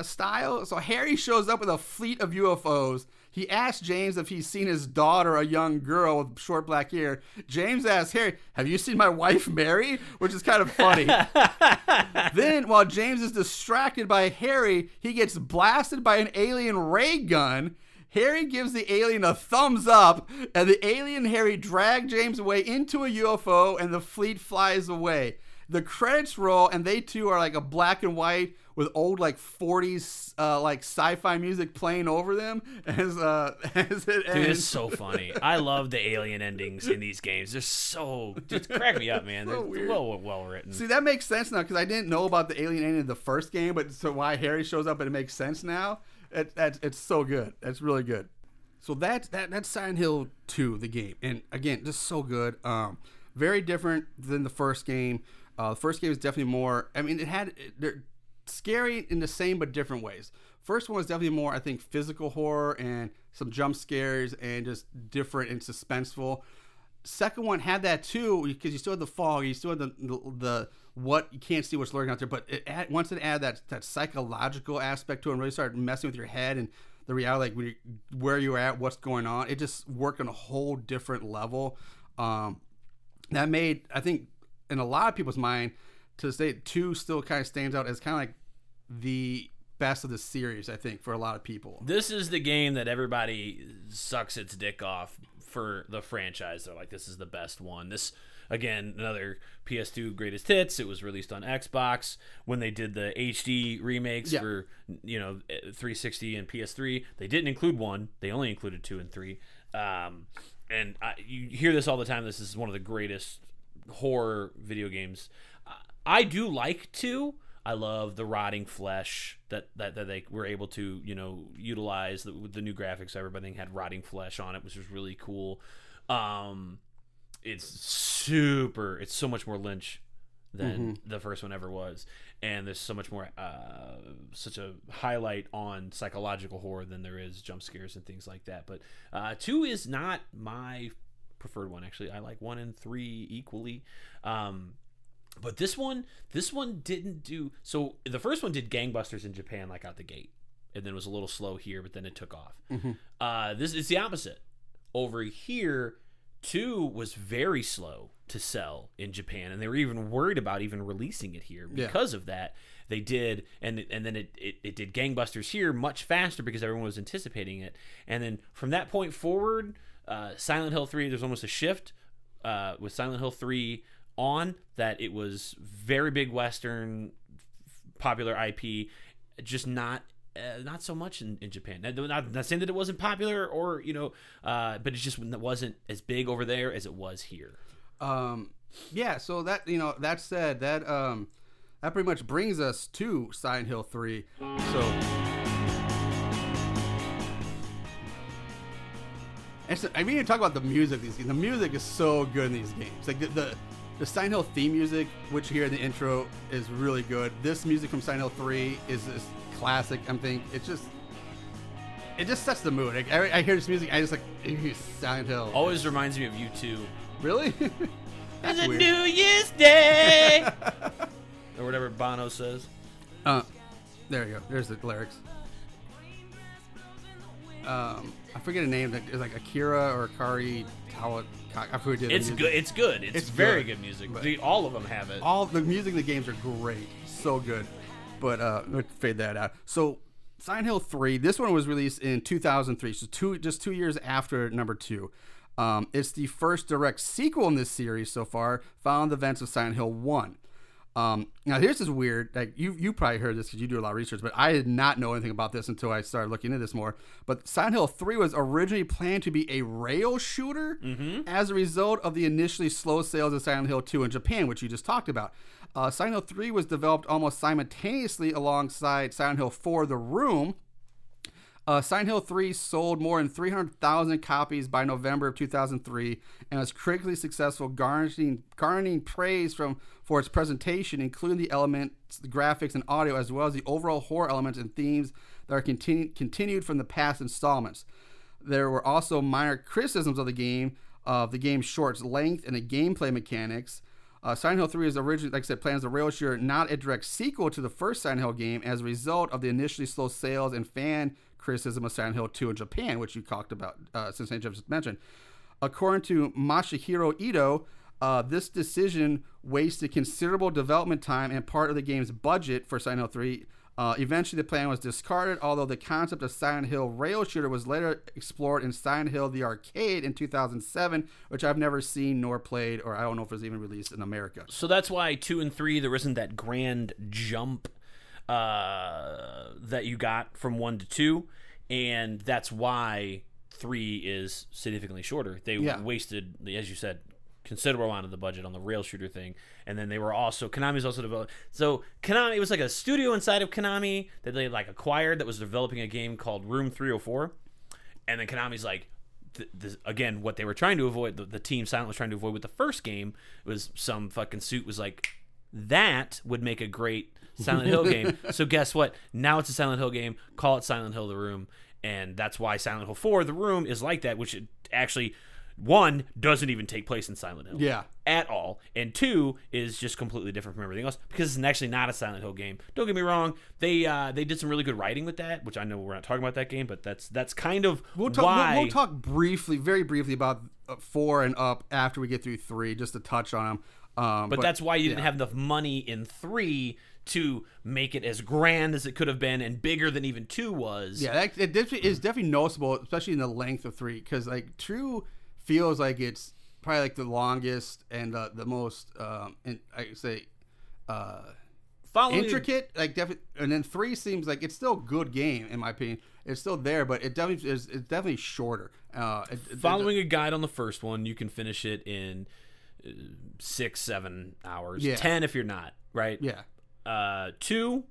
style. So Harry shows up with a fleet of U F Os, He asked James if he's seen his daughter, a young girl with short black hair. James asked Harry, have you seen my wife Mary? Which is kind of funny. Then, while James is distracted by Harry, he gets blasted by an alien ray gun. Harry gives the alien a thumbs up, and the alien Harry dragged James away into a U F O, and the fleet flies away. The credits roll, and they too are like a black and white with old like forties uh, like sci-fi music playing over them as uh, as it ends. Dude, it's so funny. I love the alien endings in these games. They're so just crack me up, man. So they're well, well written. See, that makes sense now because I didn't know about the alien ending in the first game, but so why Harry shows up and it makes sense now. It, it, it's so good. It's really good. So that that that's Silent Hill two, the game, and again, just so good. Um, very different than the first game. Uh, the first game is definitely more. I mean, it had it, they're scary in the same but different ways. First one was definitely more, I think, physical horror and some jump scares and just different and suspenseful. Second one had that too because you still had the fog, you still had the the, the what you can't see what's lurking out there. But it add, once it added that that psychological aspect to it, and really started messing with your head and the reality, like when you, where you're at, what's going on. It just worked on a whole different level. Um, that made, I think, in a lot of people's mind, to this day, two still kind of stands out as kind of like the best of the series, I think, for a lot of people. This is the game that everybody sucks its dick off for the franchise. They're like, this is the best one. This, again, another P S two greatest hits. It was released on Xbox when they did the H D remakes yeah. for, you know, three sixty and P S three. They didn't include one. They only included two and three. Um, and I, you hear this all the time. This is one of the greatest horror video games. I do like two. I love the rotting flesh that, that, that they were able to, you know, utilize the, with the new graphics. Everything had rotting flesh on it, which was really cool. Um, it's super. It's so much more Lynch than mm-hmm. the first one ever was, and there's so much more, uh, such a highlight on psychological horror than there is jump scares and things like that. But uh, two is not my preferred one. Actually, I like one and three equally. Um, But this one, this one didn't do... So the first one did gangbusters in Japan, like out the gate. And then it was a little slow here, but then it took off. Mm-hmm. Uh, this it's the opposite. Over here, two was very slow to sell in Japan. And they were even worried about even releasing it here. Because yeah. of that, they did. And and then it, it, it did gangbusters here much faster because everyone was anticipating it. And then from that point forward, uh, Silent Hill three, there's almost a shift uh, with Silent Hill three... on that it was very big Western popular I P, just not uh, not so much in, in Japan. Not, not saying that it wasn't popular or, you know, uh, but it just wasn't as big over there as it was here. Um, yeah, so that, you know, that said, that um, that pretty much brings us to Silent Hill three. So... And so I mean, you talk about the music these games. The music is so good in these games. Like, the... the The Silent Hill theme music, which you hear in the intro, is really good. This music from Silent Hill three is this classic. I'm thinking it's just, it just sets the mood. Like, I, I hear this music, I just like Silent Hill. Always reminds me of U two. Really? That's it's a weird. New Year's Day, or whatever Bono says. Uh, there you go. There's the lyrics. Um, I forget a name. It's like Akira or Akari Tawa. I forget the it's music. Good. It's good. It's, it's very good, good music. The, all of them have it. All the music in the games are great. So good. But uh, let's fade that out. So Silent Hill three. This one was released in two thousand three. So two, just two years after number two. Um, it's the first direct sequel in this series so far, following the events of Silent Hill one. Um, now here's this weird, like you, you probably heard this cause you do a lot of research, but I did not know anything about this until I started looking into this more, but Silent Hill three was originally planned to be a rail shooter mm-hmm. as a result of the initially slow sales of Silent Hill two in Japan, which you just talked about. Uh, Silent Hill three was developed almost simultaneously alongside Silent Hill four, The Room. Uh, Silent Hill three sold more than three hundred thousand copies by November of two thousand three and was critically successful, garnering, garnering praise from for its presentation, including the elements, the graphics, and audio, as well as the overall horror elements and themes that are continu- continued from the past installments. There were also minor criticisms of the game, of uh, the game's short length and the gameplay mechanics. Uh, Silent Hill three is originally, like I said, planned as a rail shooter, not a direct sequel to the first Silent Hill game. As a result of the initially slow sales and fan criticism of Silent Hill two in Japan, which you talked about, uh, Cincinnati Jeff just mentioned. According to Masahiro Ito, Uh, this decision wasted considerable development time and part of the game's budget for Silent Hill three. Uh, eventually, the plan was discarded, although the concept of Silent Hill rail shooter was later explored in Silent Hill the Arcade in two thousand seven, which I've never seen nor played, or I don't know if it was even released in America. So that's why two and three, there isn't that grand jump uh, that you got from one to two, and that's why three is significantly shorter. They yeah. wasted, as you said, considerable amount of the budget on the rail shooter thing, and then they were also Konami's also developed. So Konami, it was like a studio inside of Konami that they like acquired that was developing a game called Room three oh four, and then Konami's like, th- this, again, what they were trying to avoid, the, the Team Silent was trying to avoid with the first game was some fucking suit was like, that would make a great Silent Hill game. So guess what? Now it's a Silent Hill game. Call it Silent Hill: The Room, and that's why Silent Hill four: The Room is like that, which it actually. One, doesn't even take place in Silent Hill yeah. at all. And two, is just completely different from everything else because it's actually not a Silent Hill game. Don't get me wrong. They uh, they did some really good writing with that, which I know we're not talking about that game, but that's that's kind of we'll talk, why. We'll, we'll talk briefly, very briefly about four and up after we get through three, just to touch on them. Um, but, but that's why you didn't yeah. have enough money in three to make it as grand as it could have been and bigger than even two was. Yeah, that, it definitely, it's definitely noticeable, especially in the length of three, because like two... feels like it's probably like the longest and uh, the most, um, and I say, uh, Following. intricate. Like defi- and then three seems like it's still a good game in my opinion. It's still there, but it definitely is. It's definitely shorter. Uh, it, Following it, it, a guide on the first one, you can finish it in uh, six, seven hours. Yeah. Ten if you're not right. Yeah. Uh, two.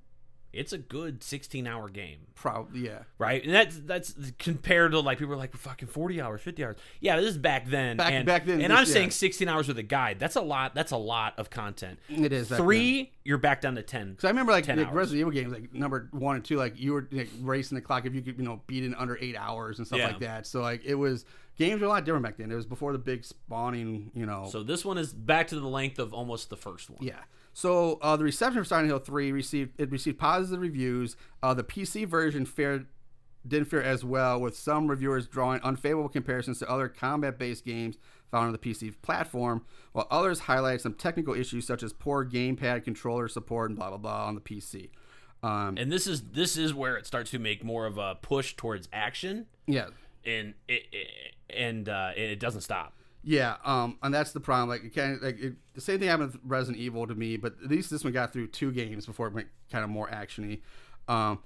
It's a good sixteen-hour game. Probably, yeah. Right? And that's that's compared to, like, people are like, fucking forty hours, fifty hours. Yeah, this is back then. Back, and, back then. And this, I'm yeah. saying sixteen hours with a guide. That's a lot. That's a lot of content. It is. Three, you're back down to ten. Because I remember, like, like Resident Evil games, like, number one and two, like, you were like, racing the clock if you could, you know, beat in under eight hours and stuff yeah. like that. So, like, it was... Games were a lot different back then. It was before the big spawning, you know. So this one is back to the length of almost the first one. Yeah. So uh, the reception for Silent Hill three received it received positive reviews. Uh, the P C version fared didn't fare as well, with some reviewers drawing unfavorable comparisons to other combat-based games found on the P C platform, while others highlighted some technical issues such as poor gamepad controller support and blah blah blah on the P C. Um, and this is this is where it starts to make more of a push towards action. Yeah. And it, it and uh, it doesn't stop. Yeah, um, and that's the problem. Like, it kind of, like it, the same thing happened with Resident Evil to me, but at least this one got through two games before it went kind of more actiony. Um,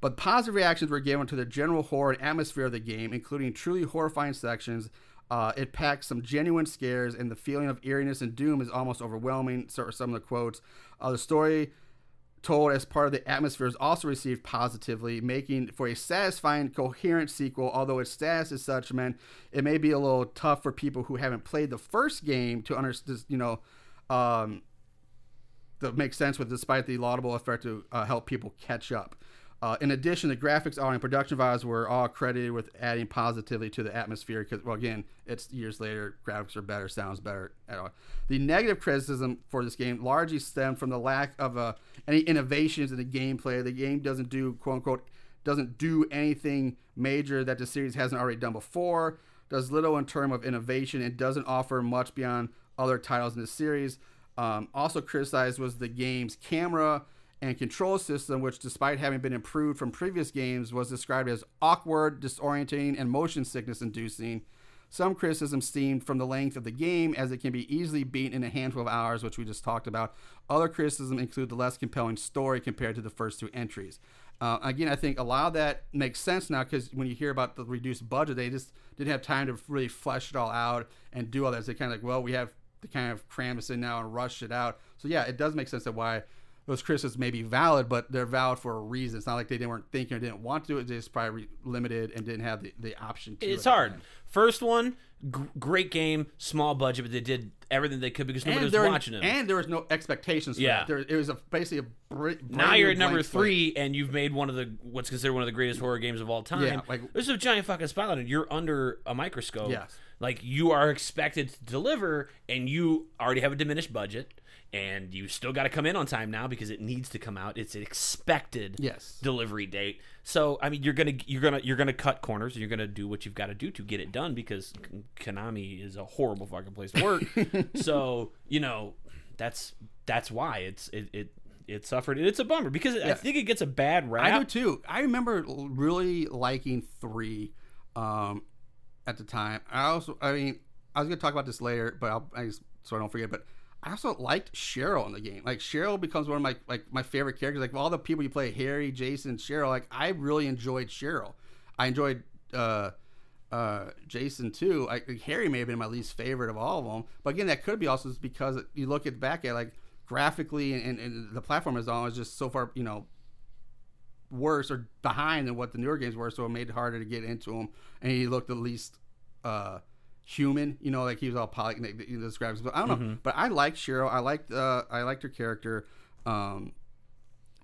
but positive reactions were given to the general horror and atmosphere of the game, including truly horrifying sections. Uh, it packs some genuine scares, and the feeling of eeriness and doom is almost overwhelming. So some of the quotes, uh, the story told as part of the atmosphere is also received positively, making for a satisfying, coherent sequel. Although its status is such, man, it may be a little tough for people who haven't played the first game to understand, you know, um, that makes sense with, despite the laudable effort to uh, help people catch up. Uh, in addition, the graphics, audio, and production values were all credited with adding positively to the atmosphere because, well, again, it's years later, graphics are better, sounds better. At all. The negative criticism for this game largely stemmed from the lack of uh, any innovations in the gameplay. The game doesn't do, quote-unquote, doesn't do anything major that the series hasn't already done before, does little in terms of innovation, and doesn't offer much beyond other titles in the series. Um, also criticized was the game's camera and control system, which despite having been improved from previous games, was described as awkward, disorienting, and motion sickness inducing. Some criticism stemmed from the length of the game, as it can be easily beaten in a handful of hours, which we just talked about. Other criticism include the less compelling story compared to the first two entries. Uh, again, I think a lot of that makes sense now, because when you hear about the reduced budget, they just didn't have time to really flesh it all out and do all that. So they kind of like, well, we have to kind of cram this in now and rush it out. So yeah, it does make sense that why those criticisms may be valid, but they're valid for a reason. It's not like they didn't, weren't thinking or didn't want to. It just probably limited and didn't have the, the option to. It's it hard. First one, g- great game, small budget, but they did everything they could because nobody was watching it. And there was no expectations for yeah. that. There, it was a, basically a br- Now you're at number three, and you've made one of the what's considered one of the greatest horror games of all time. Yeah, like, there's a giant fucking spotlight, and you're under a microscope. Yes. Like, you are expected to deliver, and you already have a diminished budget, and you still got to come in on time now because it needs to come out. It's an expected yes. delivery date. So, I mean, you're gonna you're gonna you're gonna cut corners, and you're gonna do what you've got to do to get it done because Konami is a horrible fucking place to work. So, you know, that's that's why it's it. it It suffered, and it's a bummer because yeah. I think it gets a bad rap. I do too. I remember really liking three um, at the time. I also, I mean, I was going to talk about this later, but I'll, I just, so I don't forget. But I also liked Cheryl in the game. Like, Cheryl becomes one of my like my favorite characters. Like, all the people you play, Harry, Jason, Cheryl. Like, I really enjoyed Cheryl. I enjoyed uh, uh, Jason too. I, like, Harry may have been my least favorite of all of them. But again, that could be also just because you look at back at like. graphically and, and the platform is always just so far, you know, worse or behind than what the newer games were, so it made it harder to get into them. And he looked the least uh, human, you know, like he was all poly. You know, describes, but I don't mm-hmm. know. But I liked Cheryl. I liked uh, I liked her character. Um,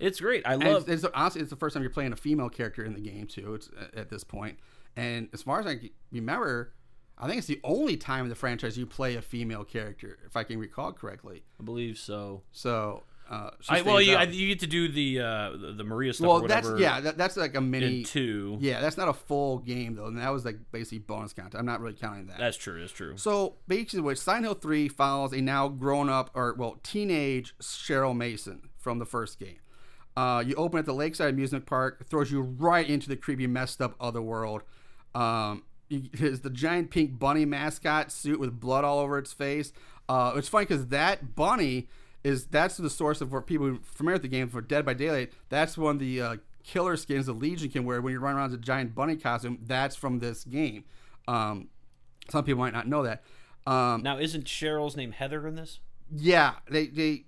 it's great. I love. It's, it's, honestly, it's the first time you're playing a female character in the game too. It's at this point, and as far as I remember. I think it's the only time in the franchise you play a female character, if I can recall correctly. I believe so. So, uh, she I, well, you, I, you get to do the uh, the Maria stuff. Well, or whatever that's yeah, that, that's like a mini two. Yeah, that's not a full game though, and that was like basically bonus content. I'm not really counting that. That's true. That's true. So basically, which Silent Hill three follows a now grown up or well teenage Cheryl Mason from the first game. Uh, you open at the Lakeside Amusement Park, throws you right into the creepy, messed up other world. Um, Is the giant pink bunny mascot suit with blood all over its face. Uh, it's funny because that bunny is that's the source of where people familiar with the game for Dead by Daylight. That's one of the uh, killer skins the Legion can wear when you run around as a giant bunny costume. That's from this game. Um, some people might not know that. Um, now, isn't Cheryl's name Heather in this? Yeah, they they.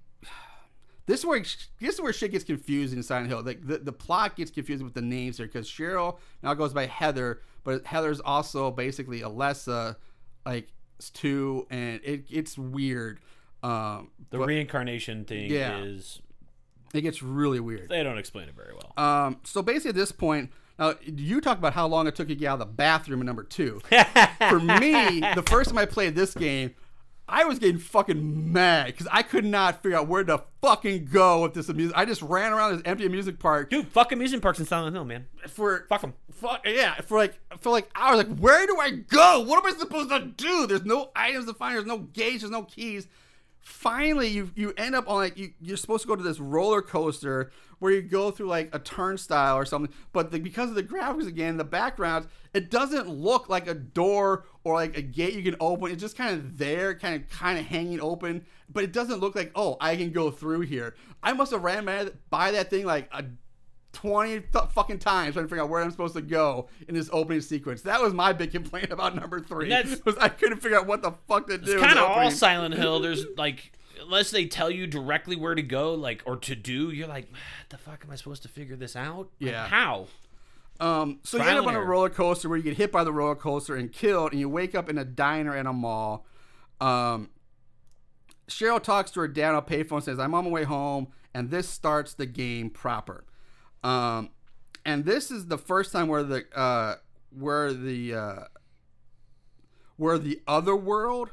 This is where this is where shit gets confused in Silent Hill. Like the, the plot gets confused with the names here because Cheryl now goes by Heather, but Heather's also basically Alessa, like too, and it it's weird. Um, the but, reincarnation thing yeah, is it gets really weird. They don't explain it very well. Um, so basically at this point. Now, you talk about how long it took you to get out of the bathroom in number two. For me, the first time I played this game. I was getting fucking mad because I could not figure out where to fucking go with this amusement. I just ran around this empty amusement park. Dude, fuck amusement parks in Silent Hill, man. For fuck them. Fuck yeah. For like for like hours. Like, where do I go? What am I supposed to do? There's no items to find. There's no gates. There's no keys. Finally, you you end up on like you, you're supposed to go to this roller coaster where you go through like a turnstile or something. But the, because of the graphics again, the background, it doesn't look like a door or like a gate you can open. It's just kind of there, kind of kind of hanging open. But it doesn't look like oh, I can go through here. I must have ran by that thing like a twenty th- fucking times trying to figure out where I'm supposed to go in this opening sequence. That was my big complaint about number three. That's, was I couldn't figure out what the fuck to do. It's kind of all Silent Hill. There's like, unless they tell you directly where to go, like or to do, you're like, what the fuck am I supposed to figure this out? Like, yeah. How? Um. So Silent you end up on a roller coaster where you get hit by the roller coaster and killed, and you wake up in a diner in a mall. Um. Cheryl talks to her dad on a payphone and says, "I'm on my way home," and this starts the game proper. Um, and this is the first time where the, uh, where the, uh, where the other world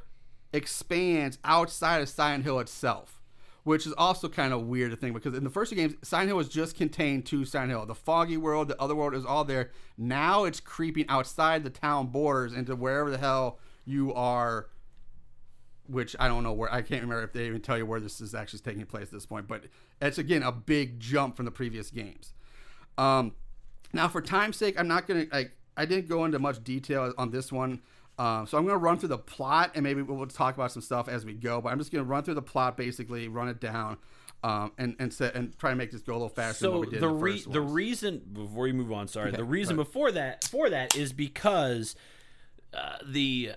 expands outside of Silent Hill itself, which is also kind of weird to think because in the first two games, Silent Hill was just contained to Silent Hill. The foggy world, the other world is all there. Now it's creeping outside the town borders into wherever the hell you are, which I don't know where, I can't remember if they even tell you where this is actually taking place at this point, but it's again, a big jump from the previous games. Um, now, for time's sake, I'm not going to, I didn't go into much detail on this one. Um, so I'm going to run through the plot and maybe we'll talk about some stuff as we go, but I'm just going to run through the plot, basically run it down um, and, and set and try to make this go a little faster. So than what we did the, re- the, the reason before you move on, sorry, okay, the reason right. before that, for that is because uh, the,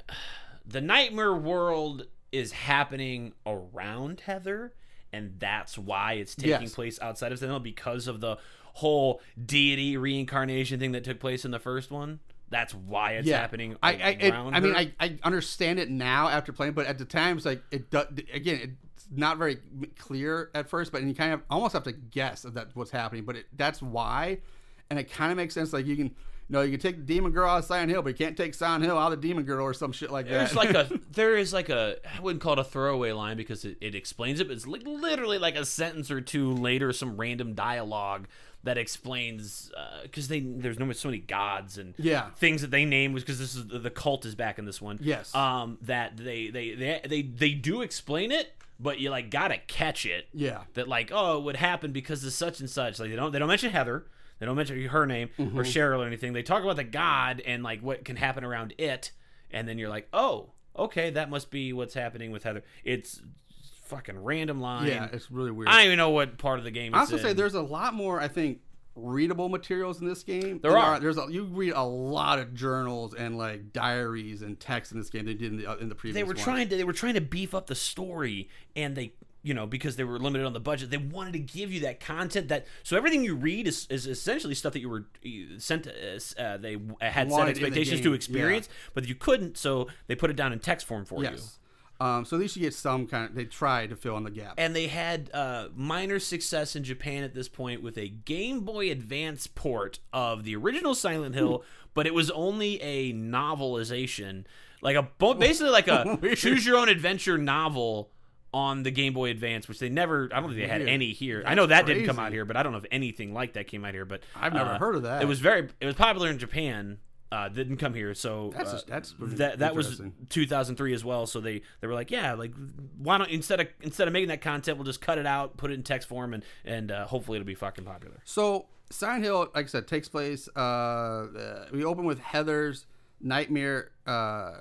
the nightmare world is happening around Heather. And that's why it's taking yes. place outside of Silent Hill because of the whole deity reincarnation thing that took place in the first one. That's why it's yeah. happening I, I, around it, I mean, I, I understand it now after playing, but at the time, it's like, it do, again, it's not very clear at first, but and you kind of almost have to guess that what's happening, but it, that's why. And it kind of makes sense. Like you can, No, you can take the demon girl out of Silent Hill, but you can't take Silent Hill out of the demon girl or some shit like There's that. Like a, there is like a, I wouldn't call it a throwaway line because it, it explains it, but it's like literally like a sentence or two later, some random dialogue that explains, because uh, they there's no so many gods and yeah. things that they name, because this is the cult is back in this one. Yes, um, that they they, they they they do explain it, but you like gotta catch it. Yeah, that like oh it would happen because of such and such. Like they don't they don't mention Heather, they don't mention her name mm-hmm. or Cheryl or anything. They talk about the god and like what can happen around it, and then you're like oh okay that must be what's happening with Heather. It's fucking random line. Yeah, it's really weird. I don't even know what part of the game it's I was gonna in. Say there's a lot more I think readable materials in this game. There are. are there's a, you read a lot of journals and like diaries and texts in this game than they did in the in the previous They were one. trying to they were trying to beef up the story, and they you know because they were limited on the budget, they wanted to give you that content that so everything you read is, is essentially stuff that you were you sent uh, they had set expectations to experience yeah. but you couldn't, so they put it down in text form for yes. you. Um, so at least you get some kind of, they tried to fill in the gap. And they had uh, minor success in Japan at this point with a Game Boy Advance port of the original Silent Hill, Ooh. but it was only a novelization, like a basically like a choose your own adventure novel on the Game Boy Advance, which they never, I don't think they had Weird. any here. That's I know that crazy. didn't come out here, but I don't know if anything like that came out here. But I've never uh, heard of that. It was very, it was popular in Japan. Uh, didn't come here, so that's, uh, that's that that was two thousand three as well. So they, they were like, yeah, like why don't instead of instead of making that content, we'll just cut it out, put it in text form, and and uh, hopefully it'll be fucking popular. So Silent Hill, like I said, takes place. Uh, uh, we open with Heather's nightmare uh,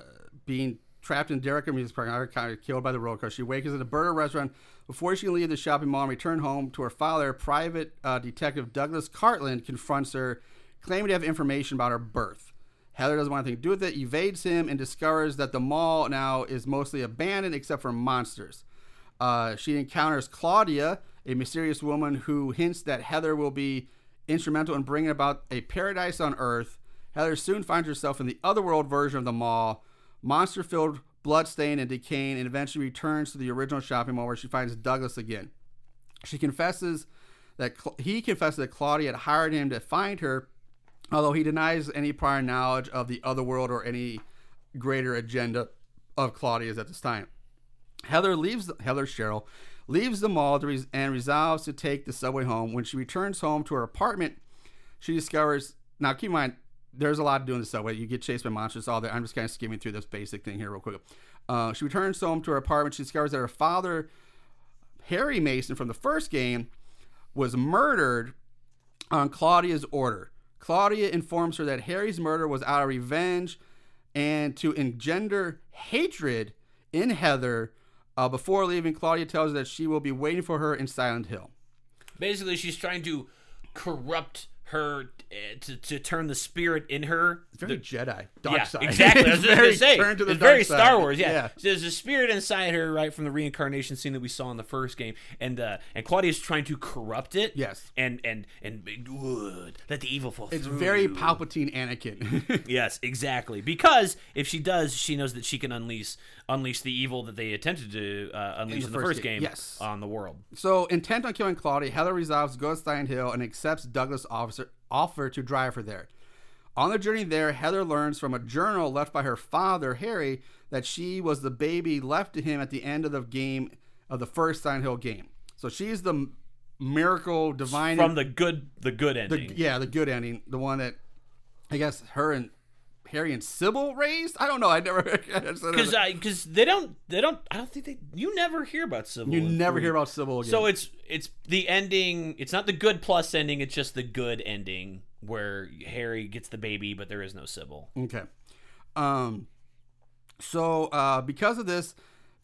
being trapped in Derek and Mia's apartment, kind of killed by the roller coaster. She wakes at a burger restaurant before she can leave the shopping mall and return home to her father. Private uh, Detective Douglas Cartland confronts her, claiming to have information about her birth. Heather doesn't want anything to do with it, evades him, and discovers that the mall now is mostly abandoned except for monsters. Uh, she encounters Claudia, a mysterious woman who hints that Heather will be instrumental in bringing about a paradise on Earth. Heather soon finds herself in the Otherworld version of the mall, monster-filled, bloodstained, and decaying, and eventually returns to the original shopping mall where she finds Douglas again. She confesses that he confesses that Claudia had hired him to find her, although he denies any prior knowledge of the other world or any greater agenda of Claudia's at this time. Heather leaves, Heather Cheryl, leaves the mall to, and resolves to take the subway home. When she returns home to her apartment, she discovers, now keep in mind, there's a lot to do in the subway. You get chased by monsters, all that. I'm just kind of skimming through this basic thing here real quick. Uh, she returns home to her apartment. She discovers that her father, Harry Mason from the first game, was murdered on Claudia's order. Claudia informs her that Harry's murder was out of revenge and to engender hatred in Heather. Uh, before leaving, Claudia tells her that she will be waiting for her in Silent Hill. Basically, she's trying to corrupt her uh, to, to turn the spirit in her. It's very the, Jedi. Dark yeah, side. Exactly. I was just going to say. To the it's very side. Star Wars. Yeah. yeah. So there's a spirit inside her, right, from the reincarnation scene that we saw in the first game. And uh, and Claudia's trying to corrupt it. Yes. And, and, and uh, let the evil fall it's through. It's very Palpatine Anakin. Yes, exactly. Because if she does, she knows that she can unleash unleash the evil that they attempted to uh, unleash in the, in the first game, game yes. on the world. So intent on killing Claudia, Heather resolves to go to Silent Hill and accepts Douglas' officer offer to drive her there. On the journey there, Heather learns from a journal left by her father, Harry, that she was the baby left to him at the end of the game of the first Silent Hill game. So she's the miracle divine from the good the good ending. The, yeah, the good ending, the one that I guess her and Harry and Sybil raised. I don't know. I never because because they don't they don't. I don't think they. You never hear about Sybil. You never three. hear about Sybil again. So it's it's the ending. It's not the good plus ending. It's just the good ending where Harry gets the baby, but there is no Sybil. Okay. Um. So uh, because of this,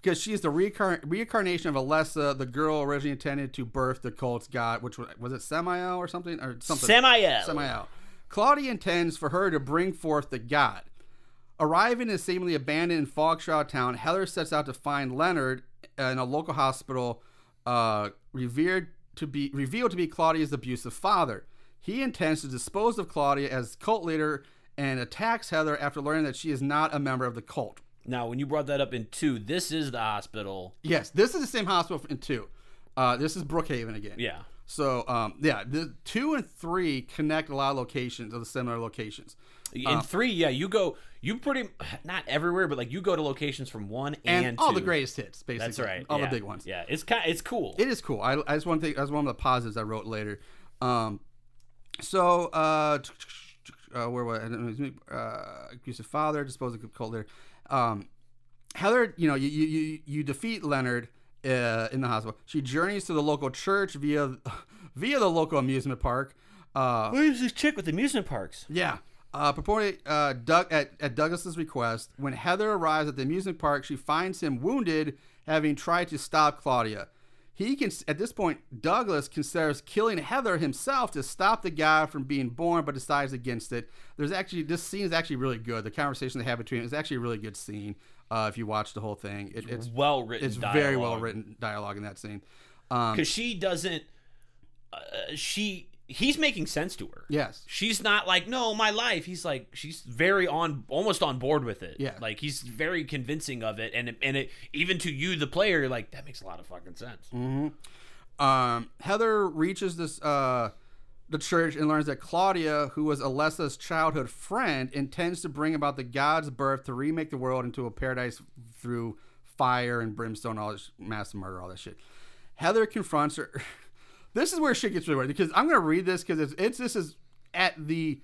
because she is the reincarn- reincarnation of Alessa, the girl originally intended to birth the cult's god, which was, was it Samael or something or something. Samael. Samael. Claudia intends for her to bring forth the god. Arriving in a seemingly abandoned fog-shrouded town, Heather sets out to find Leonard in a local hospital, uh, revered to be revealed to be Claudia's abusive father. He intends to dispose of Claudia as cult leader and attacks Heather after learning that she is not a member of the cult. Now, when you brought that up in two, this is the hospital. Yes, this is the same hospital in two. Uh, this is Brookhaven again. Yeah. So, um, yeah, the two and three connect a lot of locations, of the similar locations. In um, three, yeah, you go, you pretty, not everywhere, but like you go to locations from one and, and all two. The greatest hits, basically. That's right. All yeah. the big ones. Yeah, it's kind of, it's cool. It is cool. I, I just want to think, that's one of the positives I wrote later. Um, so, uh, uh where was I? Uh, abusive father, dispose of cult leader. Um, Heather, you know, you, you, you defeat Leonard. Uh, in the hospital, she journeys to the local church via via the local amusement park. Uh, Who's this chick with amusement parks? Yeah, uh, purported uh, Doug, at at Douglas's request. When Heather arrives at the amusement park, she finds him wounded, having tried to stop Claudia. He can at this point, Douglas considers killing Heather himself to stop the guy from being born, but decides against it. There's actually this scene is actually really good. The conversation they have between them is actually a really good scene. Uh, if you watch the whole thing, it, it's well written. It's dialogue. Very well written dialogue in that scene. Because um, she doesn't, uh, she he's making sense to her. Yes, she's not like no, my life. He's like she's very on, almost on board with it. Yeah, like he's very convincing of it, and and it, even to you, the player, you're like that makes a lot of fucking sense. Mm-hmm. Um, Heather reaches this uh, the church and learns that Claudia, who was Alessa's childhood friend, intends to bring about the god's birth to remake the world into a paradise through fire and brimstone, all this mass murder, all that shit. Heather confronts her. This is where shit gets really weird because I'm going to read this because it's, it's this is at the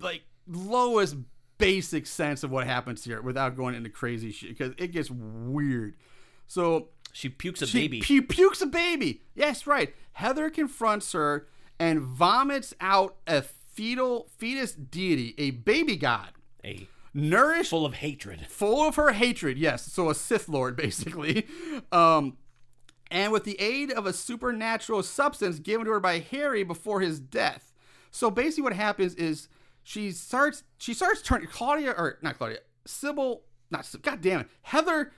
like lowest basic sense of what happens here without going into crazy shit because it gets weird. So She pukes a she baby. She pu- pukes a baby. Yes, right. Heather confronts her and vomits out a fetal fetus deity, a baby god. A nourished. Full of hatred. Full of her hatred, yes. So a Sith Lord, basically. Um, and with the aid of a supernatural substance given to her by Harry before his death. So basically what happens is she starts, she starts turning, Claudia, or not Claudia, Sybil, not Sybil, god damn it, Heather...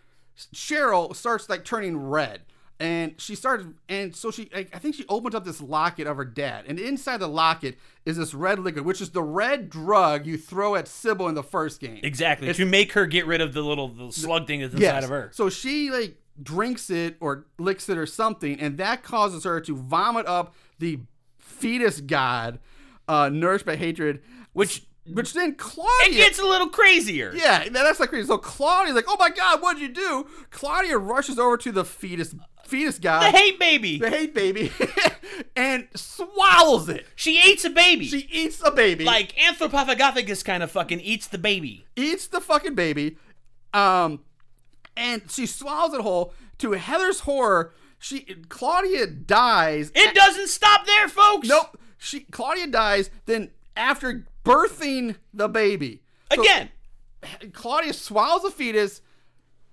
Cheryl starts like turning red and she starts and so she I, I think she opens up this locket of her dad and inside the locket is this red liquid which is the red drug you throw at Sybil in the first game. Exactly. It's, to make her get rid of the little the slug thing that's inside yes. of her. So she like drinks it or licks it or something and that causes her to vomit up the fetus god uh, nourished by hatred which Which then Claudia... It gets a little crazier. Yeah, that's like crazy. So Claudia's like, oh my God, what'd you do? Claudia rushes over to the fetus fetus guy. The hate baby. The hate baby. And swallows it. She eats a baby. She eats a baby. Like Anthropophagothicus kind of fucking eats the baby. Eats the fucking baby. Um, and she swallows it whole. To Heather's horror, she Claudia dies. It at, doesn't stop there, folks. Nope. She Claudia dies, then after... birthing the baby. So Again. Claudia swallows a fetus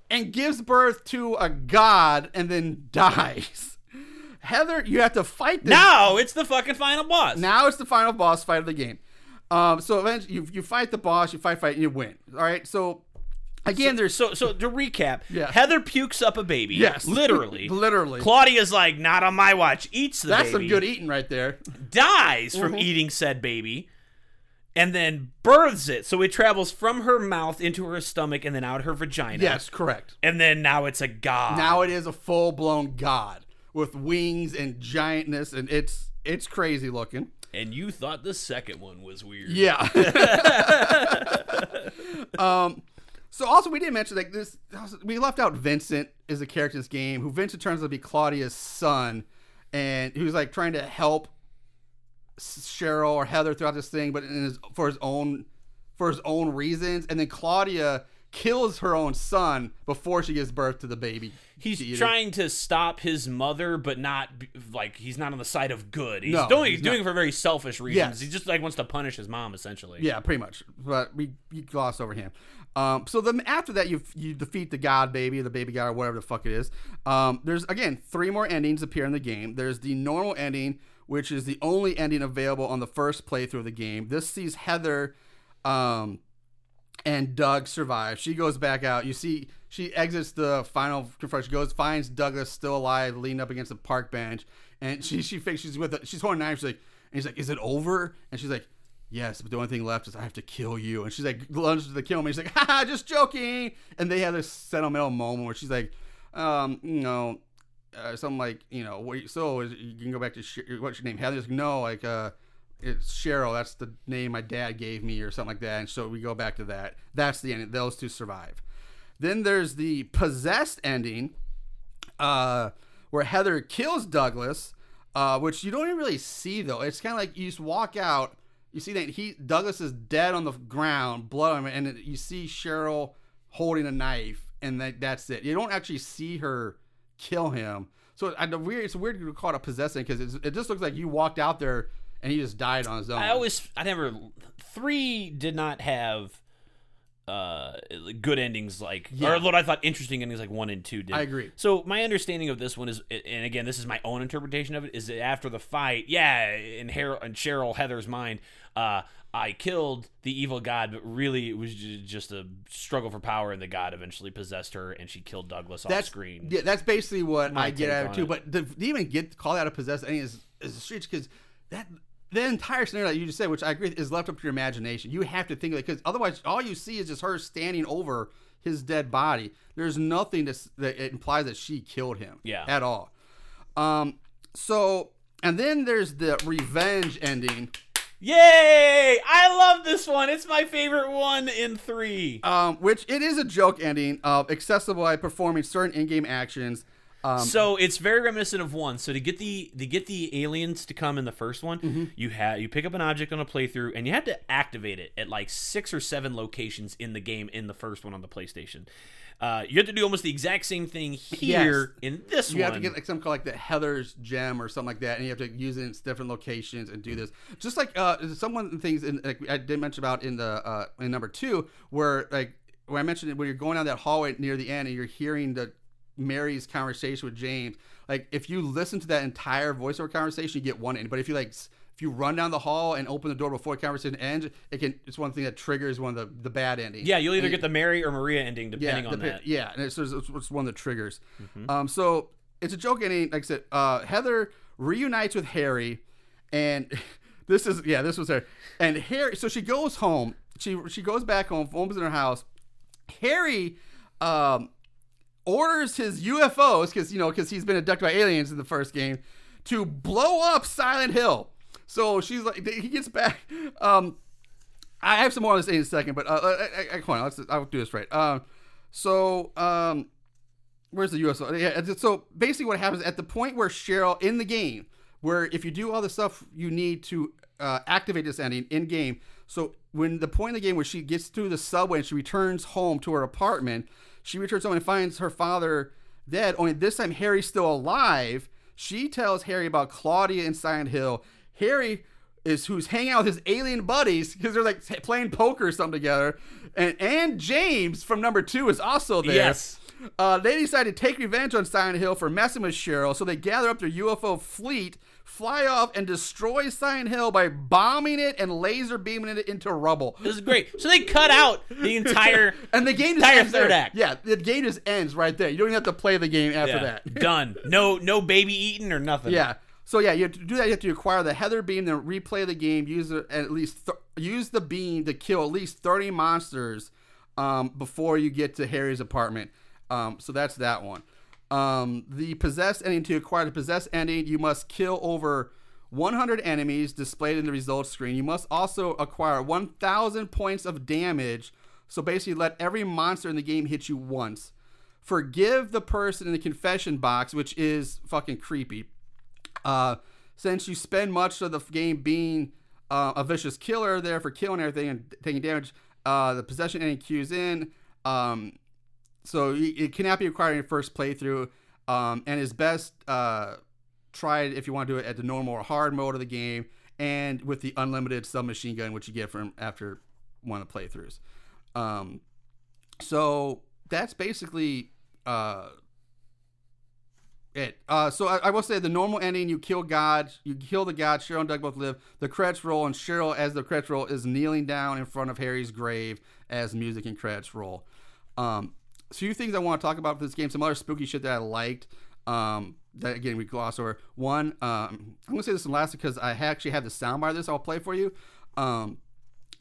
and gives birth to a god and then dies. Heather, you have to fight this. Now it's the fucking final boss. Now it's the final boss fight of the game. Um, so eventually you, you fight the boss, you fight, fight, and you win. All right, so... Again, so, there's so so to recap. Yeah. Heather pukes up a baby. Yes, literally, literally. Claudia's like, not on my watch. Eats the That's baby. That's some good eating right there. Dies mm-hmm. from eating said baby, and then births it. So it travels from her mouth into her stomach and then out her vagina. Yes, correct. And then now it's a god. Now it is a full blown god with wings and giantness, and it's it's crazy looking. And you thought the second one was weird. Yeah. um. So also we didn't mention like this. We left out Vincent is a character in this game who Vincent turns out to be Claudia's son, and who's like trying to help Cheryl or Heather throughout this thing, but in his, for his own for his own reasons. And then Claudia kills her own son before she gives birth to the baby. He's she trying to stop his mother, but not like he's not on the side of good. He's no, doing he's, he's doing it for very selfish reasons. Yes. He just like wants to punish his mom essentially. Yeah, pretty much. But we, we glossed over him. Um, so then after that, you you defeat the god baby, the baby god, or whatever the fuck it is. Um, there's, again, three more endings appear in the game. There's the normal ending, which is the only ending available on the first playthrough of the game. This sees Heather um, and Doug survive. She goes back out. You see, she exits the final confrontation. She goes, finds Douglas still alive, leaning up against a park bench. And she she thinks she's with a, she's holding a knife. She's like, and he's like, is it over? And she's like, yes, but the only thing left is I have to kill you. And she's like, lunges to the kill me. She's like, haha, just joking. And they have this sentimental moment where she's like, um, you know, uh, something like, you know, what you, so is, you can go back to, what's your name, Heather? Like, no, like, uh, it's Cheryl. That's the name my dad gave me or something like that. And so we go back to that. That's the end. Those two survive. Then there's the possessed ending, uh, where Heather kills Douglas, uh, which you don't even really see, though. It's kind of like you just walk out. You see that he Douglas is dead on the ground, blood on him, and you see Cheryl holding a knife, and that, that's it. You don't actually see her kill him. So I, the weird, it's weird to call it a possessing because it just looks like you walked out there and he just died on his own. I always, I never, three did not have uh, good endings like, yeah. or what I thought interesting endings like one and two did. I agree. So my understanding of this one is, and again, this is my own interpretation of it, is that after the fight, yeah, in, Her- in Cheryl, Heather's mind, uh, I killed the evil god, but really it was just a struggle for power, and the god eventually possessed her, and she killed Douglas that's, off screen. Yeah, that's basically what my I get out of it, too. It. But to even get called out of possessed ending is, is the streets, because that... The entire scenario that you just said, which I agree with, is left up to your imagination. You have to think of it, because otherwise all you see is just her standing over his dead body. There's nothing to, that it implies that she killed him yeah. at all. Um, so, and then there's the revenge ending. Yay! I love this one. It's my favorite one in three. Um, which it is a joke ending, uh, accessible by performing certain in-game actions. Um, so it's very reminiscent of one. So to get the to get the aliens to come in the first one, mm-hmm. you have you pick up an object on a playthrough and you have to activate it at like six or seven locations in the game in the first one on the PlayStation. Uh, you have to do almost the exact same thing here yes. in this you one. You have to get like something called like the Heather's Gem or something like that, and you have to use it in different locations and do this. Just like uh, someone things in, like I did mention about in the uh, in number two, where like when I mentioned it, when you're going down that hallway near the end and you're hearing the Mary's conversation with James, like if you listen to that entire voiceover conversation, you get one end. But if you like, if you run down the hall and open the door before the conversation ends, it can. It's one thing that triggers one of the, the bad endings. Yeah, you'll either and get the Mary or Maria ending depending yeah, on the, that. Yeah, and it's, it's, it's one of the triggers. Mm-hmm. Um, so it's a joke ending. Like I said, uh, Heather reunites with Harry, and this is yeah, this was her and Harry. So she goes home. She she goes back home. Home's in her house. Harry. Um, orders his U F Os, because you know, because he's been abducted by aliens in the first game, to blow up Silent Hill. So she's like, he gets back. Um, I have some more on this in a second, but uh, I, I, come on, let's I'll do this right. Um, uh, so um, where's the U F O? Yeah, so basically, what happens at the point where Cheryl in the game, where if you do all the stuff you need to uh, activate this ending in game, so when the point in the game where she gets through the subway and she returns home to her apartment. She returns home and finds her father dead, only this time Harry's still alive. She tells Harry about Claudia in Silent Hill. Harry is who's hanging out with his alien buddies because they're like playing poker or something together. And and James from number two is also there. Yes. Uh, they decide to take revenge on Silent Hill for messing with Cheryl, so they gather up their U F O fleet, fly off, and destroy Silent Hill by bombing it and laser beaming it into rubble. This is great. So they cut out the entire and the game entire third there. act. Yeah, the game just ends right there. You don't even have to play the game after yeah, that. Done. No, no baby eating or nothing. Yeah. So yeah, you have to do that. You have to acquire the Heather Beam, then replay the game. Use the, at least th- use the beam to kill at least thirty monsters um, before you get to Harry's apartment. Um, so that's that one. Um, the possessed ending, to acquire the possessed ending, you must kill over one hundred enemies displayed in the results screen. You must also acquire one thousand points of damage. So basically let every monster in the game hit you once. Forgive the person in the confession box, which is fucking creepy. Uh, since you spend much of the game being uh, a vicious killer there for killing everything and taking damage, uh, the possession ending cues in. Um... So it cannot be acquired in your first playthrough, um, and is best uh, tried if you want to do it at the normal or hard mode of the game, and with the unlimited submachine gun, which you get from after one of the playthroughs. Um, so that's basically uh, it. Uh, so I, I will say the normal ending: you kill God, you kill the God. Cheryl and Doug both live. The credits roll, and Cheryl, as the credits roll, is kneeling down in front of Harry's grave as music and credits roll. Um, Few things I want to talk about with this game. Some other spooky shit that I liked. Um, that again we gloss over. One, um, I'm gonna say this in last because I actually have the soundbar of this. I'll play for you. Um,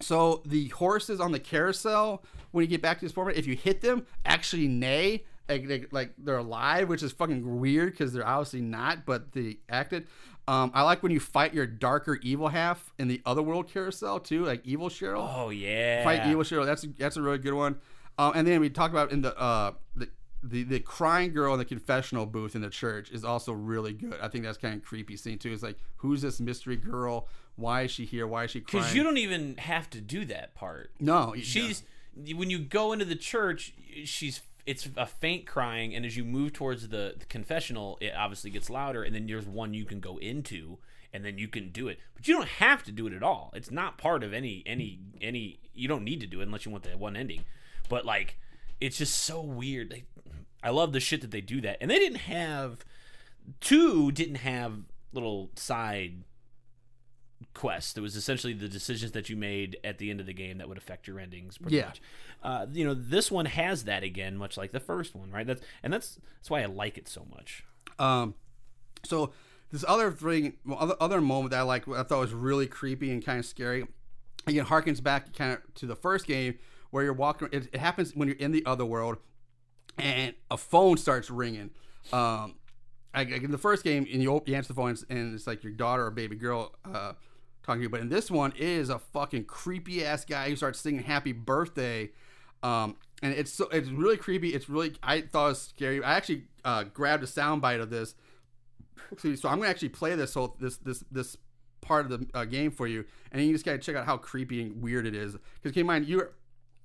so the horses on the carousel, when you get back to this format, if you hit them, actually neigh, Like, they, like they're alive, which is fucking weird because they're obviously not, but they acted. Um, I like when you fight your darker evil half in the Otherworld carousel too, like Evil Cheryl. Oh yeah, fight Evil Cheryl. That's a, that's a really good one. Um, and then we talked about in the uh the, the the crying girl in the confessional booth in the church is also really good. I think that's kind of a creepy scene too. It's like, who's this mystery girl? Why is she here? Why is she crying? Because you don't even have to do that part. No, she's no. When you go into the church, she's. It's a faint crying, and as you move towards the, the confessional, it obviously gets louder, and then there's one you can go into, and then you can do it. But you don't have to do it at all. It's not part of any any any. You don't need to do it unless you want that one ending. But like, it's just so weird. They, I love the shit that they do that, and they didn't have two didn't have little side quests. It was essentially the decisions that you made at the end of the game that would affect your endings pretty yeah. much. Uh, you know, this one has that again, much like the first one, right? That's and that's that's why I like it so much. Um, so this other thing, other, other moment that I like, I thought was really creepy and kind of scary. Again, harkens back kind of to the first game where you're walking. It, it happens when you're in the other world, and a phone starts ringing. Um, I, in the first game, and you, you answer the phone, and it's like your daughter or baby girl. Uh, talking to you, but in this one it is a fucking creepy ass guy who starts singing happy birthday, um and it's so it's really creepy. It's really, I thought it was scary. I actually uh grabbed a soundbite of this, so I'm gonna actually play this whole this this this part of the uh, game for you, and you just gotta check out how creepy and weird it is, because keep in mind, you're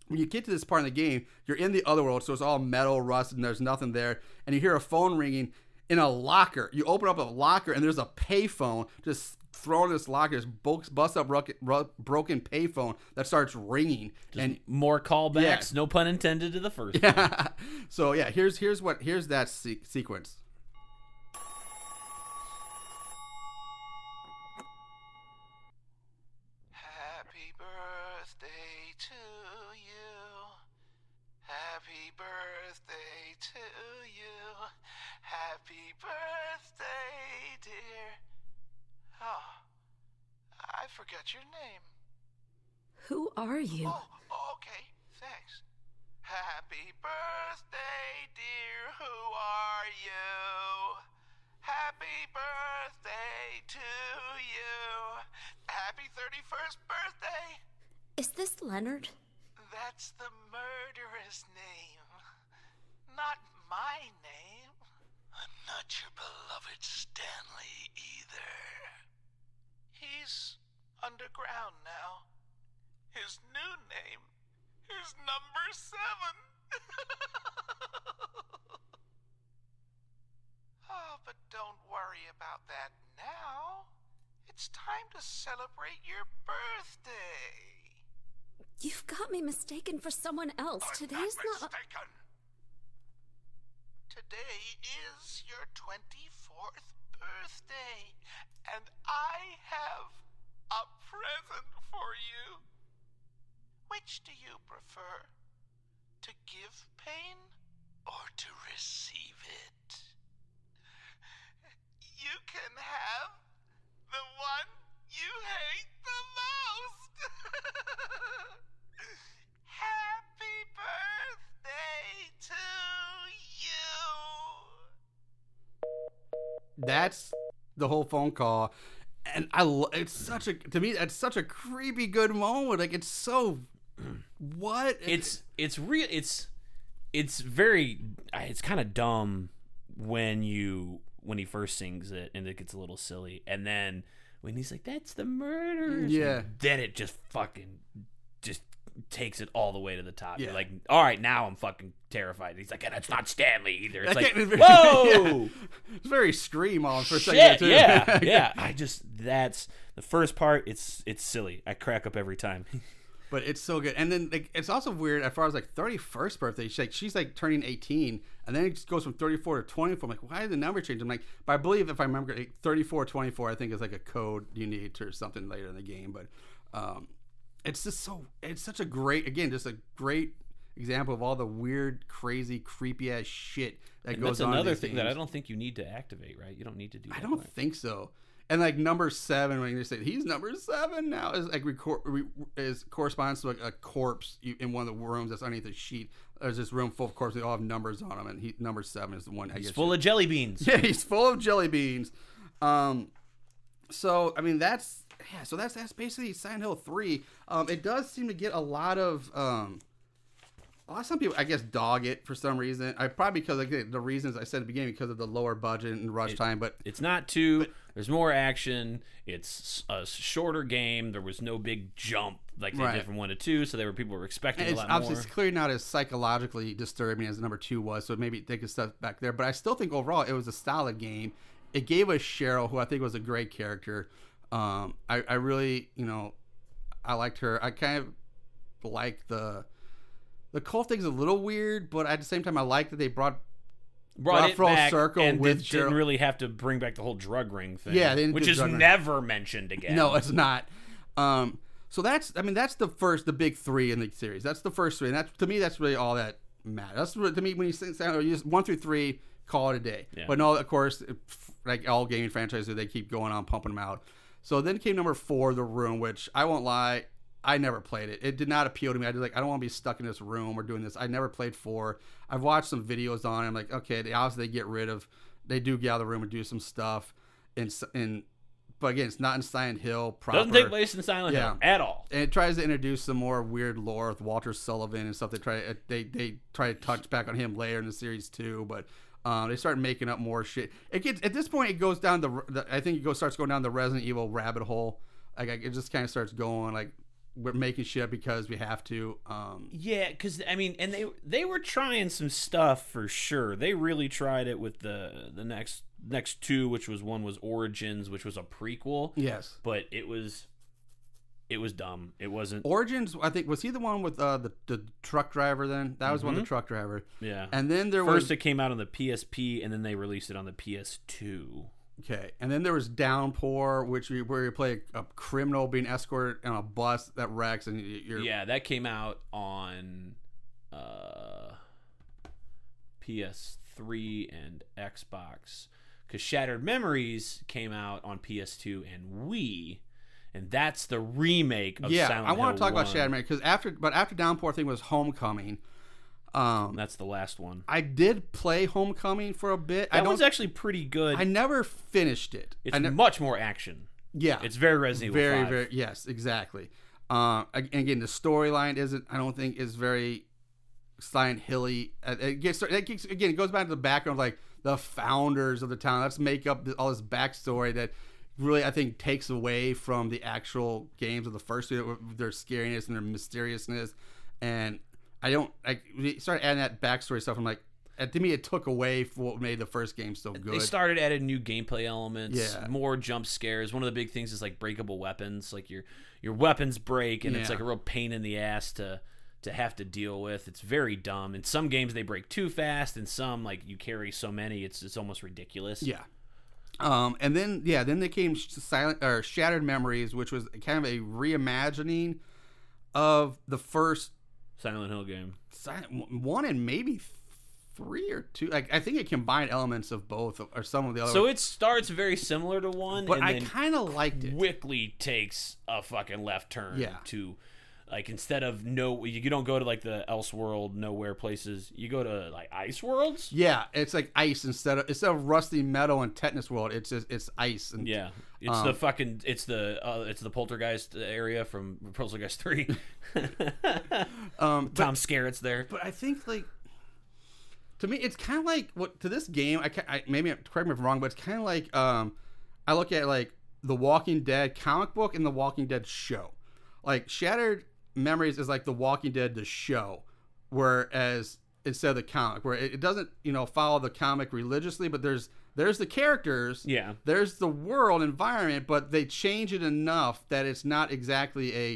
when you get to this part of the game, you're in the other world, so it's all metal rust and there's nothing there, and you hear a phone ringing in a locker. You open up a locker and there's a payphone just thrown in this locker, this bust up ruck, ruck, broken payphone that starts ringing. Just and more callbacks, yeah. No pun intended to the first one. Yeah. So yeah, here's here's what here's that se- sequence. Happy birthday to you. Happy birthday to you. Happy birthday, dear. Oh, I forgot your name. Who are you? Oh, okay, thanks. Happy birthday, dear. Who are you? Happy birthday to you. Happy thirty-first birthday. Is this Leonard? That's the murderer's name. Not my name. I'm not your beloved Stanley either. He's underground now. His new name is Number Seven. Oh, but don't worry about that now. It's time to celebrate your birthday. You've got me mistaken for someone else. I'm Today's not mistaken. Not... Today is your twenty-fourth birthday. And I have a present for you. Which do you prefer? To give pain or to receive it? You can have the one you hate the most. Happy birthday to you. That's the whole phone call, and I it's such a to me it's such a creepy good moment. Like, it's so what it's it's real it's it's very it's kind of dumb when you when he first sings it, and it gets a little silly, and then when he's like, that's the murder, yeah, then it just fucking just takes it all the way to the top. Yeah. You're like, all right, now I'm fucking terrified. And he's like, and it's not Stanley either. It's like, whoa! Yeah. It's very Scream on for a second too. Yeah, yeah. I just, that's, the first part, it's it's silly. I crack up every time. But it's so good. And then, like, it's also weird as far as, like, thirty-first birthday. She's like, she's like turning eighteen, and then it just goes from thirty-four to twenty-four. I'm like, why did the number change? I'm like, but I believe, if I remember, like, thirty-four, twenty-four, I think is like a code you need to, or something later in the game. But, um, It's just so, it's such a great, again, just a great example of all the weird, crazy, creepy ass shit that and goes on. That's another thing that I don't think you need to activate, right? You don't need to do that. I don't think so. And like number seven, when they say he's number seven now, is like record is corresponds to like a corpse in one of the rooms that's underneath the sheet. There's this room full of corpses. They all have numbers on them, and he, number seven is the one. I he's guess full you, of jelly beans. Yeah, he's full of jelly beans. Um, so I mean that's yeah. So that's that's basically Silent Hill three. Um, it does seem to get a lot of um. A lot of some people, I guess, dog it for some reason. I probably because like, the reasons I said at the beginning because of the lower budget and rush it, time. But it's not too. But, there's more action. It's a shorter game. There was no big jump like they right. did from one to two, so there were people were expecting and a lot obviously more. It's clearly not as psychologically disturbing as number two was, so maybe take a step back there. But I still think overall it was a solid game. It gave us Cheryl, who I think was a great character. Um, I, I really, you know, I liked her. I kind of liked the. The cult thing's a little weird, but at the same time, I like that they brought brought, brought it full back circle and with did, didn't really have to bring back the whole drug ring thing, yeah, which is never ring. mentioned again. No, it's not. Um, so that's, I mean, that's the first, the big three in the series. That's the first three, and that's to me, that's really all that matters. That's what, to me when you say you just one through three, call it a day. Yeah. But no, of course, like all gaming franchises, they keep going on pumping them out. So then came number four, The Room, which I won't lie. I never played it. It did not appeal to me. I did like I don't want to be stuck in this room or doing this. I never played four. I've watched some videos on it. I'm like, okay, they obviously they get rid of, they do get out of the room and do some stuff, and and but again, it's not in Silent Hill proper. Doesn't take place in Silent yeah. Hill at all. And it tries to introduce some more weird lore with Walter Sullivan and stuff. They try to, they they try to touch back on him later in the series too, but. Um, they start making up more shit. It gets at this point, it goes down the. the I think it goes starts going down the Resident Evil rabbit hole. Like it just kind of starts going like. We're making shit because we have to. Um. Yeah, because, I mean, and they they were trying some stuff for sure. They really tried it with the the next next two, which was one was Origins, which was a prequel. Yes. But it was it was dumb. It wasn't. Origins, I think, was he the one with uh, the, the truck driver then? That was mm-hmm. one of the truck driver. Yeah. And then there First was. First it came out on the P S P, and then they released it on the P S two. Okay, and then there was Downpour, which we, where you play a, a criminal being escorted on a bus that wrecks, and you're yeah, that came out on uh, P S three and Xbox, because Shattered Memories came out on P S two and Wii, and that's the remake of yeah, Silent Hill. Yeah, I want to talk one. About Shattered Memories because after, but after Downpour, I think was Homecoming. Um, that's the last one. I did play Homecoming for a bit. That I don't, one's actually pretty good. I never finished it. It's ne- much more action. Yeah. It's very Resident Evil Very, five. very, yes, exactly. Uh, again, the storyline isn't, I don't think, is very Silent Hill-y. It gets, it gets, again, it goes back to the background of like the founders of the town. Let's make up all this backstory that really, I think, takes away from the actual games of the first two, their scariness and their mysteriousness. And I don't. I started adding that backstory stuff. I'm like, to me, it took away from what made the first game so good. They started adding new gameplay elements, yeah. more jump scares. One of the big things is like breakable weapons. Like your your weapons break, and yeah. it's like a real pain in the ass to to have to deal with. It's very dumb. In some games, they break too fast, and some like you carry so many, it's it's almost ridiculous. Yeah. Um, and then yeah, then they came Silent or Shattered Memories, which was kind of a reimagining of the first. Silent Hill game. Silent, one and maybe three or two. Like I think it combined elements of both or some of the other. So it starts very similar to one, but and I kind of liked it. Quickly takes a fucking left turn yeah. to like instead of no, you don't go to like the Elseworld nowhere places. You go to like ice worlds. Yeah, it's like ice instead of instead of rusty metal and tetanus world. It's just, it's ice and yeah. It's um, the fucking it's the uh, it's the Poltergeist area from Poltergeist three. um, Tom Skerritt's there, but I think like to me it's kind of like what to this game. I, I maybe correct me if I'm wrong, but it's kind of like um, I look at like The Walking Dead comic book and The Walking Dead show. Like Shattered Memories is like The Walking Dead the show, whereas instead of the comic, where it, it doesn't you know follow the comic religiously, but there's. There's the characters, yeah. There's the world environment, but they change it enough that it's not exactly a,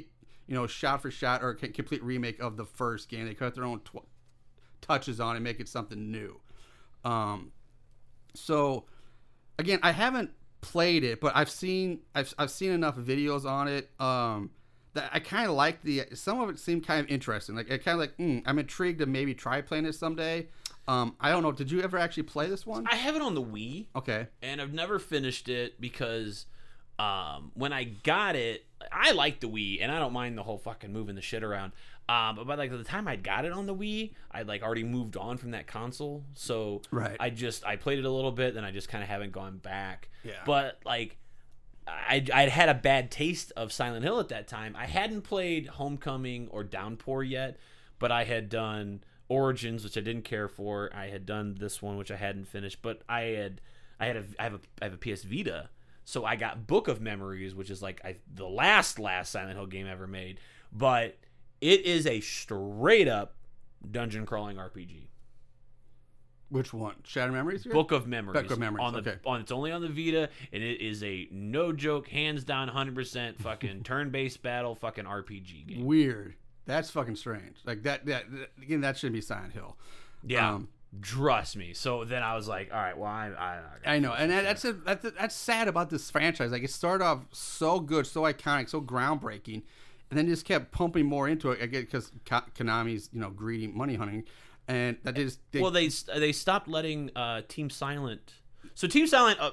you know, shot for shot or complete remake of the first game. They cut their own tw- touches on it and make it something new. Um, so, again, I haven't played it, but I've seen I've I've seen enough videos on it. Um, that I kind of like the some of it seemed kind of interesting. Like it kind of like mm, I'm intrigued to maybe try playing it someday. Um, I don't know. Did you ever actually play this one? I have it on the Wii. Okay. And I've never finished it because Um, when I got it, I liked the Wii, and I don't mind the whole fucking moving the shit around. Um, but by like the time I got it on the Wii, I'd like already moved on from that console. So right. I just I played it a little bit, then I just kind of haven't gone back. Yeah. But like I I'd had a bad taste of Silent Hill at that time. I hadn't played Homecoming or Downpour yet, but I had done Origins, which I didn't care for. I had done this one, which I hadn't finished, but I had I had a I have a I have a P S Vita. So I got Book of Memories, which is like I, the last, last Silent Hill game ever made. But it is a straight-up dungeon-crawling R P G. Which one? Shattered Memories? Here? Book of Memories. Book of Memories, on the, okay. On, it's only on the Vita, and it is a no-joke, hands-down, one hundred percent fucking turn-based battle fucking R P G game. Weird. That's fucking strange. Like, that, that, that again, that shouldn't be Silent Hill. Yeah. Um, Trust me. So then I was like, all right, well, I I, I, I know, and that, that's a, that's a, that's sad about this franchise. Like, it started off so good, so iconic, so groundbreaking, and then just kept pumping more into it. I get because Konami's you know greedy money hunting, and that is they, well they they stopped letting uh, Team Silent. So Team Silent uh,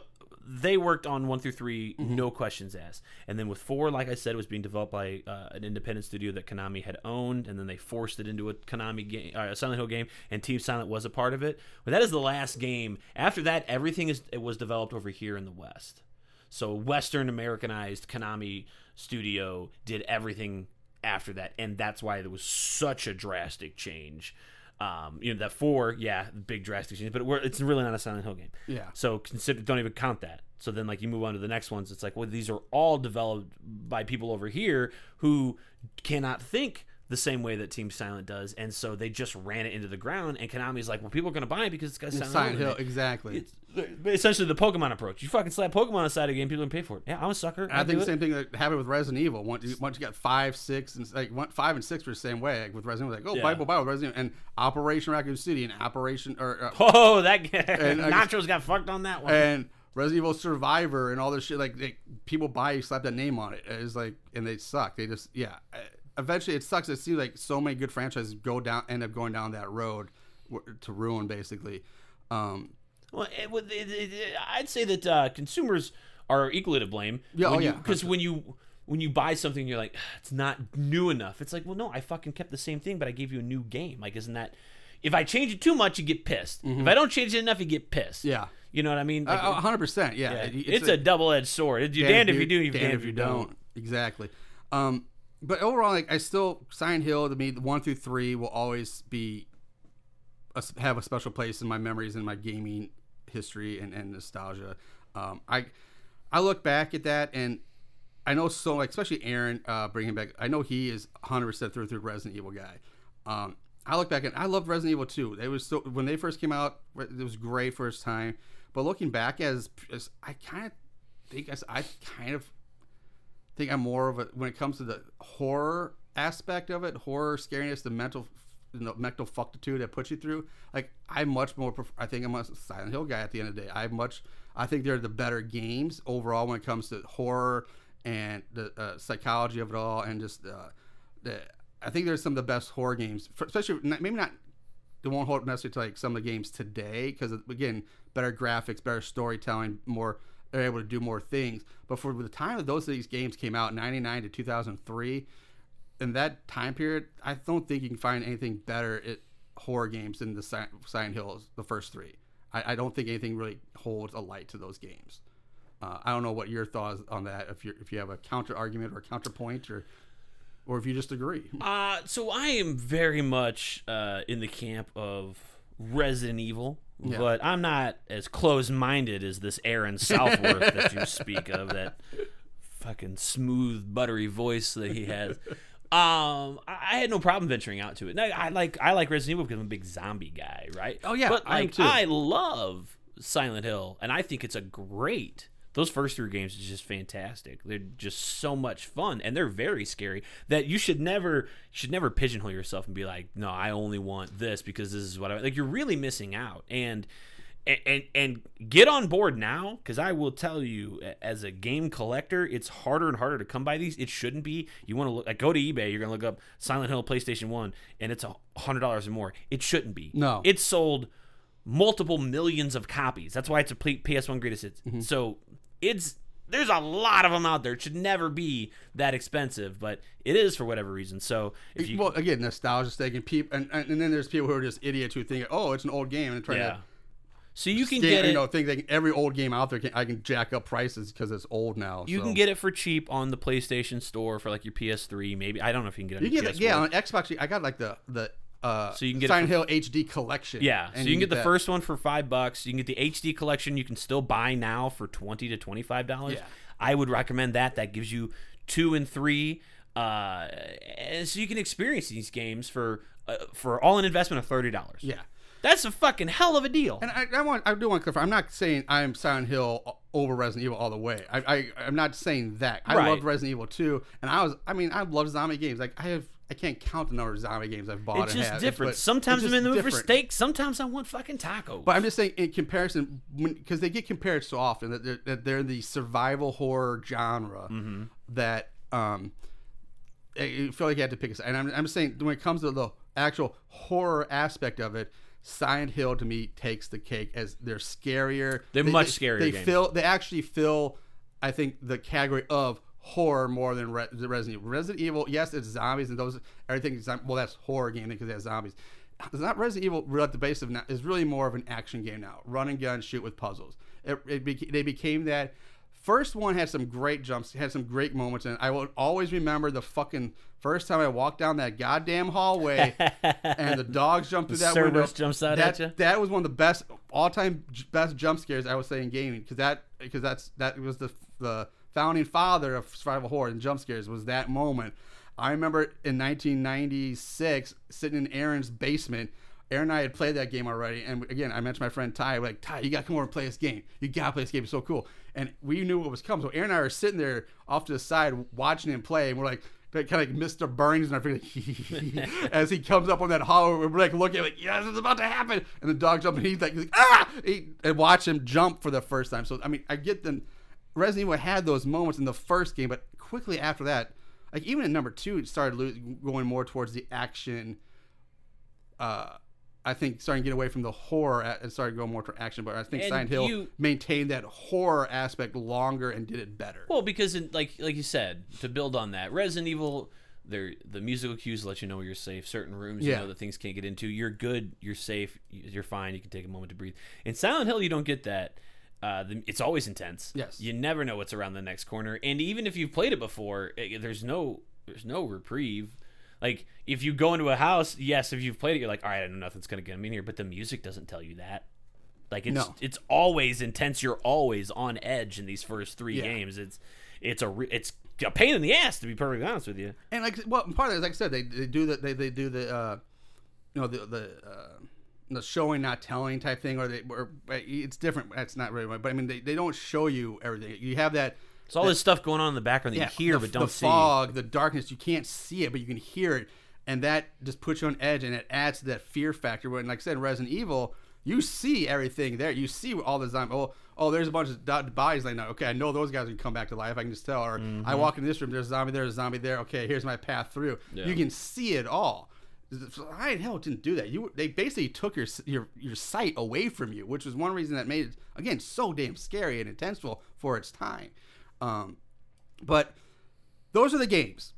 they worked on one through three, mm-hmm. no questions asked, and then with four, like I said, it was being developed by uh, an independent studio that Konami had owned, and then they forced it into a Konami game, uh, a Silent Hill game, and Team Silent was a part of it. But that is the last game. After that, everything is it was developed over here in the West. So Western Americanized Konami studio did everything after that, and that's why there was such a drastic change. Um, you know that four, yeah, big drastic change, but we're, it's really not a Silent Hill game. Yeah. So consider don't even count that. So then, like, you move on to the next ones. It's like, well, these are all developed by people over here who cannot think the same way that Team Silent does, and so they just ran it into the ground. And Konami's like, well, people are gonna buy it because it's got Silent, Silent Hill. Hill. Exactly. It's essentially the Pokemon approach. You fucking slap Pokemon aside a game, people are gonna pay for it. Yeah, I'm a sucker. I, I think the same it. thing that happened with Resident Evil. Once you, once you got five, six, and like one, five and six were the same way. Like with Resident Evil, like oh, yeah. Bible, Bible, Resident Evil, and Operation Raccoon City, and Operation or uh, oh, that and, Nachos got fucked on that one. And Resident Evil Survivor and all this shit. Like they, people buy, you slap that name on it. It's like, and they suck. They just yeah. Eventually, it sucks. It seems like so many good franchises go down, end up going down that road to ruin, basically. Um, well, it, it, it, I'd say that uh, consumers are equally to blame. Yeah, oh you, yeah. Because when you when you buy something, you're like, it's not new enough. It's like, well, no, I fucking kept the same thing, but I gave you a new game. Like, isn't that? If I change it too much, you get pissed. Mm-hmm. If I don't change it enough, you get pissed. Yeah. You know what I mean? Like, uh, one hundred percent. Yeah. yeah it's, it's a, a double-edged sword. You're damned, damned if you do, you're damned, damned if you don't. don't. Exactly. Um, But overall, like I still, Silent Hill to me, one through three will always be a, have a special place in my memories and my gaming history and, and nostalgia. Um, I I look back at that and I know so, like, especially Aaron, uh, bringing back, I know he is one hundred percent through through Resident Evil guy. Um, I look back and I loved Resident Evil two. They was so, when they first came out, it was great first time. But looking back, as, as I kind of think I, I kind of. I think I'm more of a when it comes to the horror aspect of it, horror scariness, the mental, you know, mental fucktitude that puts you through. Like I'm much more. Prefer, I think I'm a Silent Hill guy at the end of the day. I much. I think they're the better games overall when it comes to horror and the uh, psychology of it all, and just uh, the. I think there's some of the best horror games, for, especially not, maybe not. They won't hold up necessarily to like some of the games today because again, better graphics, better storytelling, more. They're able to do more things, but for the time that those of these games came out, ninety-nine to two thousand three, in that time period, I don't think you can find anything better at horror games than the Silent Hills, the first three. I, I don't think anything really holds a light to those games. Uh, I don't know what your thoughts on that. If you if you have a counter argument or a counterpoint, or or if you just agree. Uh so I am very much uh, in the camp of Resident Evil. Yeah. But I'm not as close-minded as this Aaron Southworth that you speak of, that fucking smooth, buttery voice that he has. Um, I had no problem venturing out to it. I, I like I like Resident Evil because I'm a big zombie guy, right? Oh yeah, but like I am too. I love Silent Hill, and I think it's a great. Those first three games is just fantastic. They're just so much fun, and they're very scary. That you should never should never pigeonhole yourself and be like, no, I only want this because this is what I like. You're really missing out, and and and get on board now, because I will tell you, as a game collector, it's harder and harder to come by these. It shouldn't be. You want to look like go to eBay, you're gonna look up Silent Hill PlayStation One, and it's a hundred dollars or more. It shouldn't be. No, it's sold multiple millions of copies. That's why it's a P S one greatest hits. Mm-hmm. So. It's there's a lot of them out there. It should never be that expensive, but it is for whatever reason. So, if you... well, again, nostalgia's taking people, and, and and then there's people who are just idiots who think, oh, it's an old game, and they're trying yeah. to. So you can stand, get it. You know, think that every old game out there, can, I can jack up prices because it's old now. You so. can get it for cheap on the PlayStation Store for like your P S three, maybe. I don't know if you can get it. You on can get it, yeah, on Xbox. I got like the the. Uh, so you can get Silent Hill H D collection. Yeah, so you can get, get the first one for five bucks. You can get the H D collection. You can still buy now for twenty to twenty-five dollars. Yeah. I would recommend that. That gives you two and three, uh, and so you can experience these games for uh, for all an investment of thirty dollars. Yeah, that's a fucking hell of a deal. And I, I want, I do want to clarify. I'm not saying I'm Silent Hill over Resident Evil all the way. I, I I'm not saying that. I right. loved Resident Evil two, and I was, I mean, I love zombie games. Like I have. I can't count the number of zombie games I've bought. It's just and different. It's, sometimes it's just I'm in the mood different. for steak. Sometimes I want fucking tacos. But I'm just saying, in comparison, because they get compared so often that they're, that they're in the survival horror genre mm-hmm. that um, I feel like you had to pick a side. And I'm, I'm just saying, when it comes to the actual horror aspect of it, Silent Hill to me takes the cake as they're scarier. They're they, much they, scarier. They games. fill. They actually fill. I think the category of horror more than Re- Resident Evil. Resident Evil, yes, it's zombies and those everything. Well, that's horror game because it has zombies. It's not Resident Evil. Really at the base of now is really more of an action game now. Run and gun, shoot with puzzles. It, it beca- they became that. First one had some great jumps, had some great moments, and I will always remember the fucking first time I walked down that goddamn hallway and the dogs jumped through that Cerberus window. Jumps out that, at you. That was one of the best all-time best jump scares I would say in gaming because that because that's that was the the. founding father of survival horror and jump scares was that moment. I remember in nineteen ninety-six sitting in Aaron's basement. Aaron and I had played that game already, and again, I mentioned my friend Ty. We're like, Ty, you gotta come over and play this game. You gotta play this game. It's so cool. And we knew what was coming. So Aaron and I were sitting there off to the side watching him play, and we're like, kind of like Mister Burns, and I feel like as he comes up on that hollow, we're like looking like, yes, it's about to happen. And the dog jumped, and he's like, he's like ah, he, and watch him jump for the first time. So I mean, I get them. Resident Evil had those moments in the first game, but quickly after that, like even in number two, it started lo- going more towards the action. Uh, I think starting to get away from the horror at, and started going more to action, but I think and Silent Hill you, maintained that horror aspect longer and did it better. Well, because in, like like you said, to build on that, Resident Evil, the musical cues let you know you're safe. Certain rooms, yeah. you know that things can't get into. You're good. You're safe. You're fine. You can take a moment to breathe. In Silent Hill, you don't get that. Uh, the, it's always intense. Yes, you never know what's around the next corner, and even if you've played it before, it, there's no there's no reprieve. Like if you go into a house, yes, if you've played it, you're like, all right, I know nothing's gonna get me in here. But the music doesn't tell you that. Like it's no. it's always intense. You're always on edge in these first three yeah. games. It's it's a re- it's a pain in the ass to be perfectly honest with you. And like well, part of it, like I said, they they do the they, they do the uh, you know the the. Uh, the showing not telling type thing or they or it's different that's not really right but I mean they, they don't show you everything you have that it's all that, this stuff going on in the background that yeah, you hear the, but don't the see the fog the darkness you can't see it but you can hear it and that just puts you on edge and it adds to that fear factor when like I said in Resident Evil you see everything there you see all the zombies oh oh there's a bunch of do- bodies like now okay I know those guys can come back to life I can just tell or mm-hmm. I walk in this room there's a zombie there there's a zombie there okay here's my path through yeah. you can see it all Silent Hill didn't do that. You they basically took your your your sight away from you, which was one reason that made it again so damn scary and intenseful for its time. Um, but those are the games.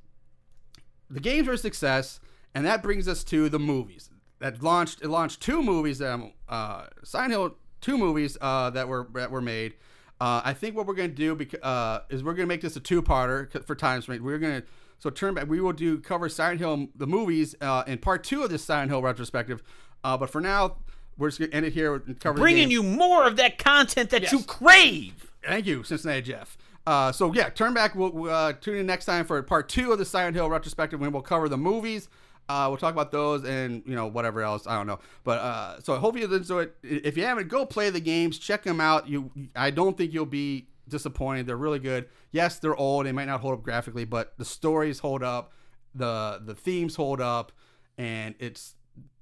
The games were a success, and that brings us to the movies that launched. It launched two movies that um, uh, Silent Hill two movies uh, that were that were made. Uh, I think what we're gonna do beca- uh, is we're gonna make this a two-parter for time's sake. We're gonna. So turn back. We will do cover Silent Hill the movies uh, in part two of this Silent Hill retrospective. Uh, but for now, we're just gonna end it here. And cover bringing the you more of that content that yes. you crave. Thank you, Cincinnati Jeff. Uh, so yeah, turn back. We'll uh, tune in next time for part two of the Silent Hill retrospective when we'll cover the movies. Uh, we'll talk about those and you know whatever else. I don't know. But uh, so I hope you enjoy it. If you haven't, go play the games. Check them out. You, I don't think you'll be. Disappointed. They're really good. Yes, they're old. They might not hold up graphically, but the stories hold up. The the themes hold up, and it's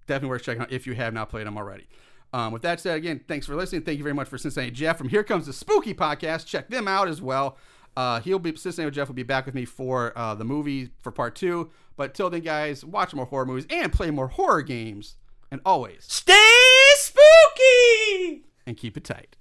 definitely worth checking out if you have not played them already. Um, with that said, again, thanks for listening. Thank you very much for Cincinnati Jeff from Here Comes the Spooky Podcast. Check them out as well. Uh, he'll be Cincinnati Jeff will be back with me for uh, the movie for part two. But till then, guys, watch more horror movies and play more horror games. And always stay spooky and keep it tight.